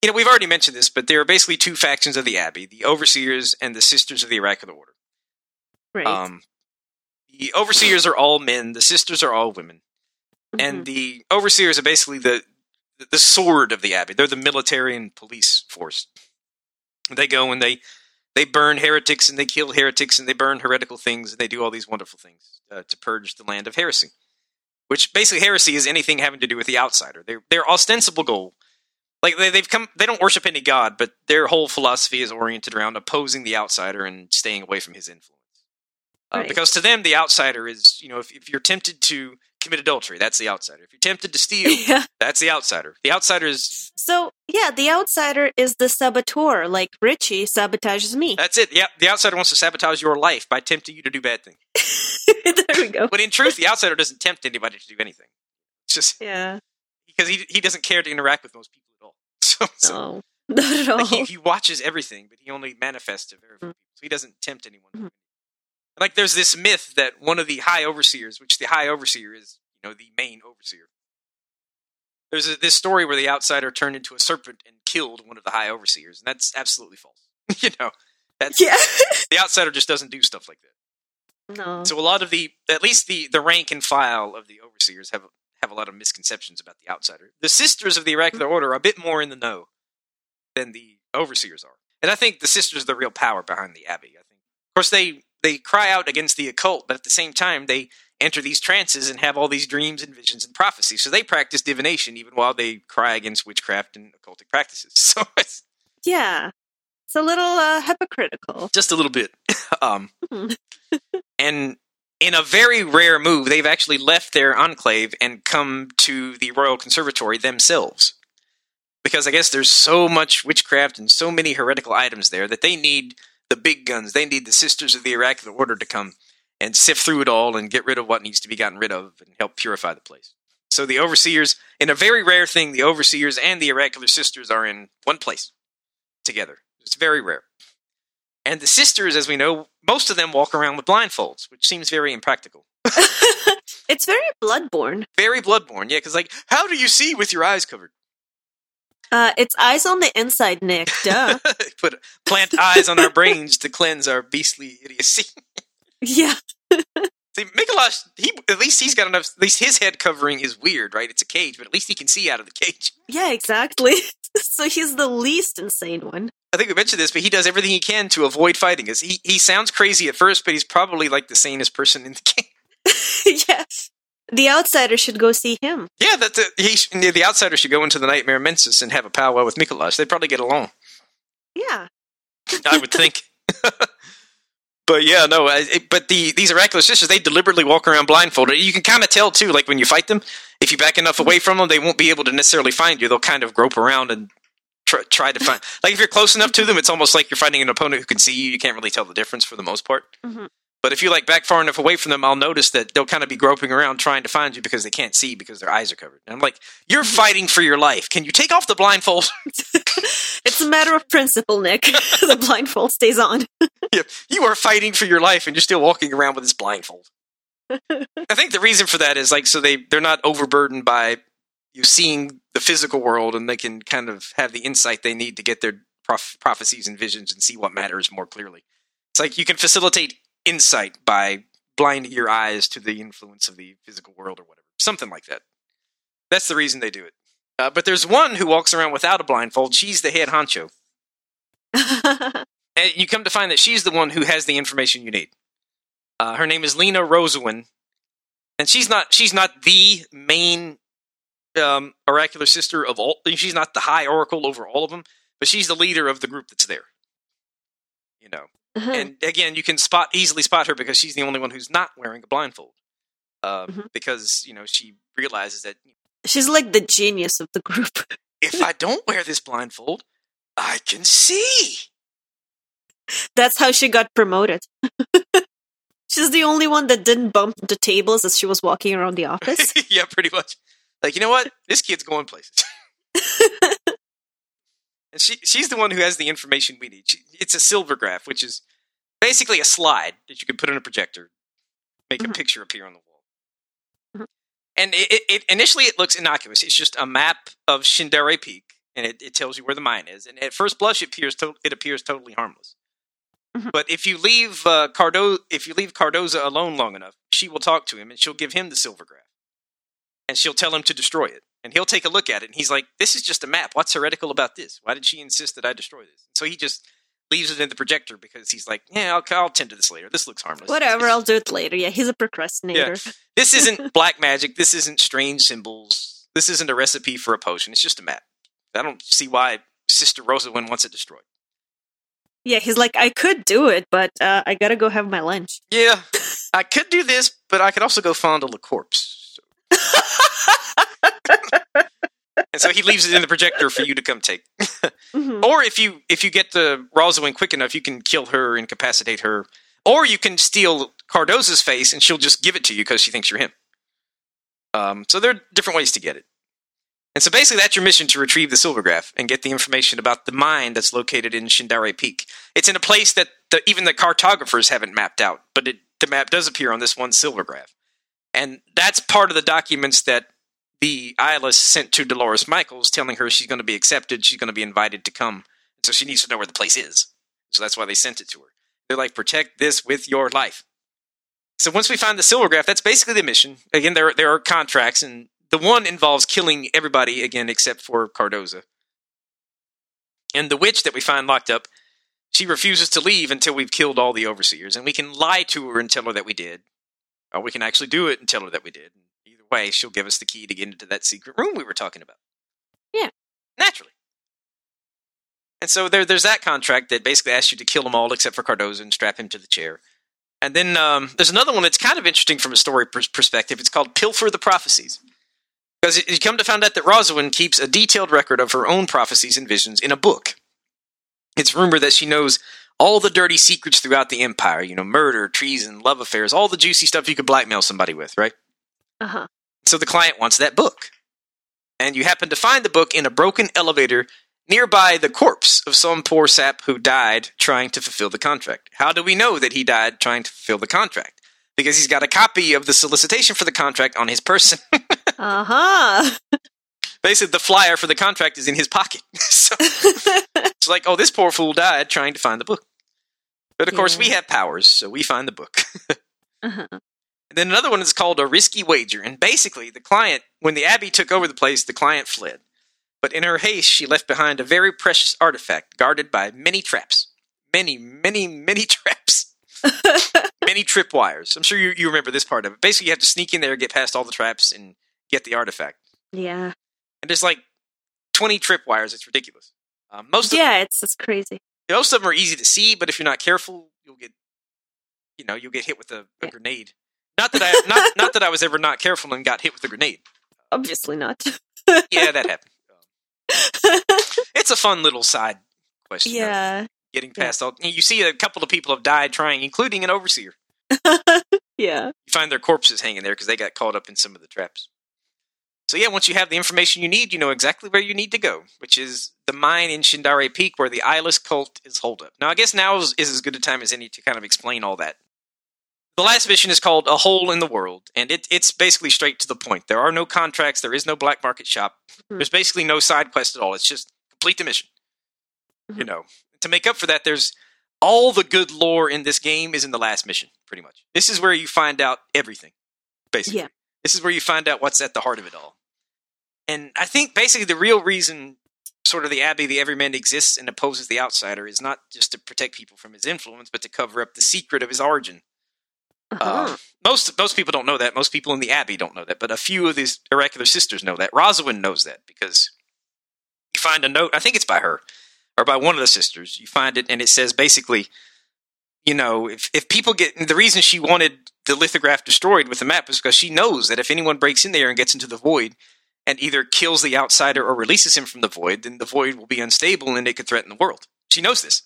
you know, we've already mentioned this, but there are basically two factions of the Abbey, the Overseers and the Sisters of the Oracular Order. Right. Um, the Overseers are all men, the Sisters are all women. And the Overseers are basically the the sword of the Abbey. They're the military and police force. They go and they, they burn heretics and they kill heretics and they burn heretical things and they do all these wonderful things uh, to purge the land of heresy. Which basically heresy is anything having to do with the outsider. Their their ostensible goal, like they, they've come, they don't worship any god, but their whole philosophy is oriented around opposing the outsider and staying away from his influence. Uh, right. Because to them, the outsider is, you know, if, if you're tempted to commit adultery, that's the outsider. If you're tempted to steal, yeah. that's the outsider. The outsider is... So, yeah, the outsider is the saboteur, like Richie sabotages me. That's it. Yeah, the outsider wants to sabotage your life by tempting you to do bad things. There we go. But in truth, the outsider doesn't tempt anybody to do anything. It's just... Yeah. Because he he doesn't care to interact with most people at all. So, so no, not at all. Like he, he watches everything, but he only manifests to very few people. So he doesn't tempt anyone. Mm-hmm. Like, there's this myth that one of the high overseers, which the high overseer is, you know, the main overseer. There's a, this story where the outsider turned into a serpent and killed one of the high overseers, and that's absolutely false. You know, that's yeah. The outsider just doesn't do stuff like that. No. So a lot of the, at least the, the rank and file of the overseers have have a lot of misconceptions about the outsider. The Sisters of the Oracular Order are a bit more in the know. than the overseers are. And I think the sisters are the real power behind the abbey. I think, of course, they, they cry out against the occult, but at the same time, they enter these trances and have all these dreams and visions and prophecies. So they practice divination even while they cry against witchcraft and occultic practices. So it's... Yeah. It's a little uh, hypocritical. Just a little bit. um, and in a very rare move, they've actually left their enclave and come to the Royal Conservatory themselves. Because I guess there's so much witchcraft and so many heretical items there that they need the big guns. They need the Sisters of the Oracular Order to come and sift through it all and get rid of what needs to be gotten rid of and help purify the place. So the Overseers, in a very rare thing, the Overseers and the Oracular Sisters are in one place together. It's very rare. And the Sisters, as we know, most of them walk around with blindfolds, which seems very impractical. It's very Bloodborne. Very Bloodborne, yeah, because, like, how do you see with your eyes covered? Uh, it's eyes on the inside, Nick, duh. Put, plant eyes on our brains to cleanse our beastly idiocy. Yeah. See, Mikolash, he, at least he's got enough, at least his head covering is weird, right? It's a cage, but at least he can see out of the cage. Yeah, exactly. So he's the least insane one. I think we mentioned this, but he does everything he can to avoid fighting us. He he sounds crazy at first, but he's probably like the sanest person in the game. Yeah. The outsider should go see him. Yeah, that's a, he. The outsider should go into the Nightmare Mensis and have a powwow with Mikolash. They'd probably get along. Yeah. I would think. But yeah, no, I, it, but the these oracular sisters, they deliberately walk around blindfolded. You can kind of tell, too, like when you fight them, if you back enough away from them, they won't be able to necessarily find you. They'll kind of grope around and try, try to find... Like if you're close enough to them, it's almost like you're fighting an opponent who can see you. You can't really tell the difference for the most part. Mm-hmm. But if you like back far enough away from them, I'll notice that they'll kind of be groping around trying to find you because they can't see because their eyes are covered. And I'm like, you're fighting for your life. Can you take off the blindfold? It's a matter of principle, Nick. The blindfold stays on. Yeah, you are fighting for your life and you're still walking around with this blindfold. I think the reason for that is like, so they, they're not overburdened by you seeing the physical world and they can kind of have the insight they need to get their prof- prophecies and visions and see what matters more clearly. It's like you can facilitate insight by blinding your eyes to the influence of the physical world or whatever. Something like that. That's the reason they do it. Uh, but there's one who walks around without a blindfold. She's the head honcho. And you come to find that she's the one who has the information you need. Uh, her name is Lena Rosewyn. And she's not she's not the main um, oracular sister of all. She's not the high oracle over all of them. But she's the leader of the group that's there. You know. Mm-hmm. And again, you can spot easily spot her because she's the only one who's not wearing a blindfold. Uh, mm-hmm. Because, you know, she realizes that... She's like the genius of the group. If I don't wear this blindfold, I can see! That's how she got promoted. She's the only one that didn't bump the tables as she was walking around the office. Yeah, pretty much. Like, you know what? This kid's going places. And she, she's the one who has the information we need. She, it's a silver graph, which is basically a slide that you can put in a projector, make mm-hmm. a picture appear on the wall. Mm-hmm. And it, it initially it looks innocuous. It's just a map of Shindaerey Peak, and it, it tells you where the mine is. And at first blush, it appears to, it appears totally harmless. Mm-hmm. But if you leave uh, Cardo, if you leave Cardoza alone long enough, she will talk to him, and she'll give him the silver graph, and she'll tell him to destroy it. And he'll take a look at it, and he's like, this is just a map. What's heretical about this? Why did she insist that I destroy this? So he just leaves it in the projector because he's like, yeah, I'll, I'll tend to this later. This looks harmless. Whatever, I'll do it later. Yeah, he's a procrastinator. Yeah. This isn't black magic. This isn't strange symbols. This isn't a recipe for a potion. It's just a map. I don't see why Sister Rosalind wants it destroyed. Yeah, he's like, I could do it, but uh, I gotta go have my lunch. Yeah, I could do this, but I could also go fondle a corpse. So. And so he leaves it in the projector for you to come take. Mm-hmm. Or if you if you get the Rosalind quick enough, you can kill her, incapacitate her. Or you can steal Cardoza's face and she'll just give it to you because she thinks you're him. Um, so there are different ways to get it. And so basically that's your mission, to retrieve the silver graph and get the information about the mine that's located in Shindaerey Peak. It's in a place that the, even the cartographers haven't mapped out, but it, the map does appear on this one silver graph. And that's part of the documents that the Eyeless sent to Dolores Michaels, telling her she's going to be accepted, she's going to be invited to come. So she needs to know where the place is. So that's why they sent it to her. They're like, protect this with your life. So once we find the silver graph, that's basically the mission. Again, there, there are contracts, and the one involves killing everybody, again, except for Cardoza. And the witch that we find locked up, she refuses to leave until we've killed all the overseers. And we can lie to her and tell her that we did. Or we can actually do it and tell her that we did. Either way, she'll give us the key to get into that secret room we were talking about. Yeah. Naturally. And so there, there's that contract that basically asks you to kill them all except for Cardozan and strap him to the chair. And then um, there's another one that's kind of interesting from a story pr- perspective. It's called Pilfer the Prophecies. Because you come to find out that Rosewyn keeps a detailed record of her own prophecies and visions in a book. It's rumored that she knows all the dirty secrets throughout the Empire. You know, murder, treason, love affairs, all the juicy stuff you could blackmail somebody with, right? Uh-huh. So the client wants that book. And you happen to find the book in a broken elevator nearby the corpse of some poor sap who died trying to fulfill the contract. How do we know that he died trying to fulfill the contract? Because he's got a copy of the solicitation for the contract on his person. Uh-huh. Basically, the flyer for the contract is in his pocket. So it's like, oh, this poor fool died trying to find the book. But, of yeah. course, we have powers, so we find the book. Uh-huh. And then another one is called A Risky Wager. And basically, the client, when the Abbey took over the place, the client fled. But in her haste, she left behind a very precious artifact guarded by many traps. Many, many, many traps. Many tripwires. I'm sure you, you remember this part of it. Basically, you have to sneak in there, get past all the traps, and get the artifact. Yeah. And there's like twenty tripwires. It's ridiculous. Um, most of yeah, them, it's just crazy. Most of them are easy to see, but if you're not careful, you'll get, you know, you'll get hit with a, a yeah. grenade. Not that I, not not that I was ever not careful and got hit with a grenade. Obviously not. Yeah, that happened. It's a fun little side question. Yeah. Right? Getting past yeah. all. You see a couple of people have died trying, including an overseer. Yeah. You find their corpses hanging there because they got caught up in some of the traps. So yeah, once you have the information you need, you know exactly where you need to go, which is the mine in Shindaerey Peak where the Eyeless cult is holed up. Now, I guess now is, is as good a time as any to kind of explain all that. The last mission is called A Hole in the World, and it, it's basically straight to the point. There are no contracts. There is no black market shop. Mm-hmm. There's basically no side quest at all. It's just complete the mission. Mm-hmm. You know, to make up for that, there's all the good lore in this game is in the last mission, pretty much. This is where you find out everything, basically. Yeah. This is where you find out what's at the heart of it all. And I think basically the real reason sort of the Abbey, the Everyman exists and opposes the Outsider is not just to protect people from his influence, but to cover up the secret of his origin. Uh-huh. Uh, most most people don't know that. Most people in the Abbey don't know that. But a few of these irregular sisters know that. Rosalind knows that because you find a note, I think it's by her, or by one of the sisters. You find it and it says basically, you know, if, if people get... The reason she wanted the lithograph destroyed with the map is because she knows that if anyone breaks in there and gets into the void and either kills the Outsider or releases him from the void, then the void will be unstable and it could threaten the world. She knows this.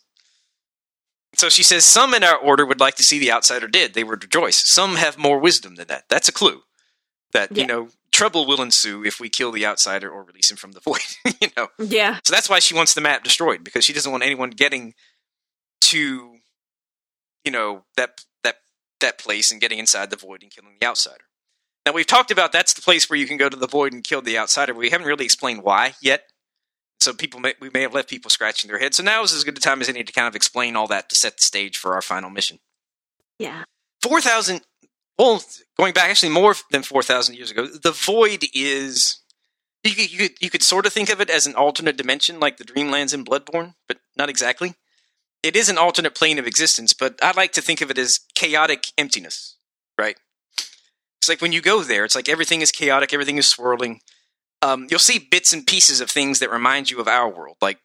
So she says, some in our order would like to see the Outsider dead. They would rejoice. Some have more wisdom than that. That's a clue that, yeah. you know, trouble will ensue if we kill the Outsider or release him from the void, you know? Yeah. So that's why she wants the map destroyed, because she doesn't want anyone getting to, you know, that that that place and getting inside the void and killing the Outsider. Now, we've talked about that's the place where you can go to the void and kill the Outsider. But we haven't really explained why yet. So people may, we may have left people scratching their heads. So now is as good a time as any to kind of explain all that to set the stage for our final mission. Yeah. four thousand, well, going back actually more than four thousand years ago, the void is, you could, you, could, you could sort of think of it as an alternate dimension like the Dreamlands in Bloodborne, but not exactly. It is an alternate plane of existence, but I like to think of it as chaotic emptiness, right? It's like when you go there, it's like everything is chaotic, everything is swirling. Um, you'll see bits and pieces of things that remind you of our world, like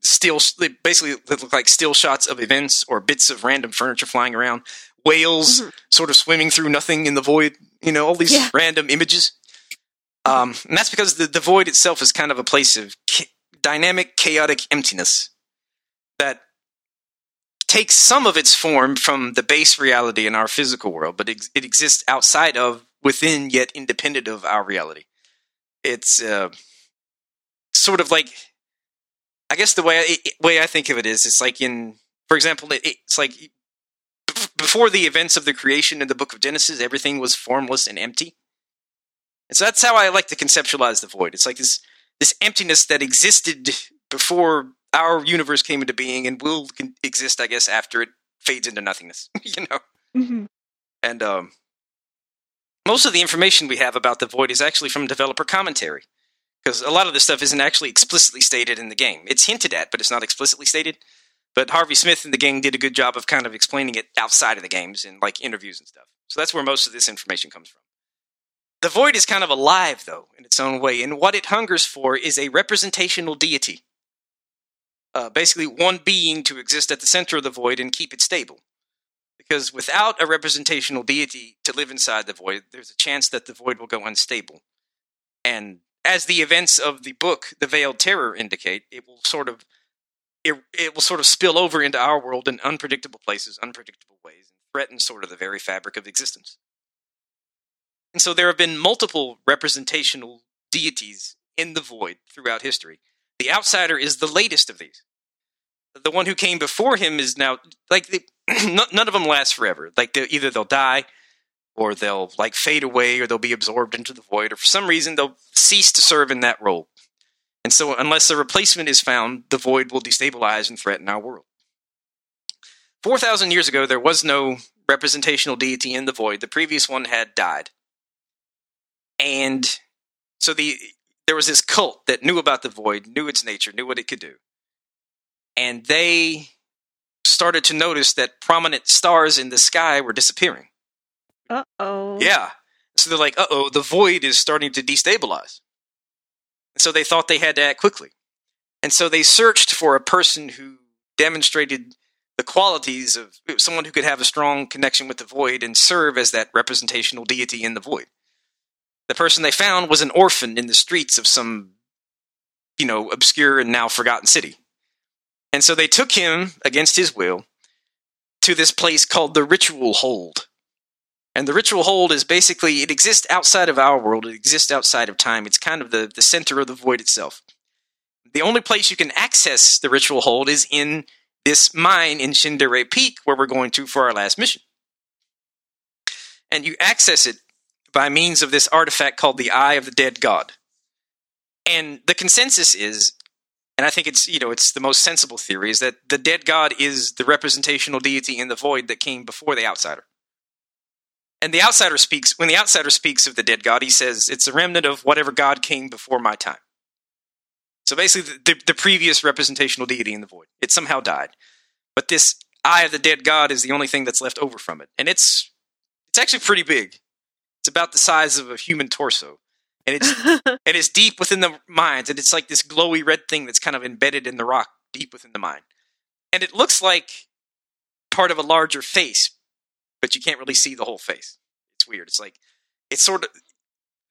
still, basically look like still shots of events or bits of random furniture flying around, whales mm-hmm. sort of swimming through nothing in the void, you know, all these yeah. random images. Um, and that's because the, the void itself is kind of a place of ca- dynamic, chaotic emptiness that takes some of its form from the base reality in our physical world, but it, it exists outside of, within, yet independent of our reality. It's uh, sort of like, I guess the way I, way I think of it is, it's like in, for example, it, it's like before the events of the creation in the book of Genesis, everything was formless and empty. And so that's how I like to conceptualize the void. It's like this, this emptiness that existed before our universe came into being and will exist, I guess, after it fades into nothingness, you know? Mm-hmm. And, um... most of the information we have about the void is actually from developer commentary. because a lot of this stuff isn't actually explicitly stated in the game. It's hinted at, but it's not explicitly stated. But Harvey Smith and the gang did a good job of kind of explaining it outside of the games in like interviews and stuff. So that's where most of this information comes from. The Void is kind of alive, though, in its own way, and what it hungers for is a representational deity. Uh, basically, one being to exist at the center of the Void and keep it stable. Because without a representational deity to live inside the Void, there's a chance that the Void will go unstable. And as the events of the book, The Veiled Terror, indicate, it will sort of it, it will sort of spill over into our world in unpredictable places, unpredictable ways, and threaten sort of the very fabric of existence. And so there have been multiple representational deities in the Void throughout history. The Outsider is the latest of these. The one who came before him is now like the, none of them lasts forever. Like they'll, either they'll die, or they'll like fade away, or they'll be absorbed into the Void, or for some reason they'll cease to serve in that role. And so, unless a replacement is found, the Void will destabilize and threaten our world. Four thousand years ago, there was no representational deity in the Void. The previous one had died, and so the there was this cult that knew about the Void, knew its nature, knew what it could do. And they started to notice that prominent stars in the sky were disappearing. Uh-oh. Yeah. So they're like, uh-oh, the Void is starting to destabilize. And so they thought they had to act quickly. And so they searched for a person who demonstrated the qualities of someone who could have a strong connection with the Void and serve as that representational deity in the Void. The person they found was an orphan in the streets of some, you know, obscure and now forgotten city. And so they took him, against his will, to this place called the Ritual Hold. And the Ritual Hold is basically, it exists outside of our world, it exists outside of time, it's kind of the, the center of the Void itself. The only place you can access the Ritual Hold is in this mine in Shindaerey Peak, where we're going to for our last mission. And you access it by means of this artifact called the Eye of the Dead God. And the consensus is, and I think it's, you know, it's the most sensible theory, is that the dead god is the representational deity in the Void that came before the Outsider. And the Outsider speaks, when the Outsider speaks of the dead god, he says, it's a remnant of whatever god came before my time. So basically, the, the, the previous representational deity in the Void. It somehow died. But this Eye of the Dead God is the only thing that's left over from it. And it's it's actually pretty big. It's about the size of a human torso. And it's and it's deep within the mines, and it's like this glowy red thing that's kind of embedded in the rock deep within the mine. And it looks like part of a larger face, but you can't really see the whole face. It's weird. It's like, it's sort of,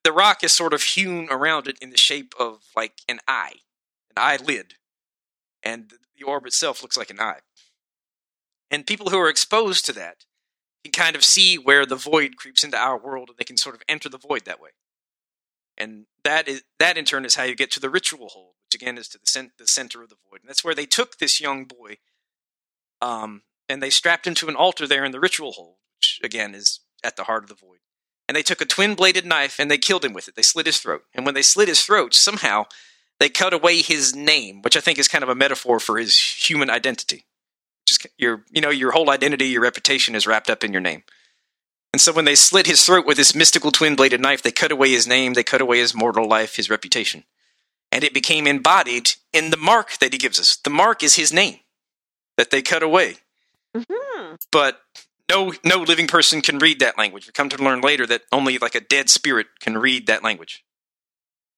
the rock is sort of hewn around it in the shape of like an eye, an eyelid. And the orb itself looks like an eye. And people who are exposed to that can kind of see where the Void creeps into our world, and they can sort of enter the Void that way. And that is that in turn is how you get to the Ritual Hold, which again is to the, cent- the center of the Void. And that's where they took this young boy, um, and they strapped him to an altar there in the Ritual Hold, which again is at the heart of the Void. And they took a twin-bladed knife and they killed him with it. They slit his throat. And when they slit his throat, somehow they cut away his name, which I think is kind of a metaphor for his human identity. Just your, you know, your whole identity, your reputation is wrapped up in your name. And so when they slit his throat with this mystical twin-bladed knife, they cut away his name, they cut away his mortal life, his reputation. And it became embodied in the mark that he gives us. The mark is his name that they cut away. Mm-hmm. But no no living person can read that language. We come to learn later that only like a dead spirit can read that language.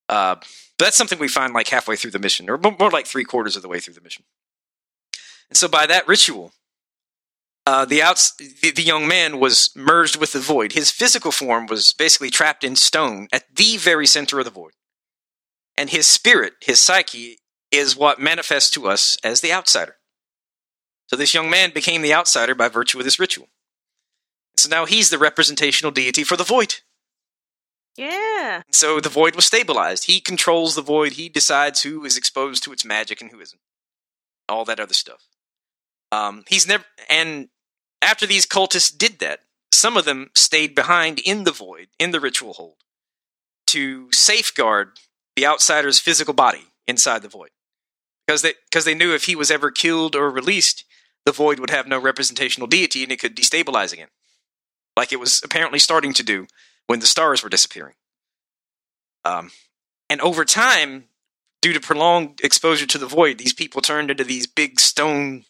Uh, but that's something we find like halfway through the mission, or more like three quarters of the way through the mission. And so by that ritual, Uh, the, outs- the the young man was merged with the Void. His physical form was basically trapped in stone at the very center of the Void. And his spirit, his psyche, is what manifests to us as the Outsider. So this young man became the Outsider by virtue of this ritual. So now he's the representational deity for the Void. Yeah. So the Void was stabilized. He controls the Void. He decides who is exposed to its magic and who isn't. All that other stuff. Um, he's never... And... After these cultists did that, some of them stayed behind in the Void, in the Ritual Hold, to safeguard the Outsider's physical body inside the Void. Because they, because they knew if he was ever killed or released, the Void would have no representational deity and it could destabilize again. Like it was apparently starting to do when the stars were disappearing. Um, And over time, due to prolonged exposure to the void, these people turned into these big stone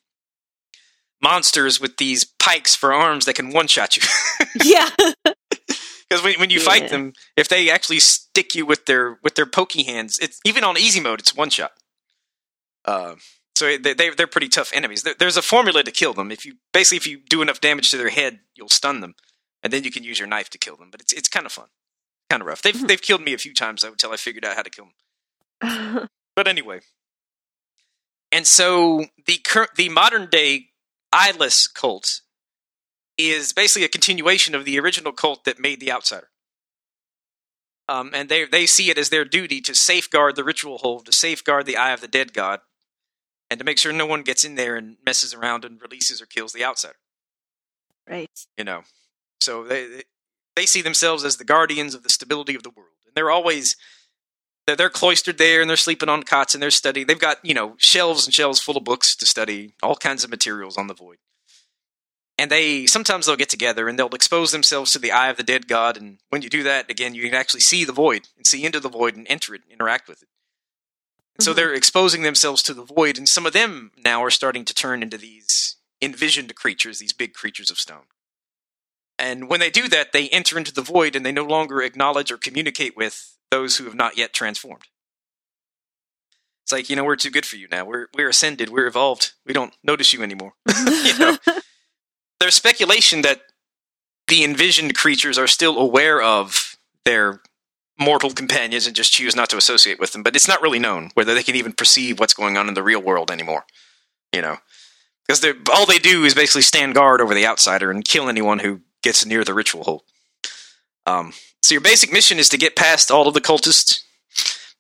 monsters with these pikes for arms that can one-shot you. Yeah. Because when, when you yeah. fight them, if they actually stick you with their with their pokey hands, it's even on easy mode, it's one shot. Uh, so they, they they're pretty tough enemies. There, there's a formula to kill them. If you basically if you do enough damage to their head, you'll stun them, and then you can use your knife to kill them. But it's it's kind of fun, kind of rough. They've mm-hmm. they've killed me a few times until I figured out how to kill them. But anyway, and so the cur- the modern day Eyeless cult is basically a continuation of the original cult that made The Outsider. Um, and they they see it as their duty to safeguard the Ritual Hold, to safeguard the Eye of the Dead God, and to make sure no one gets in there and messes around and releases or kills The Outsider. Right. You know, so they they see themselves as the guardians of the stability of the world. And they're always, they're, they're cloistered there, and they're sleeping on cots, and they're studying. They've got, you know, shelves and shelves full of books to study, all kinds of materials on the void. And they sometimes they'll get together and they'll expose themselves to the Eye of the Dead God. And when you do that, again, you can actually see the void and see into the void and enter it, and interact with it. And mm-hmm. so they're exposing themselves to the void. And some of them now are starting to turn into these envisioned creatures, these big creatures of stone. And when they do that, they enter into the void and they no longer acknowledge or communicate with those who have not yet transformed. It's like, you know, we're too good for you now. We're we're ascended. We're evolved. We don't notice you anymore. You know? There's speculation that the envisioned creatures are still aware of their mortal companions and just choose not to associate with them, but it's not really known whether they can even perceive what's going on in the real world anymore, you know, because all they do is basically stand guard over the Outsider and kill anyone who gets near the Ritual Hold. Um, so your basic mission is to get past all of the cultists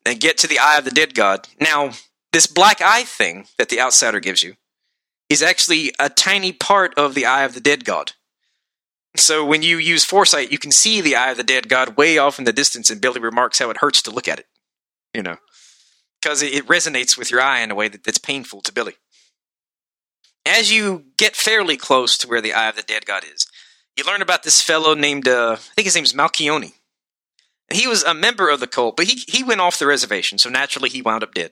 and get to the Eye of the Dead God. Now, this black eye thing that the Outsider gives you is actually a tiny part of the Eye of the Dead God. So when you use foresight, you can see the Eye of the Dead God way off in the distance, and Billy remarks how it hurts to look at it, you know, because it resonates with your eye in a way that, that's painful to Billy. As you get fairly close to where the Eye of the Dead God is, you learn about this fellow named, uh, I think his name's Malchione. And he was a member of the cult, but he, he went off the reservation, so naturally he wound up dead.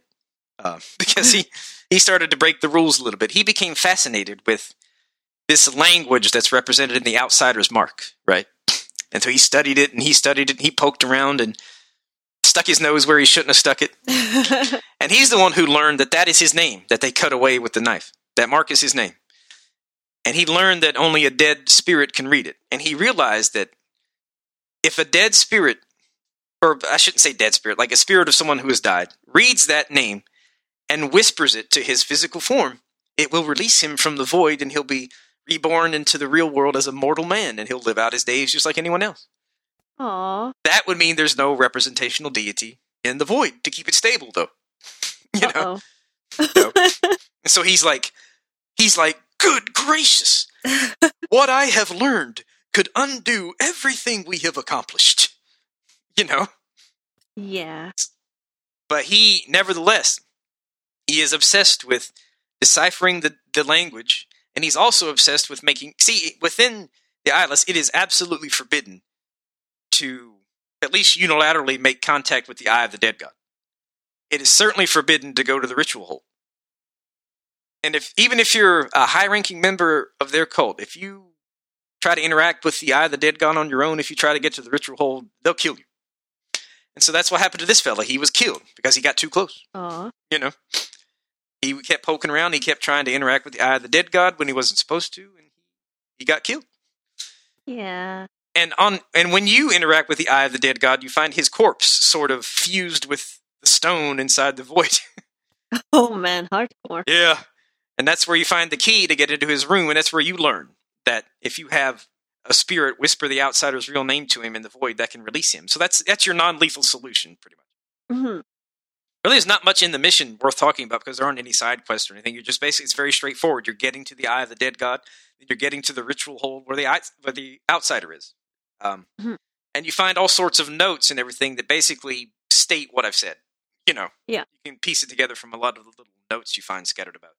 Uh, because he, he started to break the rules a little bit. He became fascinated with this language that's represented in the Outsider's mark, right? And so he studied it, and he studied it, and he poked around and stuck his nose where he shouldn't have stuck it. And he's the one who learned that that is his name, that they cut away with the knife. That mark is his name. And he learned that only a dead spirit can read it. And he realized that if a dead spirit, or I shouldn't say dead spirit, like a spirit of someone who has died, reads that name and whispers it to his physical form, it will release him from the void, and he'll be reborn into the real world as a mortal man, and he'll live out his days just like anyone else. Aww. That would mean there's no representational deity in the void to keep it stable, though. You know? So, so he's like, he's like, good gracious! What I have learned could undo everything we have accomplished. You know? Yeah. But he, nevertheless... he is obsessed with deciphering the, the language, and he's also obsessed with making... see, within the Eyeless, it is absolutely forbidden to at least unilaterally make contact with the Eye of the Dead God. It is certainly forbidden to go to the Ritual Hold. And if even if you're a high-ranking member of their cult, if you try to interact with the Eye of the Dead God on your own, if you try to get to the Ritual Hold, they'll kill you. And so that's what happened to this fella. He was killed because he got too close. Aww. You know? He kept poking around. He kept trying to interact with the Eye of the Dead God when he wasn't supposed to, and he got killed. Yeah. And on and when you interact with the Eye of the Dead God, you find his corpse sort of fused with the stone inside the void. Oh man, hardcore. Yeah. And that's where you find the key to get into his room, and that's where you learn that if you have a spirit whisper the Outsider's real name to him in the void, that can release him. So that's that's your non-lethal solution, pretty much. Mm-hmm. Really, there's not much in the mission worth talking about because there aren't any side quests or anything. You're just basically, it's very straightforward. You're getting to the Eye of the Dead God. You're getting to the Ritual Hold where the where the Outsider is. Um, mm-hmm. And you find all sorts of notes and everything that basically state what I've said. You know, yeah. You can piece it together from a lot of the little notes you find scattered about.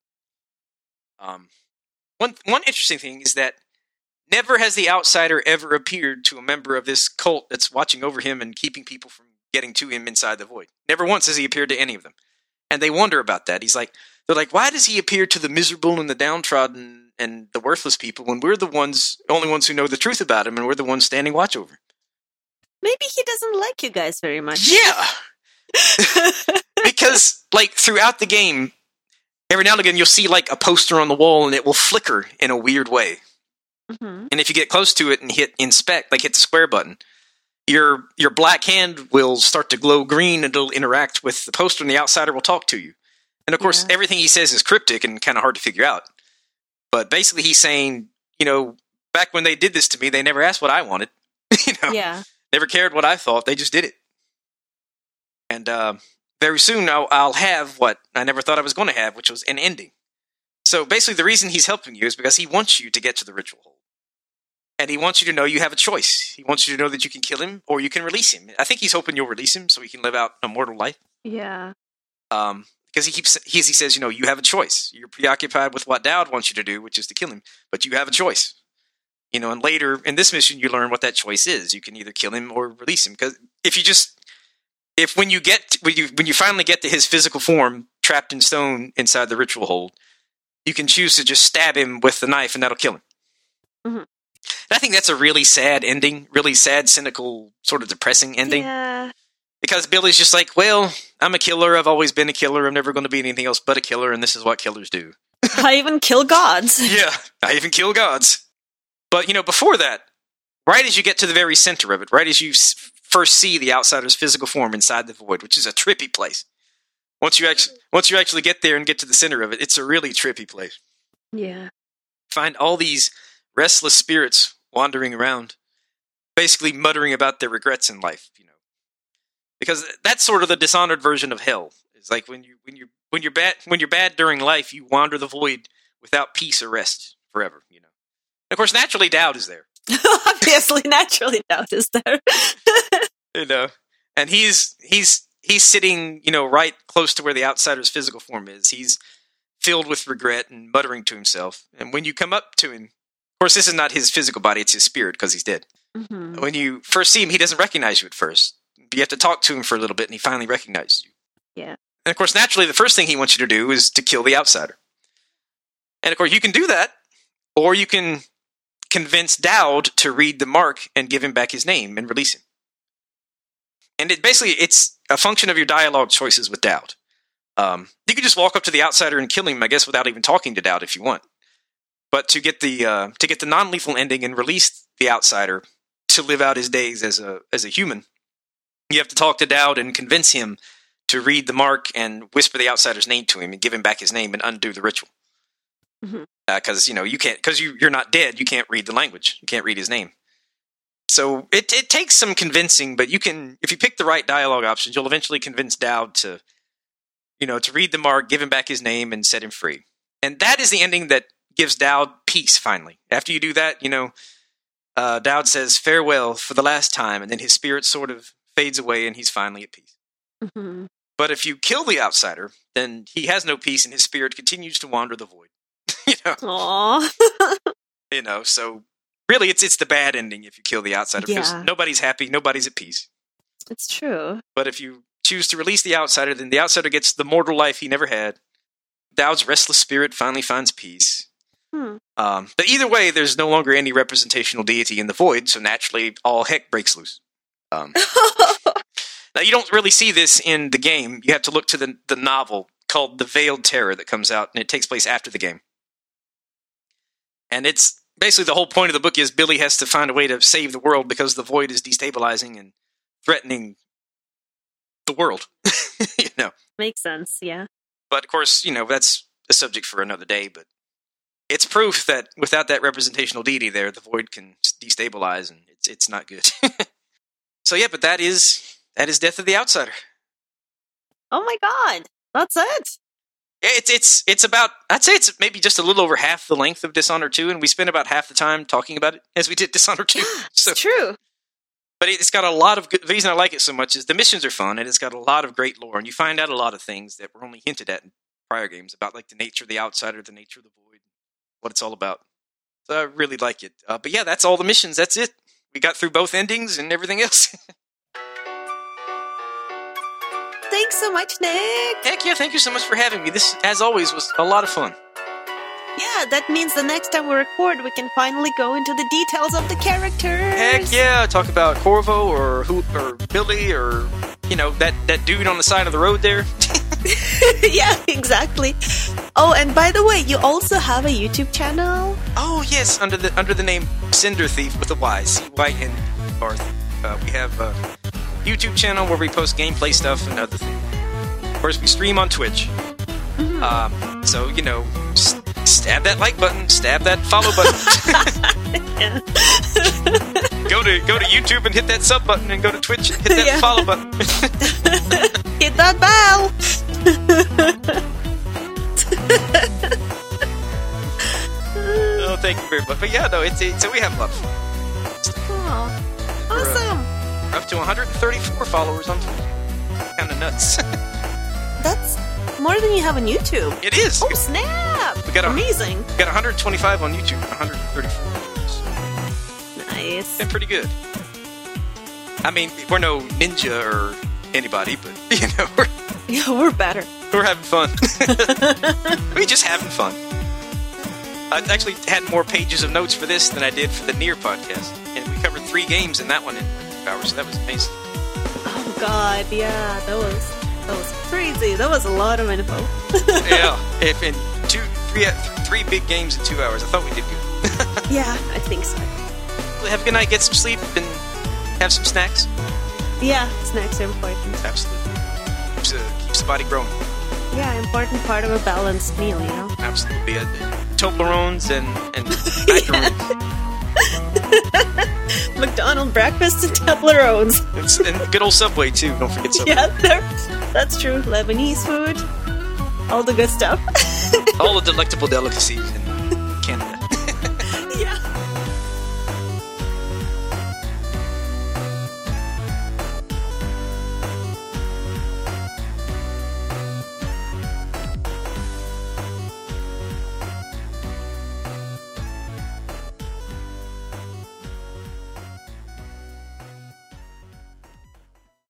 Um, one One interesting thing is that never has the Outsider ever appeared to a member of this cult that's watching over him and keeping people from getting to him inside the void. Never once has he appeared to any of them. And they wonder about that. He's like, they're like, why does he appear to the miserable and the downtrodden and the worthless people when we're the ones, only ones who know the truth about him, and we're the ones standing watch over him? Maybe he doesn't like you guys very much. Yeah! Because, like, throughout the game, every now and again you'll see, like, a poster on the wall and it will flicker in a weird way. Mm-hmm. And if you get close to it and hit inspect, like hit the square button, your your black hand will start to glow green and it'll interact with the poster and the outsider will talk to you. And of course, yeah. everything he says is cryptic and kind of hard to figure out. But basically he's saying, you know, back when they did this to me, they never asked what I wanted. you know, yeah. Never cared what I thought. They just did it. And uh, very soon I'll, I'll have what I never thought I was going to have, which was an ending. So basically the reason he's helping you is because he wants you to get to the ritual hold. And he wants you to know you have a choice. He wants you to know that you can kill him or you can release him. I think he's hoping you'll release him so he can live out a mortal life. Yeah. Um, because he keeps he, he says, you know, you have a choice. You're preoccupied with what Daud wants you to do, which is to kill him. But you have a choice. You know, and later in this mission, you learn what that choice is. You can either kill him or release him. Because if you just, if when you get, when you, when you finally get to his physical form, trapped in stone inside the ritual hold, you can choose to just stab him with the knife and that'll kill him. Mm-hmm. And I think that's a really sad ending, really sad, cynical, sort of depressing ending. Yeah. Because Billy's just like, well, I'm a killer. I've always been a killer. I'm never going to be anything else but a killer, and this is what killers do. I even kill gods. Yeah, I even kill gods. But, you know, before that, right as you get to the very center of it, right as you first see the outsider's physical form inside the void, which is a trippy place. Once you actually, once you actually get there and get to the center of it, it's a really trippy place. Yeah. Find all these restless spirits wandering around, basically muttering about their regrets in life, you know, because that's sort of the Dishonored version of hell. It's like when you when you when you're bad when you're bad during life, you wander the void without peace or rest forever, you know. And of course, naturally, Daud is there. Obviously, naturally, Daud is there. You know, and he's he's he's sitting, you know, right close to where the outsider's physical form is. He's filled with regret and muttering to himself. And when you come up to him. Of course, this is not his physical body, it's his spirit, because he's dead. Mm-hmm. When you first see him, he doesn't recognize you at first. You have to talk to him for a little bit, and he finally recognizes you. Yeah. And of course, naturally, the first thing he wants you to do is to kill the outsider. And of course, you can do that, or you can convince Daud to read the mark and give him back his name and release him. And it basically, it's a function of your dialogue choices with Daud. Um, you can just walk up to the outsider and kill him, I guess, without even talking to Daud if you want. But to get the uh, to get the non-lethal ending and release the outsider to live out his days as a as a human, you have to talk to Daud and convince him to read the mark and whisper the outsider's name to him and give him back his name and undo the ritual. Because mm-hmm. uh, you know you can't because you you're not dead. You can't read the language. You can't read his name. So it it takes some convincing, but you can if you pick the right dialogue options, you'll eventually convince Daud to you know to read the mark, give him back his name, and set him free. And that is the ending that. Gives Daud peace, finally. After you do that, you know, uh, Daud says farewell for the last time, and then his spirit sort of fades away, and he's finally at peace. Mm-hmm. But if you kill the outsider, then he has no peace, and his spirit continues to wander the void. you know? Aww. you know, so really, it's it's the bad ending if you kill the outsider, yeah. because nobody's happy, nobody's at peace. It's true. But if you choose to release the outsider, then the outsider gets the mortal life he never had. Daud's restless spirit finally finds peace. Hmm. Um, but either way, there's no longer any representational deity in the void, so naturally, all heck breaks loose. Um, now, you don't really see this in the game. You have to look to the, the novel called The Veiled Terror that comes out, and it takes place after the game. And it's basically the whole point of the book is Billy has to find a way to save the world because the void is destabilizing and threatening the world. you know. Makes sense, yeah. But, of course, you know, that's a subject for another day, but it's proof that without that representational deity there, the void can destabilize, and it's it's not good. so yeah, but that is that is Death of the Outsider. Oh my God, that's it. Yeah, it's it's it's about I'd say it's maybe just a little over half the length of Dishonored two, and we spent about half the time talking about it as we did Dishonored two. so true. But it's got a lot of good. The reason I like it so much is the missions are fun, and it's got a lot of great lore, and you find out a lot of things that were only hinted at in prior games about like the nature of the outsider, the nature of the void. What it's all about. So I really like it. Uh, but yeah, that's all the missions. That's it. We got through both endings and everything else. Thanks so much, Nick. Heck yeah, thank you so much for having me. This, as always, was a lot of fun. Yeah, that means the next time we record, we can finally go into the details of the characters. Heck yeah, talk about Corvo or who or Billy or, you know, that, that dude on the side of the road there. Yeah, exactly. Oh, and by the way, you also have a YouTube channel. Oh yes, under the under the name Cinder Thief with a Y, C Y N R. Uh, we have a YouTube channel where we post gameplay stuff and other things. Of course, we stream on Twitch. Mm-hmm. Um, so you know, st- stab that like button, stab that follow button. Go to go to YouTube and hit that sub button, and go to Twitch and hit that yeah. follow button. Hit that bell. Oh, thank you very much. But yeah, no, it's it, so we have love. Oh, awesome! We're, uh, we're up to one hundred thirty-four followers on Twitch. Kind of nuts. That's more than you have on YouTube. It is. Oh snap! We got a, amazing. We got one hundred twenty-five on YouTube, one hundred thirty-four. They're pretty good. I mean, we're no ninja or anybody, but, you know, we're... Yeah, we're better. We're having fun. We're just having fun. I actually had more pages of notes for this than I did for the Nier podcast. And we covered three games in that one in two hours, so that was amazing. Oh, God, yeah. That was that was crazy. That was a lot of info. Yeah. If in two, three, three big games in two hours. I thought we did good. Yeah, I think so. Have a good night, get some sleep, and have some snacks. Yeah, snacks are important. Absolutely. Keeps, uh, keeps the body growing. Yeah, important part of a balanced meal, you know? Absolutely. Uh, Toblerones and, and macaroons. McDonald's breakfast and Toblerones. It's, and good old Subway, too. Don't forget Subway. Yeah, that's true. Lebanese food. All the good stuff. All the delectable delicacies.